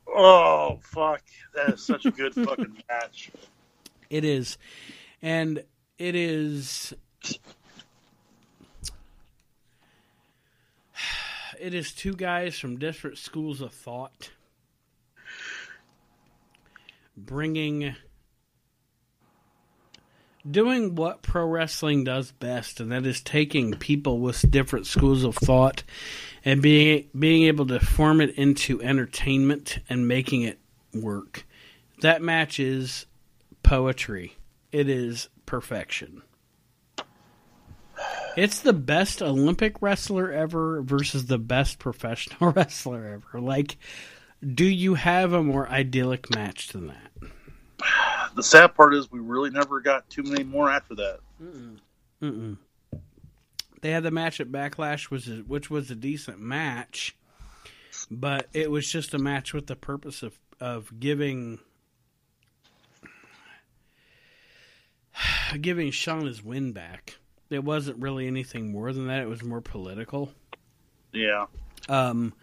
Oh, fuck. That is such a good fucking match. It is. And it is... It is two guys from different schools of thought bringing... doing what pro wrestling does best, and that is taking people with different schools of thought and being being able to form it into entertainment and making it work. That match is poetry. It is perfection. It's the best Olympic wrestler ever versus the best professional wrestler ever. Like, do you have a more idyllic match than that? The sad part is we really never got too many more after that. Mm-mm. Mm-mm. They had the match at Backlash, which, is, which was a decent match, but it was just a match with the purpose of, of giving giving Shawn his win back. It wasn't really anything more than that. It was more political. Yeah. Um,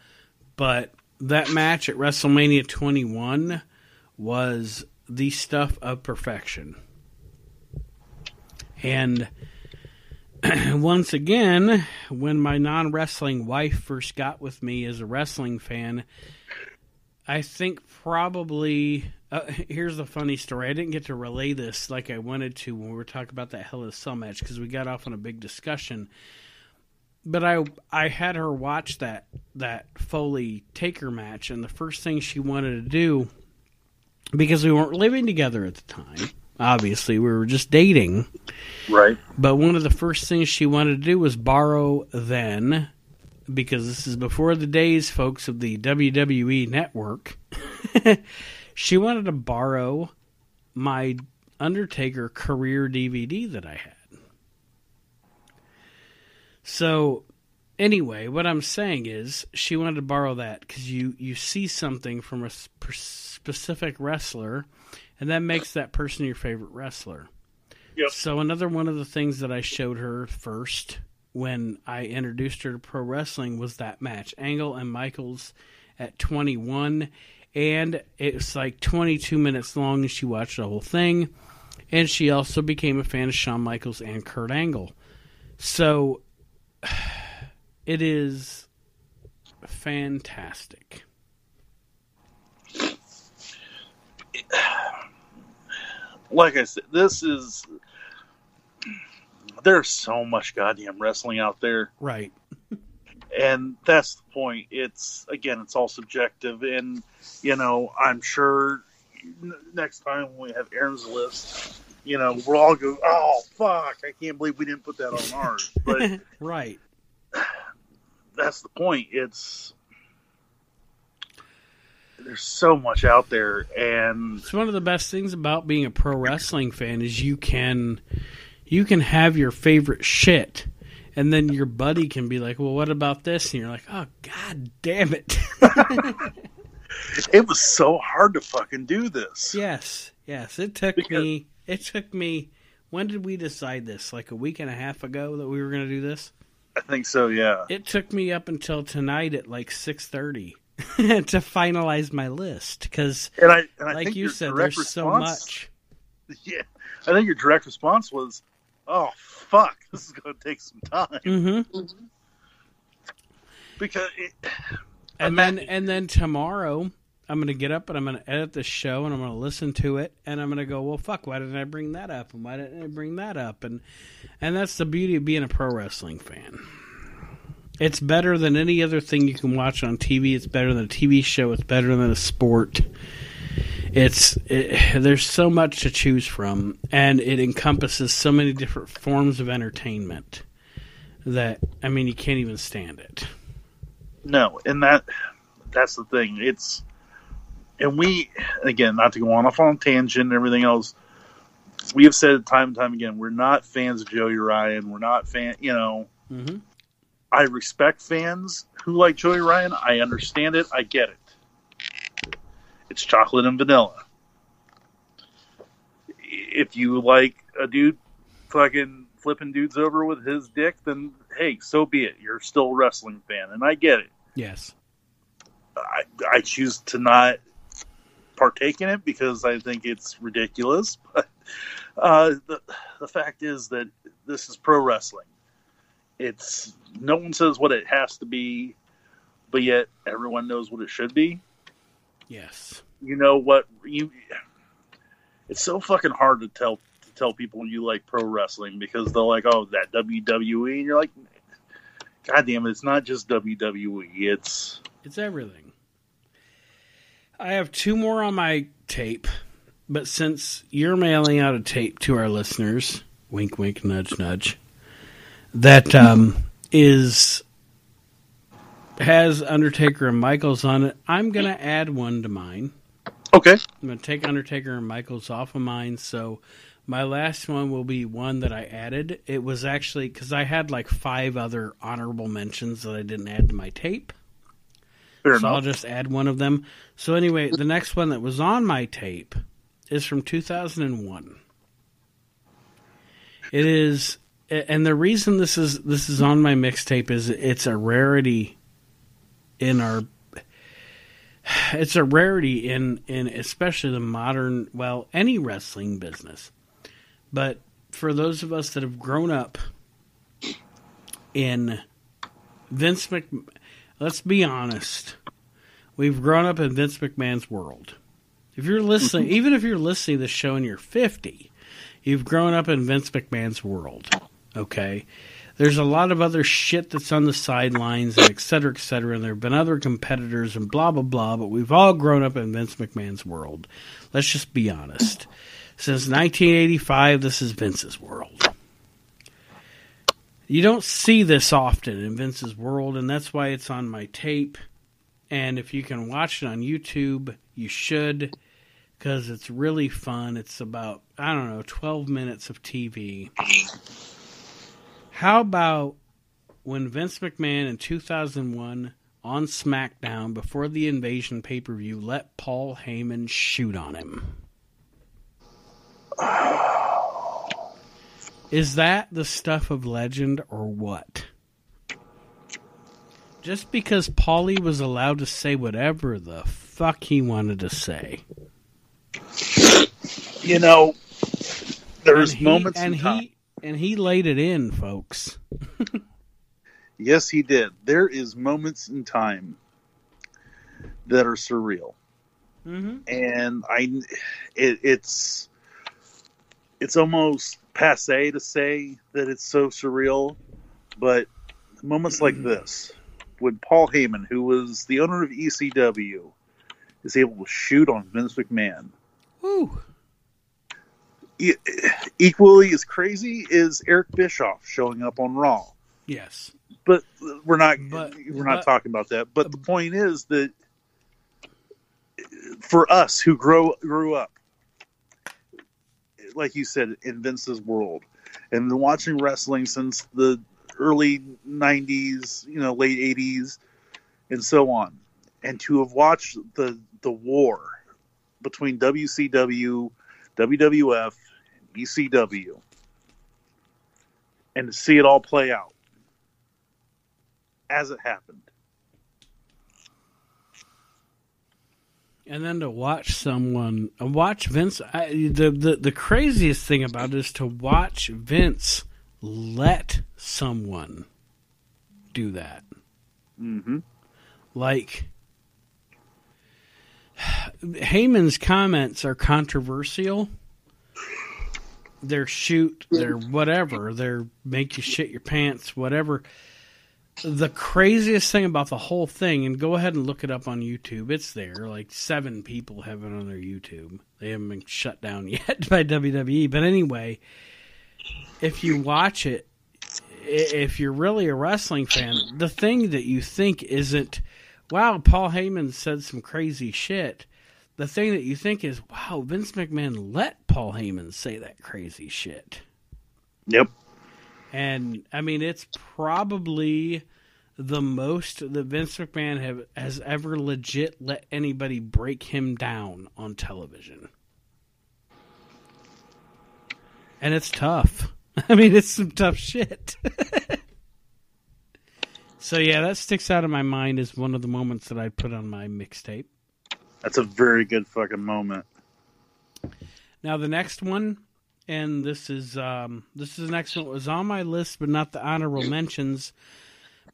But that match at WrestleMania twenty-one was the stuff of perfection. And once again, when my non-wrestling wife first got with me as a wrestling fan, I think probably... Uh, here's the funny story. I didn't get to relay this like I wanted to when we were talking about that Hell in a Cell match because we got off on a big discussion. But I I had her watch that that Foley-Taker match, and the first thing she wanted to do, because we weren't living together at the time, obviously, we were just dating. Right. But one of the first things she wanted to do was borrow then, because this is before the days, folks, of the W W E Network. She wanted to borrow my Undertaker career D V D that I had. So, anyway, what I'm saying is she wanted to borrow that because you, you see something from a specific wrestler, and that makes that person your favorite wrestler. Yep. So another one of the things that I showed her first when I introduced her to pro wrestling was that match, Angle and Michaels at twenty-one. And it was like twenty-two minutes long, and she watched the whole thing. And she also became a fan of Shawn Michaels and Kurt Angle. So it is fantastic. Like I said, this is... There's so much goddamn wrestling out there. Right. And that's the point. It's, again, it's all subjective. And, you know, I'm sure next time when we have Aaron's list, you know, we'll all go, oh, fuck, I can't believe we didn't put that on ours. But right. That's the point. It's, there's so much out there. And it's one of the best things about being a pro wrestling fan is you can, you can have your favorite shit. And then your buddy can be like, well, what about this? And you're like, oh, god damn it. It was so hard to fucking do this. Yes, yes. It took because... me, it took me, when did we decide this? Like a week and a half ago that we were going to do this? I think so, yeah. It took me up until tonight at like six thirty to finalize my list. Because, and I, and I like you said, there's response, so much. Yeah, I think your direct response was, oh, fuck, this is going to take some time. Mm-hmm. Because it, and then and then tomorrow I'm going to get up and I'm going to edit the show and I'm going to listen to it and I'm going to go, well, fuck, why didn't I bring that up? And why didn't I bring that up? And and that's the beauty of being a pro wrestling fan. It's better than any other thing you can watch on T V. It's better than a T V show. It's better than a sport. It's it, there's so much to choose from, and it encompasses so many different forms of entertainment that, I mean, you can't even stand it. No, and that that's the thing. It's and we again, not to go on off on a tangent and everything else. We have said it time and time again. We're not fans of Joey Ryan. We're not fan. You know, mm-hmm. I respect fans who like Joey Ryan. I understand it. I get it. It's chocolate and vanilla. If you like a dude fucking flipping dudes over with his dick, then hey, so be it. You're still a wrestling fan, and I get it. Yes. I, I choose to not partake in it because I think it's ridiculous. But uh, the, the fact is that this is pro wrestling. It's no one says what it has to be, but yet everyone knows what it should be. Yes. You know what? You it's so fucking hard to tell to tell people you like pro wrestling because they're like, "Oh, that W W E," and you're like, "God damn it, it's not just W W E. It's it's everything." I have two more on my tape, but since you're mailing out a tape to our listeners, wink, wink, nudge, nudge, that um, is. Has Undertaker and Michaels on it. I'm going to add one to mine. Okay. I'm going to take Undertaker and Michaels off of mine. So my last one will be one that I added. It was actually because I had like five other honorable mentions that I didn't add to my tape. Fair so enough. I'll just add one of them. So anyway, the next one that was on my tape is from two thousand one. It is, and the reason this is this is on my mixtape is it's a rarity in our it's a rarity in, in especially the modern, well, any wrestling business. But for those of us that have grown up in Vince McMahon, let's be honest, we've grown up in Vince McMahon's world. If you're listening, even if you're listening to this show and you're fifty, you've grown up in Vince McMahon's world, okay? There's a lot of other shit that's on the sidelines, and et cetera, et cetera, and there have been other competitors and blah, blah, blah, but we've all grown up in Vince McMahon's world. Let's just be honest. Since nineteen eighty-five, this is Vince's world. You don't see this often in Vince's world, and that's why it's on my tape. And if you can watch it on YouTube, you should, because it's really fun. It's about, I don't know, twelve minutes of T V. How about when Vince McMahon in two thousand one on SmackDown, before the Invasion pay-per-view, let Paul Heyman shoot on him? Is that the stuff of legend or what? Just because Paulie was allowed to say whatever the fuck he wanted to say. You know, there's and he, moments and in time. He, and he laid it in, folks. Yes, he did. There is moments in time that are surreal. Mm-hmm. And I, it, it's, it's almost passé to say that it's so surreal, but moments like this, when Paul Heyman, who was the owner of E C W, is able to shoot on Vince McMahon. Woo. E- equally as crazy is Eric Bischoff showing up on Raw. Yes, but we're not but, we're not but, talking about that. But the point is that for us who grow grew up, like you said, in Vince's world, and been watching wrestling since the early nineties, you know, late eighties, and so on. And to have watched the the war between W C W, W W F, and E C W, and to see it all play out as it happened. And then to watch someone, watch Vince, I, the, the, the craziest thing about it is to watch Vince let someone do that. Mm-hmm. Like, Heyman's comments are controversial. They're shoot, they're whatever, they're make you shit your pants, whatever. The craziest thing about the whole thing, and go ahead and look it up on YouTube, it's there. Like, seven people have it on their YouTube. They haven't been shut down yet by W W E. But anyway, if you watch it, if you're really a wrestling fan, the thing that you think isn't, wow, Paul Heyman said some crazy shit. The thing that you think is, wow, Vince McMahon let Paul Heyman say that crazy shit. Yep. And, I mean, it's probably the most that Vince McMahon have, has ever legit let anybody break him down on television. And it's tough. I mean, it's some tough shit. So, yeah, that sticks out in my mind as one of the moments that I put on my mixtape. That's a very good fucking moment. Now, the next one, and this is um, this is an excellent, it was on my list, but not the honorable mentions.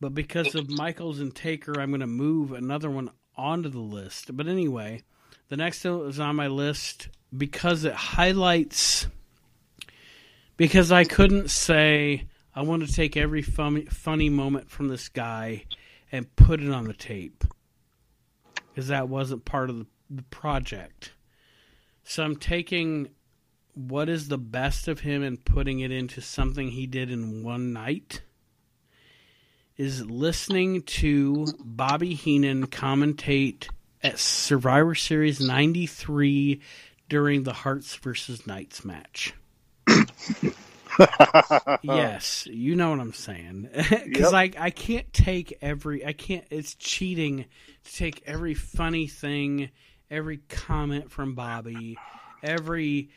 But because of Michaels and Taker, I'm going to move another one onto the list. But anyway, the next one was on my list because it highlights... Because I couldn't say, I want to take every fun, funny moment from this guy and put it on the tape. Because that wasn't part of the, the project. So I'm taking what is the best of him and putting it into something he did in one night. Is listening to Bobby Heenan commentate at Survivor Series ninety-three during the Hearts versus Knights match. Yes, you know what I'm saying. Because like, I can't take every I can't it's cheating to take every funny thing, every comment from Bobby, every,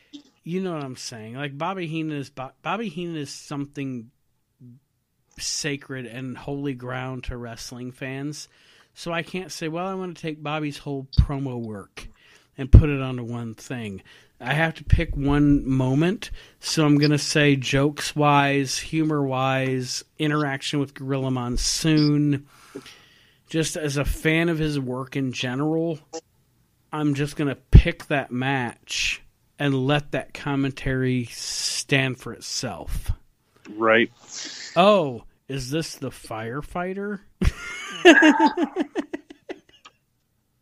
you know what I'm saying. Like Bobby Heenan is Bobby Heenan is something sacred and holy ground to wrestling fans. So I can't say, well, I want to take Bobby's whole promo work and put it onto one thing. I have to pick one moment. So I'm going to say jokes-wise, humor-wise, interaction with Gorilla Monsoon. Just as a fan of his work in general, I'm just going to pick that match and let that commentary stand for itself. Right. Oh, is this the firefighter?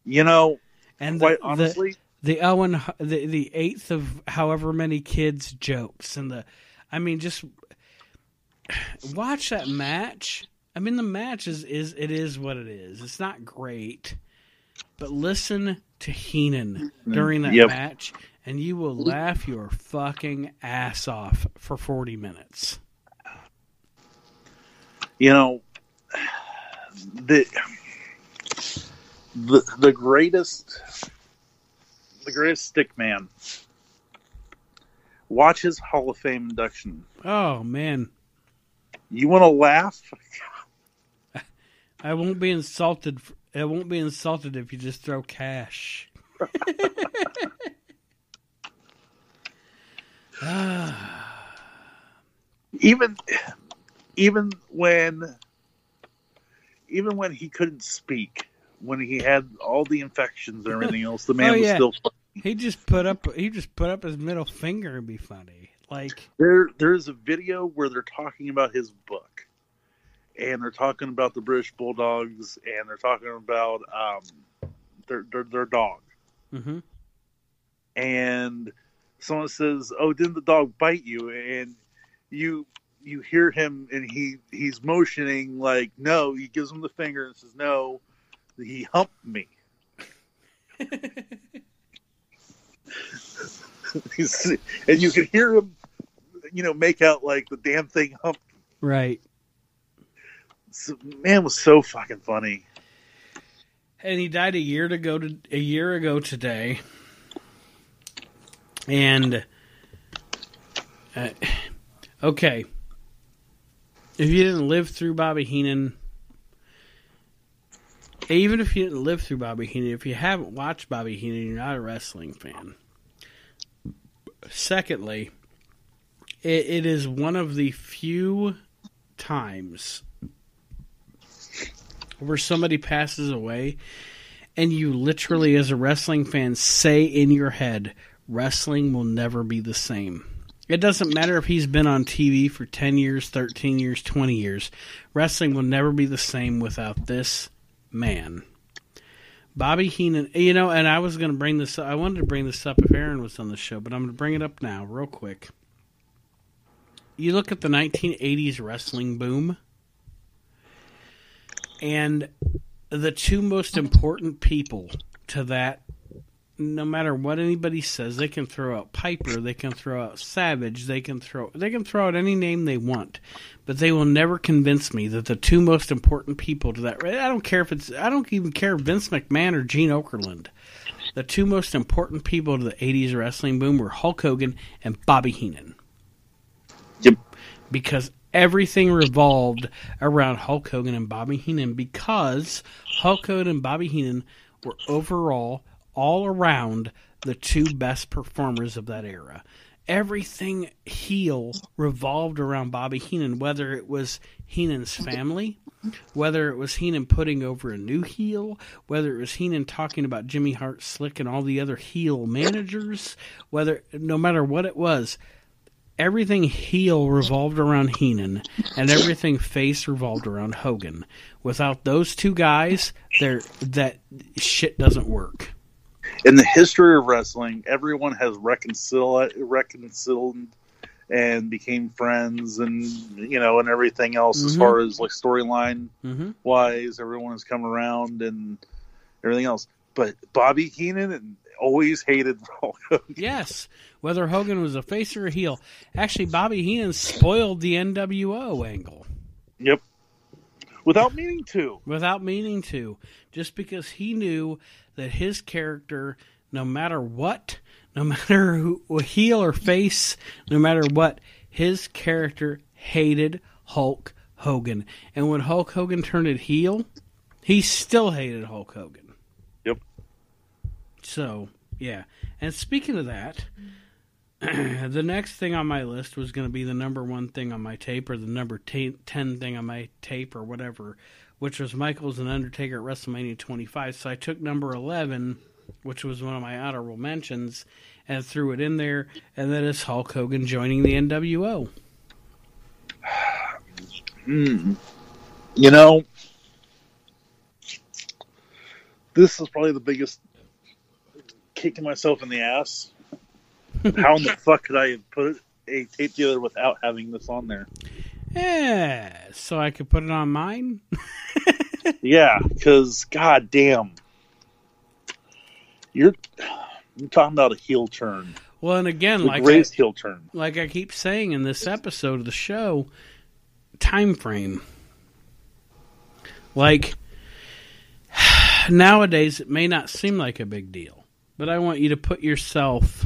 You know, and quite the, honestly, the, the Owen, the, the eighth of however many kids jokes, and the, I mean, just watch that match. I mean, the match is, is it is what it is. It's not great, but listen to Heenan during that yep. match, and you will laugh your fucking ass off for forty minutes. You know, the the the greatest the greatest stick man. Watch his Hall of Fame induction. Oh man, you want to laugh? I won't be insulted. I won't be insulted if you just throw cash. even, even when, even when he couldn't speak, when he had all the infections and everything else, the man oh, yeah. was still funny. He just put up, he just put up his middle finger and be funny. Like there, there is a video where they're talking about his book, and they're talking about the British Bulldogs, and they're talking about um, their, their their dog, mm-hmm. and someone says, "Oh, didn't the dog bite you?" And you you hear him, and he, he's motioning like no. He gives him the finger and says, "No, he humped me." And you could hear him, you know, make out like the damn thing humped me. Right. So, man was so fucking funny. And he died a year ago to a year ago today. And, uh, okay, if you didn't live through Bobby Heenan, even if you didn't live through Bobby Heenan, if you haven't watched Bobby Heenan, you're not a wrestling fan. Secondly, it, it is one of the few times where somebody passes away and you literally, as a wrestling fan, say in your head, wrestling will never be the same. It doesn't matter if he's been on T V for ten years, thirteen years, twenty years. Wrestling will never be the same without this man. Bobby Heenan, you know, and I was going to bring this up. I wanted to bring this up if Aaron was on the show, but I'm going to bring it up now real quick. You look at the nineteen eighties wrestling boom, and the two most important people to that, no matter what anybody says, they can throw out Piper, they can throw out Savage, they can throw they can throw out any name they want, but they will never convince me that the two most important people to that, I don't care if it's, I don't even care if Vince McMahon or Gene Okerlund, the two most important people to the eighties wrestling boom were Hulk Hogan and Bobby Heenan. Yep. Because everything revolved around Hulk Hogan and Bobby Heenan, because Hulk Hogan and Bobby Heenan were overall, all around, the two best performers of that era. Everything heel revolved around Bobby Heenan, whether it was Heenan's family, whether it was Heenan putting over a new heel, whether it was Heenan talking about Jimmy Hart, Slick, and all the other heel managers, whether, no matter what it was, everything heel revolved around Heenan, and everything face revolved around Hogan. Without those two guys, there that shit doesn't work. In the history of wrestling, everyone has reconciled, reconciled and became friends, and you know, and everything else, mm-hmm. as far as like storyline mm-hmm. wise, everyone has come around and everything else. But Bobby Heenan and always hated Hulk Hogan. Yes, whether Hogan was a face or a heel. Actually, Bobby Heenan spoiled the N W O angle. Yep. Without meaning to. Without meaning to. Just because he knew that his character, no matter what, no matter who, heel or face, no matter what, his character hated Hulk Hogan. And when Hulk Hogan turned it heel, he still hated Hulk Hogan. Yep. So, yeah. And speaking of that, the next thing on my list was going to be the number one thing on my tape, or the number ten thing on my tape, or whatever, which was Michaels and Undertaker at WrestleMania twenty-five. So I took number eleven, which was one of my honorable mentions, and threw it in there, and that is Hulk Hogan joining the N W O. Mm. You know, this is probably the biggest kicking myself in the ass. How in the fuck could I put a tape dealer without having this on there? Yeah, so I could put it on mine? Yeah, because, goddamn, you're, you're talking about a heel turn. Well, and again, like raised heel turn. Like I keep saying in this episode of the show, time frame. Like, nowadays it may not seem like a big deal, but I want you to put yourself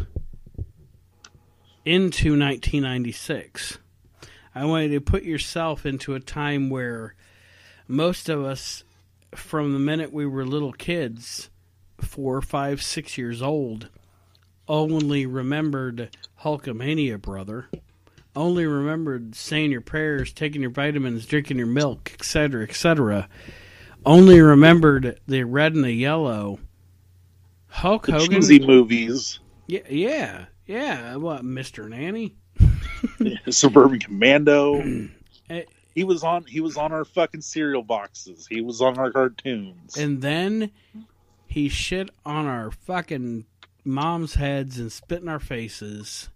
into nineteen ninety-six. I want you to put yourself into a time where most of us, from the minute we were little kids, four, five, six years old, only remembered Hulkamania, brother. Only remembered saying your prayers, taking your vitamins, drinking your milk, et cetera, et cetera. Only remembered the red and the yellow. Hulk the Hogan cheesy movies. Yeah, yeah. Yeah, what, Mister Nanny? Suburban Commando. He was on he was on our fucking cereal boxes. He was on our cartoons. And then he shit on our fucking mom's heads and spit in our faces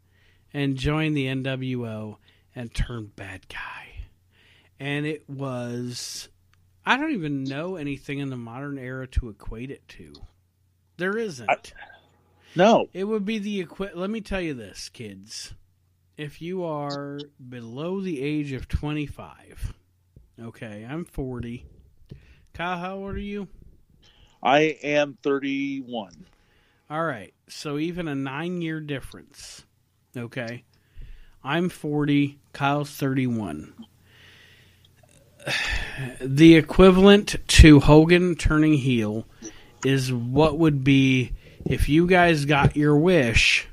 and joined the N W O and turned bad guy. And it was, I don't even know anything in the modern era to equate it to. There isn't. I, No. It would be the equi- let me tell you this, kids. If you are below the age of twenty-five, okay, I'm forty. Kyle, how old are you? I am thirty-one. All right. So even a nine-year difference, okay? I'm forty. Kyle's thirty-one. The equivalent to Hogan turning heel is what would be if you guys got your wish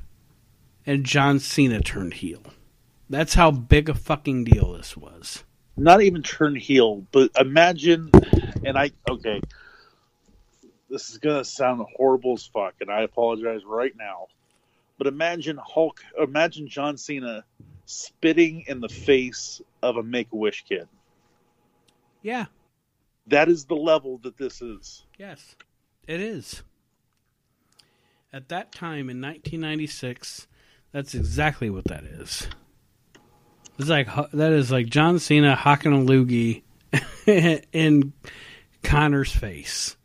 and John Cena turned heel. That's how big a fucking deal this was. Not even turn heel, but imagine, and I, okay, this is going to sound horrible as fuck, and I apologize right now, but imagine Hulk, imagine John Cena spitting in the face of a Make-A-Wish kid. Yeah. That is the level that this is. Yes, it is. At that time, in nineteen ninety-six, that's exactly what that is. It's like that is like John Cena hocking a loogie in Connor's face.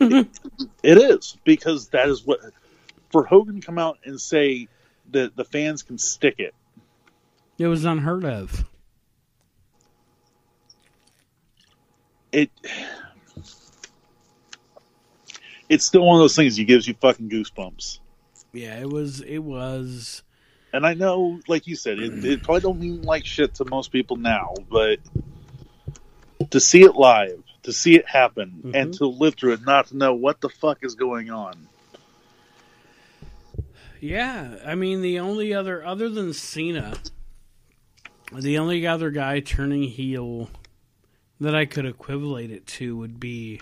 it, it is, because that is what... For Hogan to come out and say that the fans can stick it. It was unheard of. It... It's still one of those things that gives you fucking goosebumps. Yeah, it was. It was. And I know, like you said, it, it probably don't mean like shit to most people now, but to see it live, to see it happen, mm-hmm. and to live through it, not to know what the fuck is going on. Yeah, I mean, the only other, other than Cena, the only other guy turning heel that I could equivalate it to would be...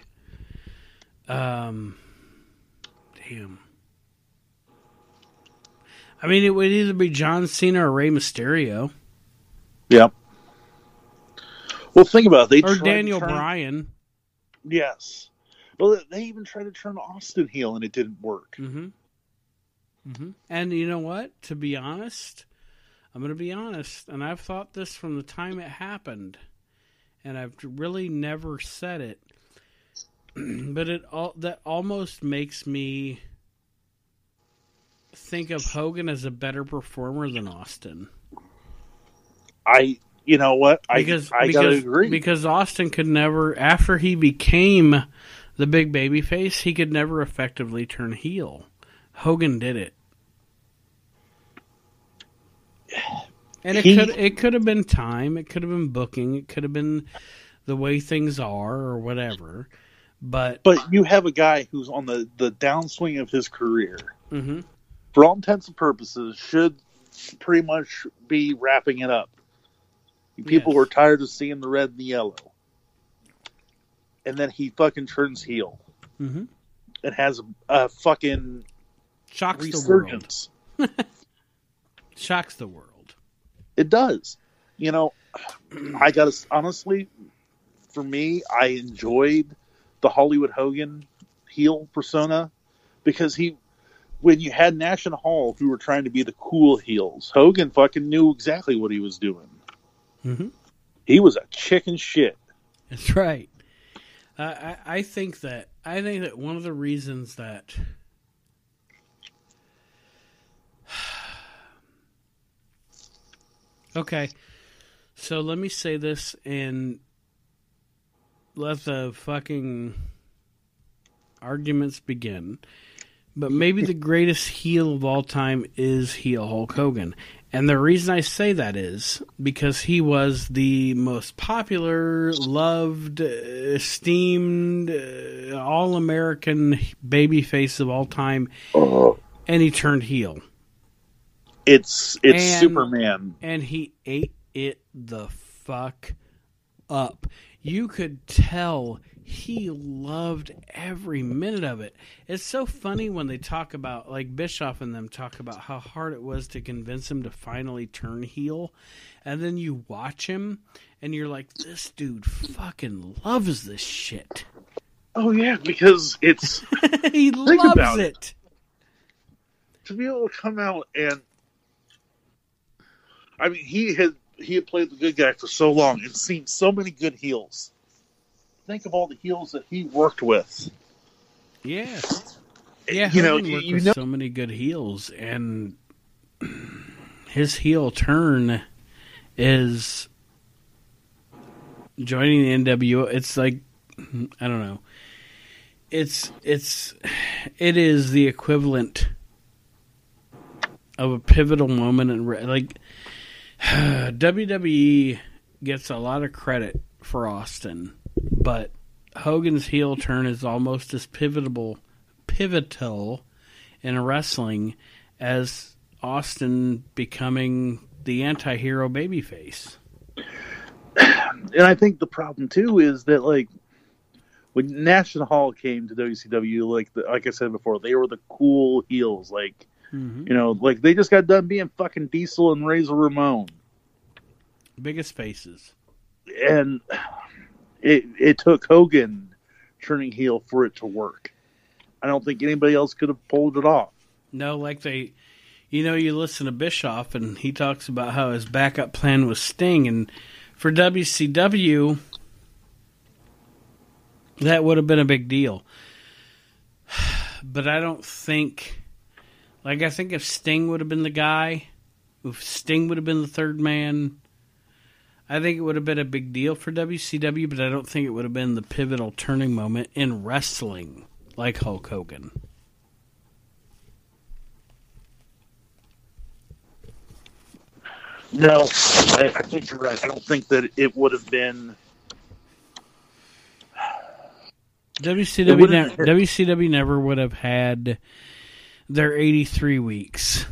Um, damn. I mean, it would either be John Cena or Rey Mysterio. Yeah. Well, think about it. They or Daniel turn... Bryan. Yes. Well, they even tried to turn Austin heel, and it didn't work. Mm-hmm. Mm-hmm. And you know what? To be honest, I'm going to be honest, and I've thought this from the time it happened, and I've really never said it. But it all that almost makes me think of Hogan as a better performer than Austin. I, you know what? I, because, I because, gotta agree. Because Austin could never, after he became the big baby face, he could never effectively turn heel. Hogan did it. And it he, could it could have been time, it could have been booking, it could have been the way things are or whatever. But but you have a guy who's on the, the downswing of his career. Mm-hmm. For all intents and purposes, should pretty much be wrapping it up. People yes. were tired of seeing the red and the yellow. And then he fucking turns heel. Mm-hmm. It has a, a fucking Shocks resurgence. The world. Shocks the world. It does. You know, I gotta honestly, for me, I enjoyed the Hollywood Hogan heel persona because he, when you had Nash and Hall who were trying to be the cool heels, Hogan fucking knew exactly what he was doing. Mm-hmm. He was a chicken shit. That's right. Uh, I, I think that I think that one of the reasons that okay, so let me say this and let the fucking arguments begin. But maybe the greatest heel of all time is heel Hulk Hogan. And the reason I say that is because he was the most popular, loved, esteemed, uh, all-American babyface of all time. Oh. And he turned heel. It's it's and, Superman. And he ate it the fuck up. You could tell he loved every minute of it. It's so funny when they talk about, like Bischoff and them talk about how hard it was to convince him to finally turn heel. And then you watch him and you're like, this dude fucking loves this shit. Oh yeah, because it's... he loves it. it. To be able to come out and... I mean, he had, he had played the good guy for so long and seen so many good heels. Think of all the heels that he worked with. Yeah, yeah. You Hogan know, worked you with know, so many good heels, and his heel turn is joining the N W O. It's like I don't know. It's it's it is the equivalent of a pivotal moment in like W W E gets a lot of credit for Austin. But Hogan's heel turn is almost as pivotal, pivotal in wrestling as Austin becoming the anti-hero babyface. And I think the problem, too, is that, like, when Nash and Hall came to W C W, like the, like I said before, they were the cool heels. Like, mm-hmm. you know, like they just got done being fucking Diesel and Razor Ramon. Biggest faces. And... It it took Hogan turning heel for it to work. I don't think anybody else could have pulled it off. No, like they, you know, you listen to Bischoff and he talks about how his backup plan was Sting, and for W C W, that would have been a big deal. But I don't think, like I think if Sting would have been the guy, if Sting would have been the third man, I think it would have been a big deal for W C W, but I don't think it would have been the pivotal turning moment in wrestling like Hulk Hogan. No, I, I think you're right. I don't think that it would have been... W C W, ne- been... W C W never would have had their eighty-three weeks.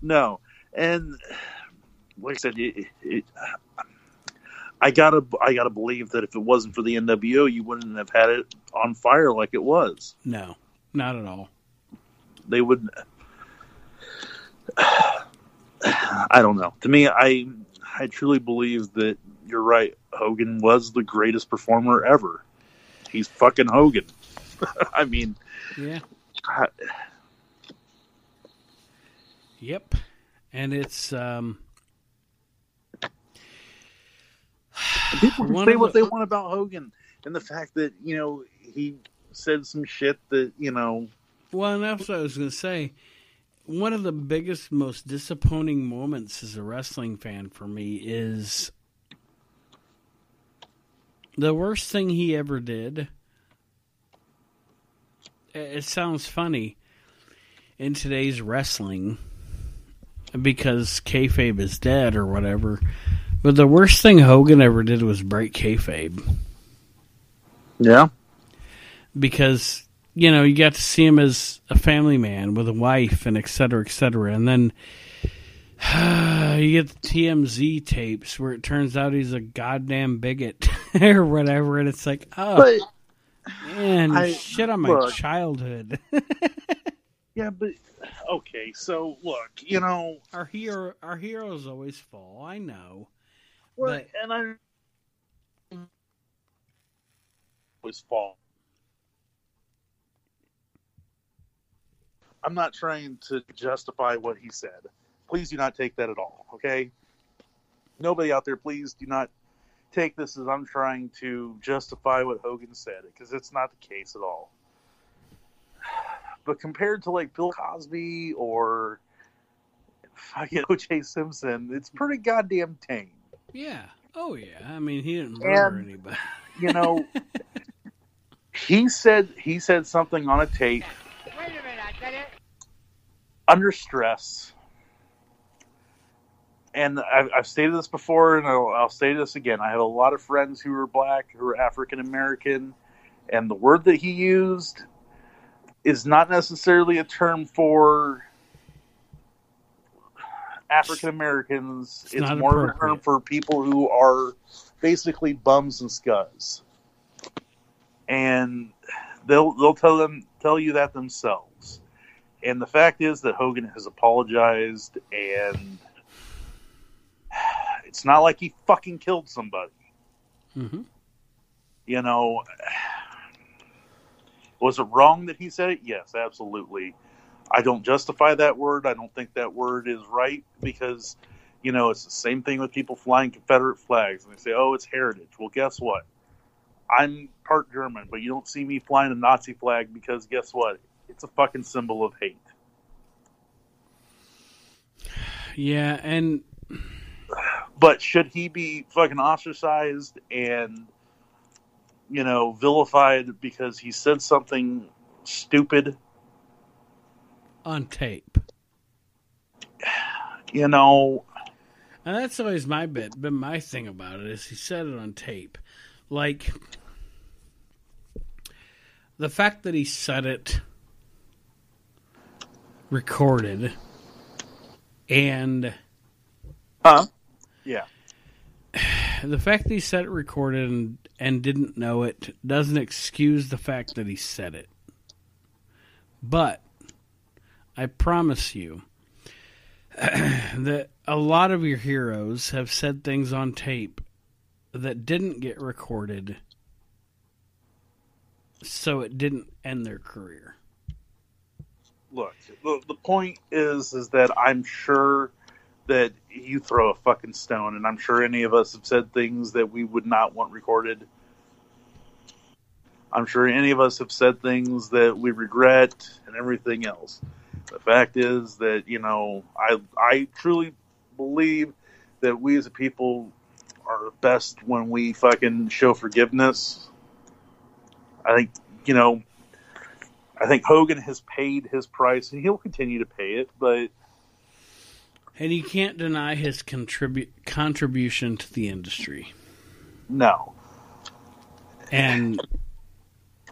No, and... Like I said, it, it, I gotta, I gotta believe that if it wasn't for the N W O, you wouldn't have had it on fire like it was. No, not at all. They wouldn't. I don't know. To me, I, I truly believe that you're right. Hogan was the greatest performer ever. He's fucking Hogan. I mean, yeah. I, yep, and it's um. People can say what they want about Hogan and the fact that, you know, he said some shit that, you know... Well, and that's what I was going to say. One of the biggest, most disappointing moments as a wrestling fan for me is the worst thing he ever did. It sounds funny in today's wrestling because kayfabe is dead or whatever. But the worst thing Hogan ever did was break kayfabe. Yeah. Because, you know, you got to see him as a family man with a wife and et cetera, et cetera. And then you get the T M Z tapes where it turns out he's a goddamn bigot or whatever. And it's like, oh, but man, I, shit on my look, childhood. Yeah, but okay. So look, you know, our hero, our heroes always fall. I know. Well, but, and I was fall. I'm not trying to justify what he said. Please do not take that at all, okay? Nobody out there, please do not take this as I'm trying to justify what Hogan said, because it's not the case at all. But compared to like Bill Cosby or fucking O J Simpson, it's pretty goddamn tame. Yeah. Oh, yeah. I mean, he didn't murder and, anybody. You know, he said he said something on a tape. Wait a minute, I said it. Under stress. And I've, I've stated this before, and I'll, I'll say this again. I have a lot of friends who are black, who are African-American, and the word that he used is not necessarily a term for African-Americans. It's, it's more of a term for people who are basically bums and scuds. And they'll they'll tell them tell you that themselves. And the fact is that Hogan has apologized, and it's not like he fucking killed somebody. Mm-hmm. You know, was it wrong that he said it? Yes, absolutely. I don't justify that word. I don't think that word is right because, you know, it's the same thing with people flying Confederate flags. And they say, oh, it's heritage. Well, guess what? I'm part German, but you don't see me flying a Nazi flag because guess what? It's a fucking symbol of hate. Yeah, and... But should he be fucking ostracized and, you know, vilified because he said something stupid? On tape. You know. And that's always my bit, been my thing about it, is he said it on tape. Like, the fact that he said it recorded and... Huh? Yeah. The fact that he said it recorded and, and didn't know it doesn't excuse the fact that he said it. But I promise you that a lot of your heroes have said things on tape that didn't get recorded, so it didn't end their career. Look, the, the point is, is that I'm sure... that you throw a fucking stone, and I'm sure any of us have said things that we would not want recorded. I'm sure any of us have said things that we regret and everything else. The fact is that, you know, I I truly believe that we as a people are best when we fucking show forgiveness. I think, you know, I think Hogan has paid his price, and he'll continue to pay it, but... And you can't deny his contribu- contribution to the industry. No. And,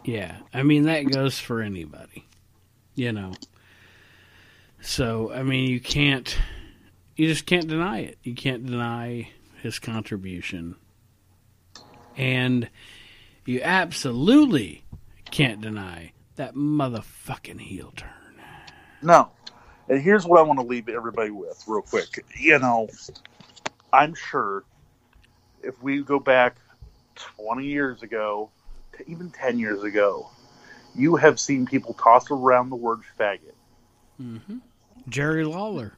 yeah, I mean, that goes for anybody, you know. So, I mean, you can't, you just can't deny it. You can't deny his contribution. And you absolutely can't deny that motherfucking heel turn. No. And here's what I want to leave everybody with real quick. You know, I'm sure if we go back twenty years ago, to even ten years ago, you have seen people toss around the word faggot. Mm-hmm. Jerry Lawler.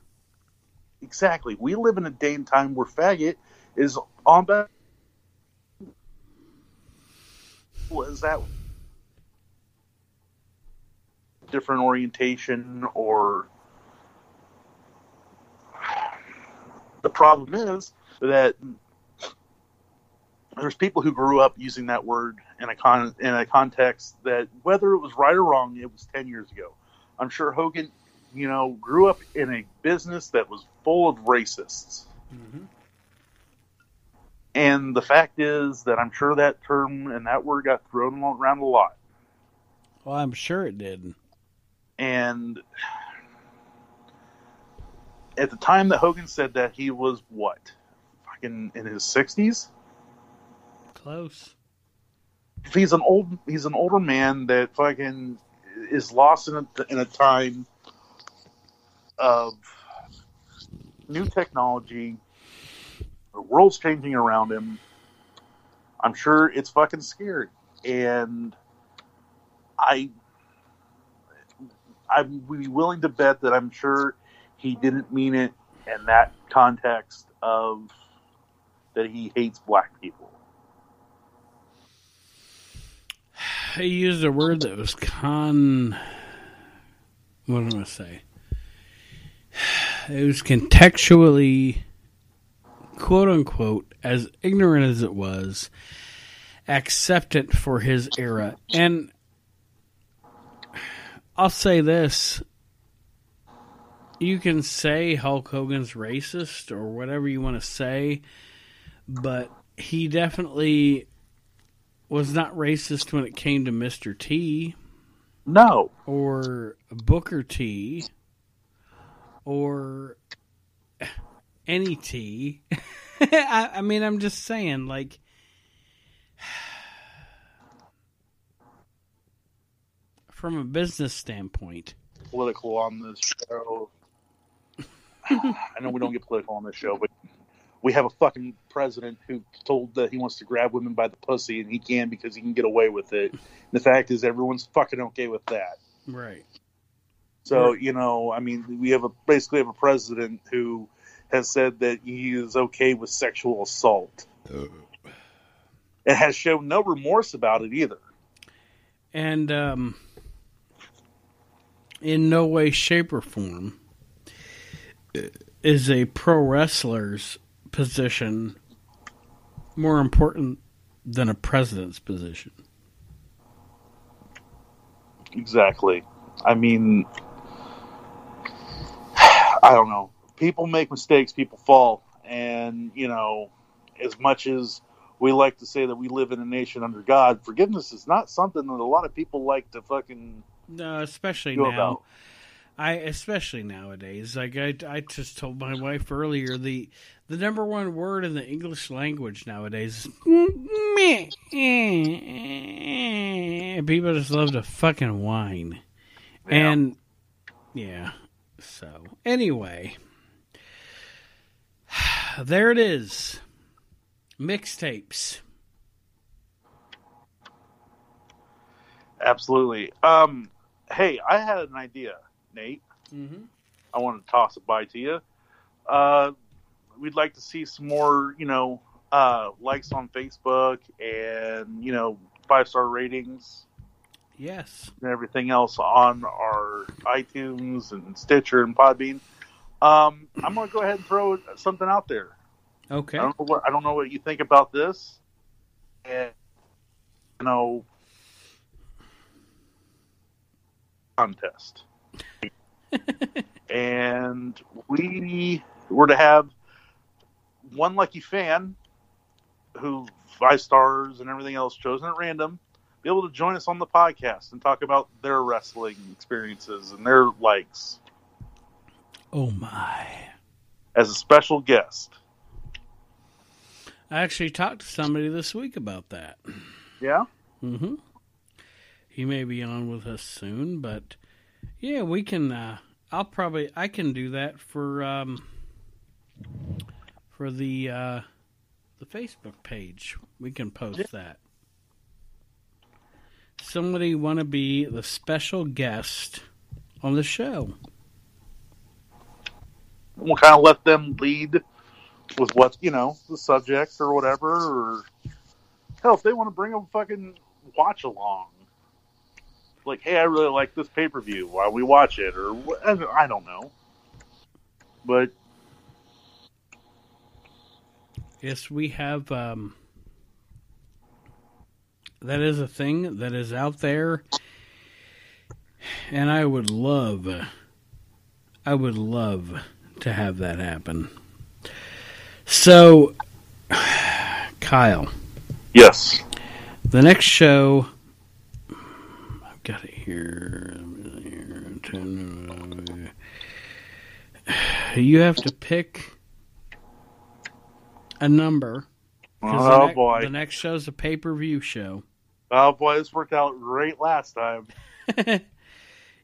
Exactly. We live in a day and time where faggot is on back. What is that? Different orientation or... The problem is that there's people who grew up using that word in a con- in a context that, whether it was right or wrong, it was ten years ago. I'm sure Hogan you know, grew up in a business that was full of racists. Mm-hmm. And the fact is that I'm sure that term and that word got thrown around a lot. Well, I'm sure it did. And at the time that Hogan said that, he was what? Fucking in his sixties? Close. He's an old, he's an older man that fucking is lost in a, in a time of new technology. The world's changing around him. I'm sure it's fucking scary. And I, I would be willing to bet that I'm sure he didn't mean it in that context of that he hates black people. He used a word that was con... What am I going to say? It was contextually, quote-unquote, as ignorant as it was, acceptant for his era. And I'll say this. You can say Hulk Hogan's racist or whatever you want to say, but he definitely was not racist when it came to Mister T. No. Or Booker T. Or any T. I, I mean, I'm just saying, like, from a business standpoint. Political on this show. I know we don't get political on this show, but we have a fucking president who told that he wants to grab women by the pussy, and he can because he can get away with it. And the fact is, everyone's fucking okay with that. Right. So, right. You know, I mean, we have a basically have a president who has said that he is okay with sexual assault. Oh. And has shown no remorse about it either. And um, in no way, shape, or form is a pro wrestler's position more important than a president's position. Exactly. I mean, I don't know. People make mistakes, people fall. And, you know, as much as we like to say that we live in a nation under God, forgiveness is not something that a lot of people like to fucking no, especially now. About. I especially nowadays, like I, I just told my wife earlier, the the number one word in the English language nowadays is meh. People just love to fucking whine. Yeah. And yeah. So anyway, there it is. Mixtapes. Absolutely. Um hey, I had an idea. Nate, mm-hmm. I want to toss it by to you. Uh, we'd like to see some more, you know, uh, likes on Facebook and, you know, five-star ratings. Yes. And everything else on our iTunes and Stitcher and Podbean. Um, I'm going to go ahead and throw something out there. Okay. I don't know what, I don't know what you think about this. And, you know, contest. And we were to have one lucky fan who five stars and everything else chosen at random be able to join us on the podcast and talk about their wrestling experiences and their likes. Oh my. As a special guest. I actually talked to somebody this week about that. Yeah? Mm-hmm. He may be on with us soon, but yeah, we can, uh, I'll probably, I can do that for, um, for the, uh, the Facebook page. We can post yeah. that. Somebody want to be the special guest on the show. We'll kind of let them lead with what, you know, the subject or whatever, or hell, if they want to bring a fucking watch along. Like, hey, I really like this pay-per-view while we watch it, or I don't know. But yes, we have, um, that is a thing that is out there, and I would love I would love to have that happen. So, Kyle. Yes. The next show, I've got it here. You have to pick a number. Oh, the ne- boy. The next show's a pay-per-view show. Oh, boy, this worked out great last time.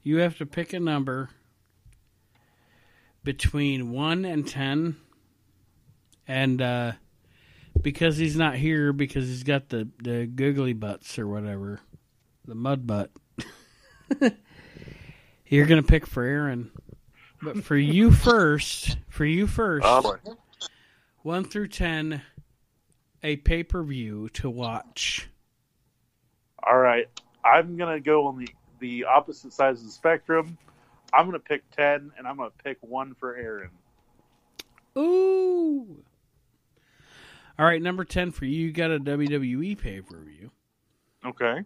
You have to pick a number between one and ten. And uh, because he's not here, because he's got the, the googly butts or whatever, the mud butt, you're going to pick for Aaron. But for you first, for you first, oh, boy. one through ten, a pay-per-view to watch. All right. I'm going to go on the, the opposite sides of the spectrum. I'm going to pick ten, and I'm going to pick one for Aaron. Ooh. All right, number ten for you. You got a W W E pay-per-view. Okay.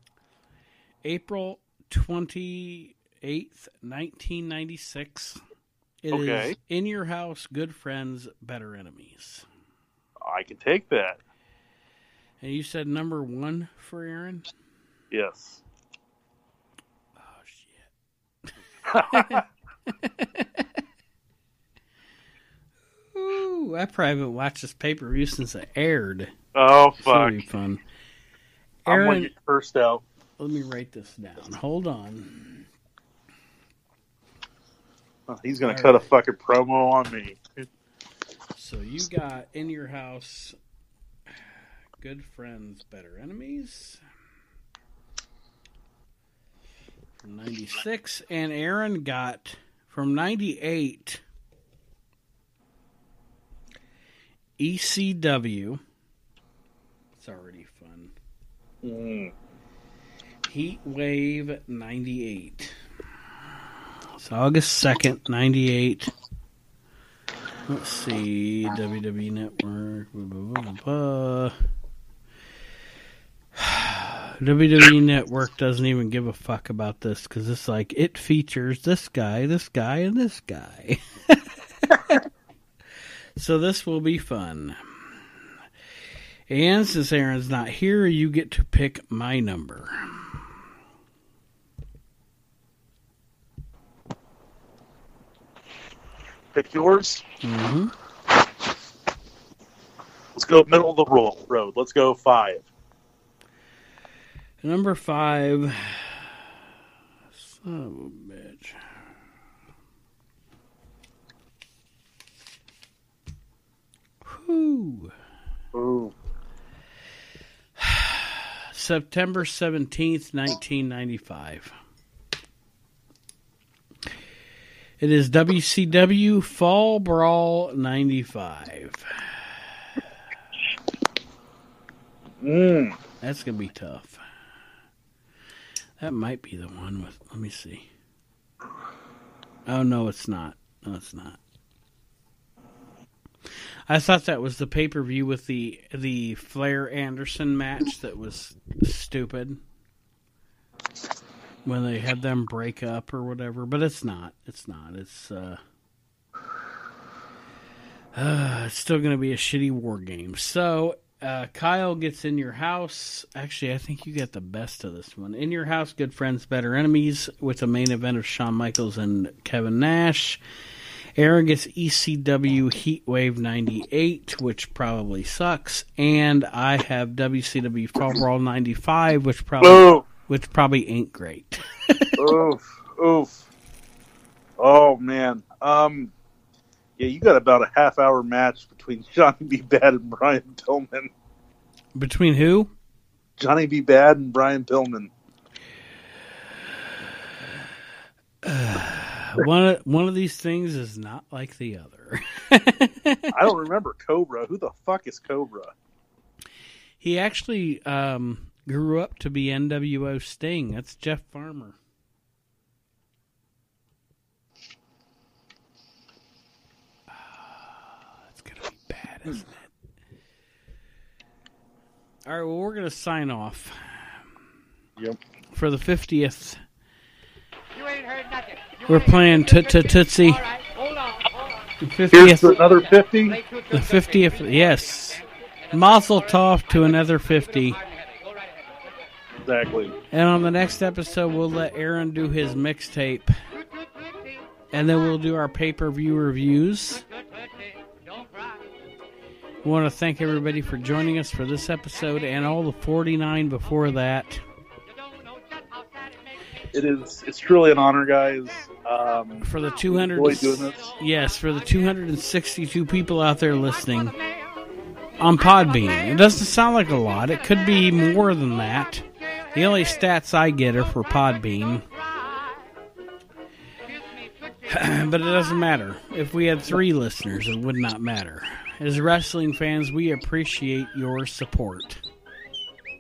April twenty-eighth, nineteen ninety-six. It okay. is In Your House, Good Friends, Better Enemies. I can take that. And you said number one for Aaron? Yes. Oh, shit. Ooh, I probably haven't watched this pay-per-view since it aired. Oh, fuck. That'll be fun. Aaron, I'm going to get first out. Let me write this down. Hold on. Oh, he's going to cut right. a fucking promo on me. So you got In Your House, Good Friends, Better Enemies. From ninety-six. And Aaron got from ninety-eight... E C W. It's already fun. Mm. Heat Wave ninety-eight. It's August second, ninety-eight. Let's see. W W E Network. Blah, blah, blah, blah. W W E Network doesn't even give a fuck about this because it's like it features this guy, this guy, and this guy. So this will be fun. And since Aaron's not here, you get to pick my number. Pick yours? Mm-hmm. Let's go middle of the road. Let's go five. Number five. Son of a bitch. Ooh. Ooh. September seventeenth, nineteen ninety-five. It is W C W Fall Brawl ninety-five. Mm. That's going to be tough. That might be the one with, let me see. Oh, no, it's not. No, it's not. I thought that was the pay-per-view with the the Flair-Anderson match that was stupid when they had them break up or whatever, but it's not. It's not. It's uh, uh it's still going to be a shitty war game. So uh, Kyle gets In Your House. Actually, I think you got the best of this one. In Your House, Good Friends, Better Enemies with the main event of Shawn Michaels and Kevin Nash. Aaron gets E C W Heatwave ninety-eight, which probably sucks, and I have W C W Fall Brawl ninety-five, which probably oof. which probably ain't great. oof, oof. Oh man, um, yeah, you got about a half hour match between Johnny B. Badd and Brian Pillman. Between who? Johnny B. Badd and Brian Pillman. One of, one of these things is not like the other. I don't remember Cobra. Who the fuck is Cobra? He actually um, grew up to be N W O Sting. That's Jeff Farmer. Oh, that's going to be bad, isn't it? All right, well, we're going to sign off. Yep. For the fiftieth. You ain't heard nothing. We're playing Tootsie. fiftieth, here's to another fifty. The fiftieth, yes. Mazel tov to another fifty. Exactly. And on the next episode, we'll let Aaron do his mixtape. And then we'll do our pay-per-view reviews. We want to thank everybody for joining us for this episode and all the forty-nine before that. It is, it's truly an honor, guys. Um, for the two hundred, really doing this. Yes, for the two hundred sixty-two people out there listening on Podbean. It doesn't sound like a lot. It could be more than that. The only stats I get are for Podbean. But it doesn't matter. If we had three listeners, it would not matter. As wrestling fans, we appreciate your support.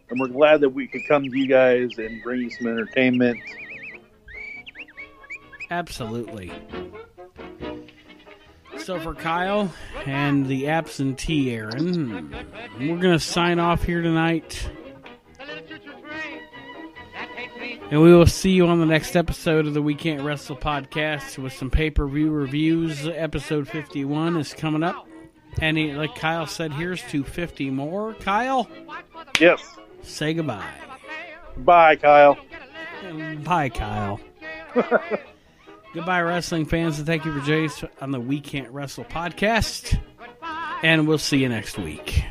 And we're glad that we could come to you guys and bring you some entertainment. Absolutely. So for Kyle and the absentee Aaron, we're going to sign off here tonight. And we will see you on the next episode of the We Can't Wrestle podcast with some pay-per-view reviews. Episode fifty-one is coming up. And he, like Kyle said, here's to fifty more. Kyle? Yes. Say goodbye. Bye, Kyle. Bye, Kyle. Goodbye, wrestling fans, and thank you for joining us on the We Can't Wrestle podcast. And we'll see you next week.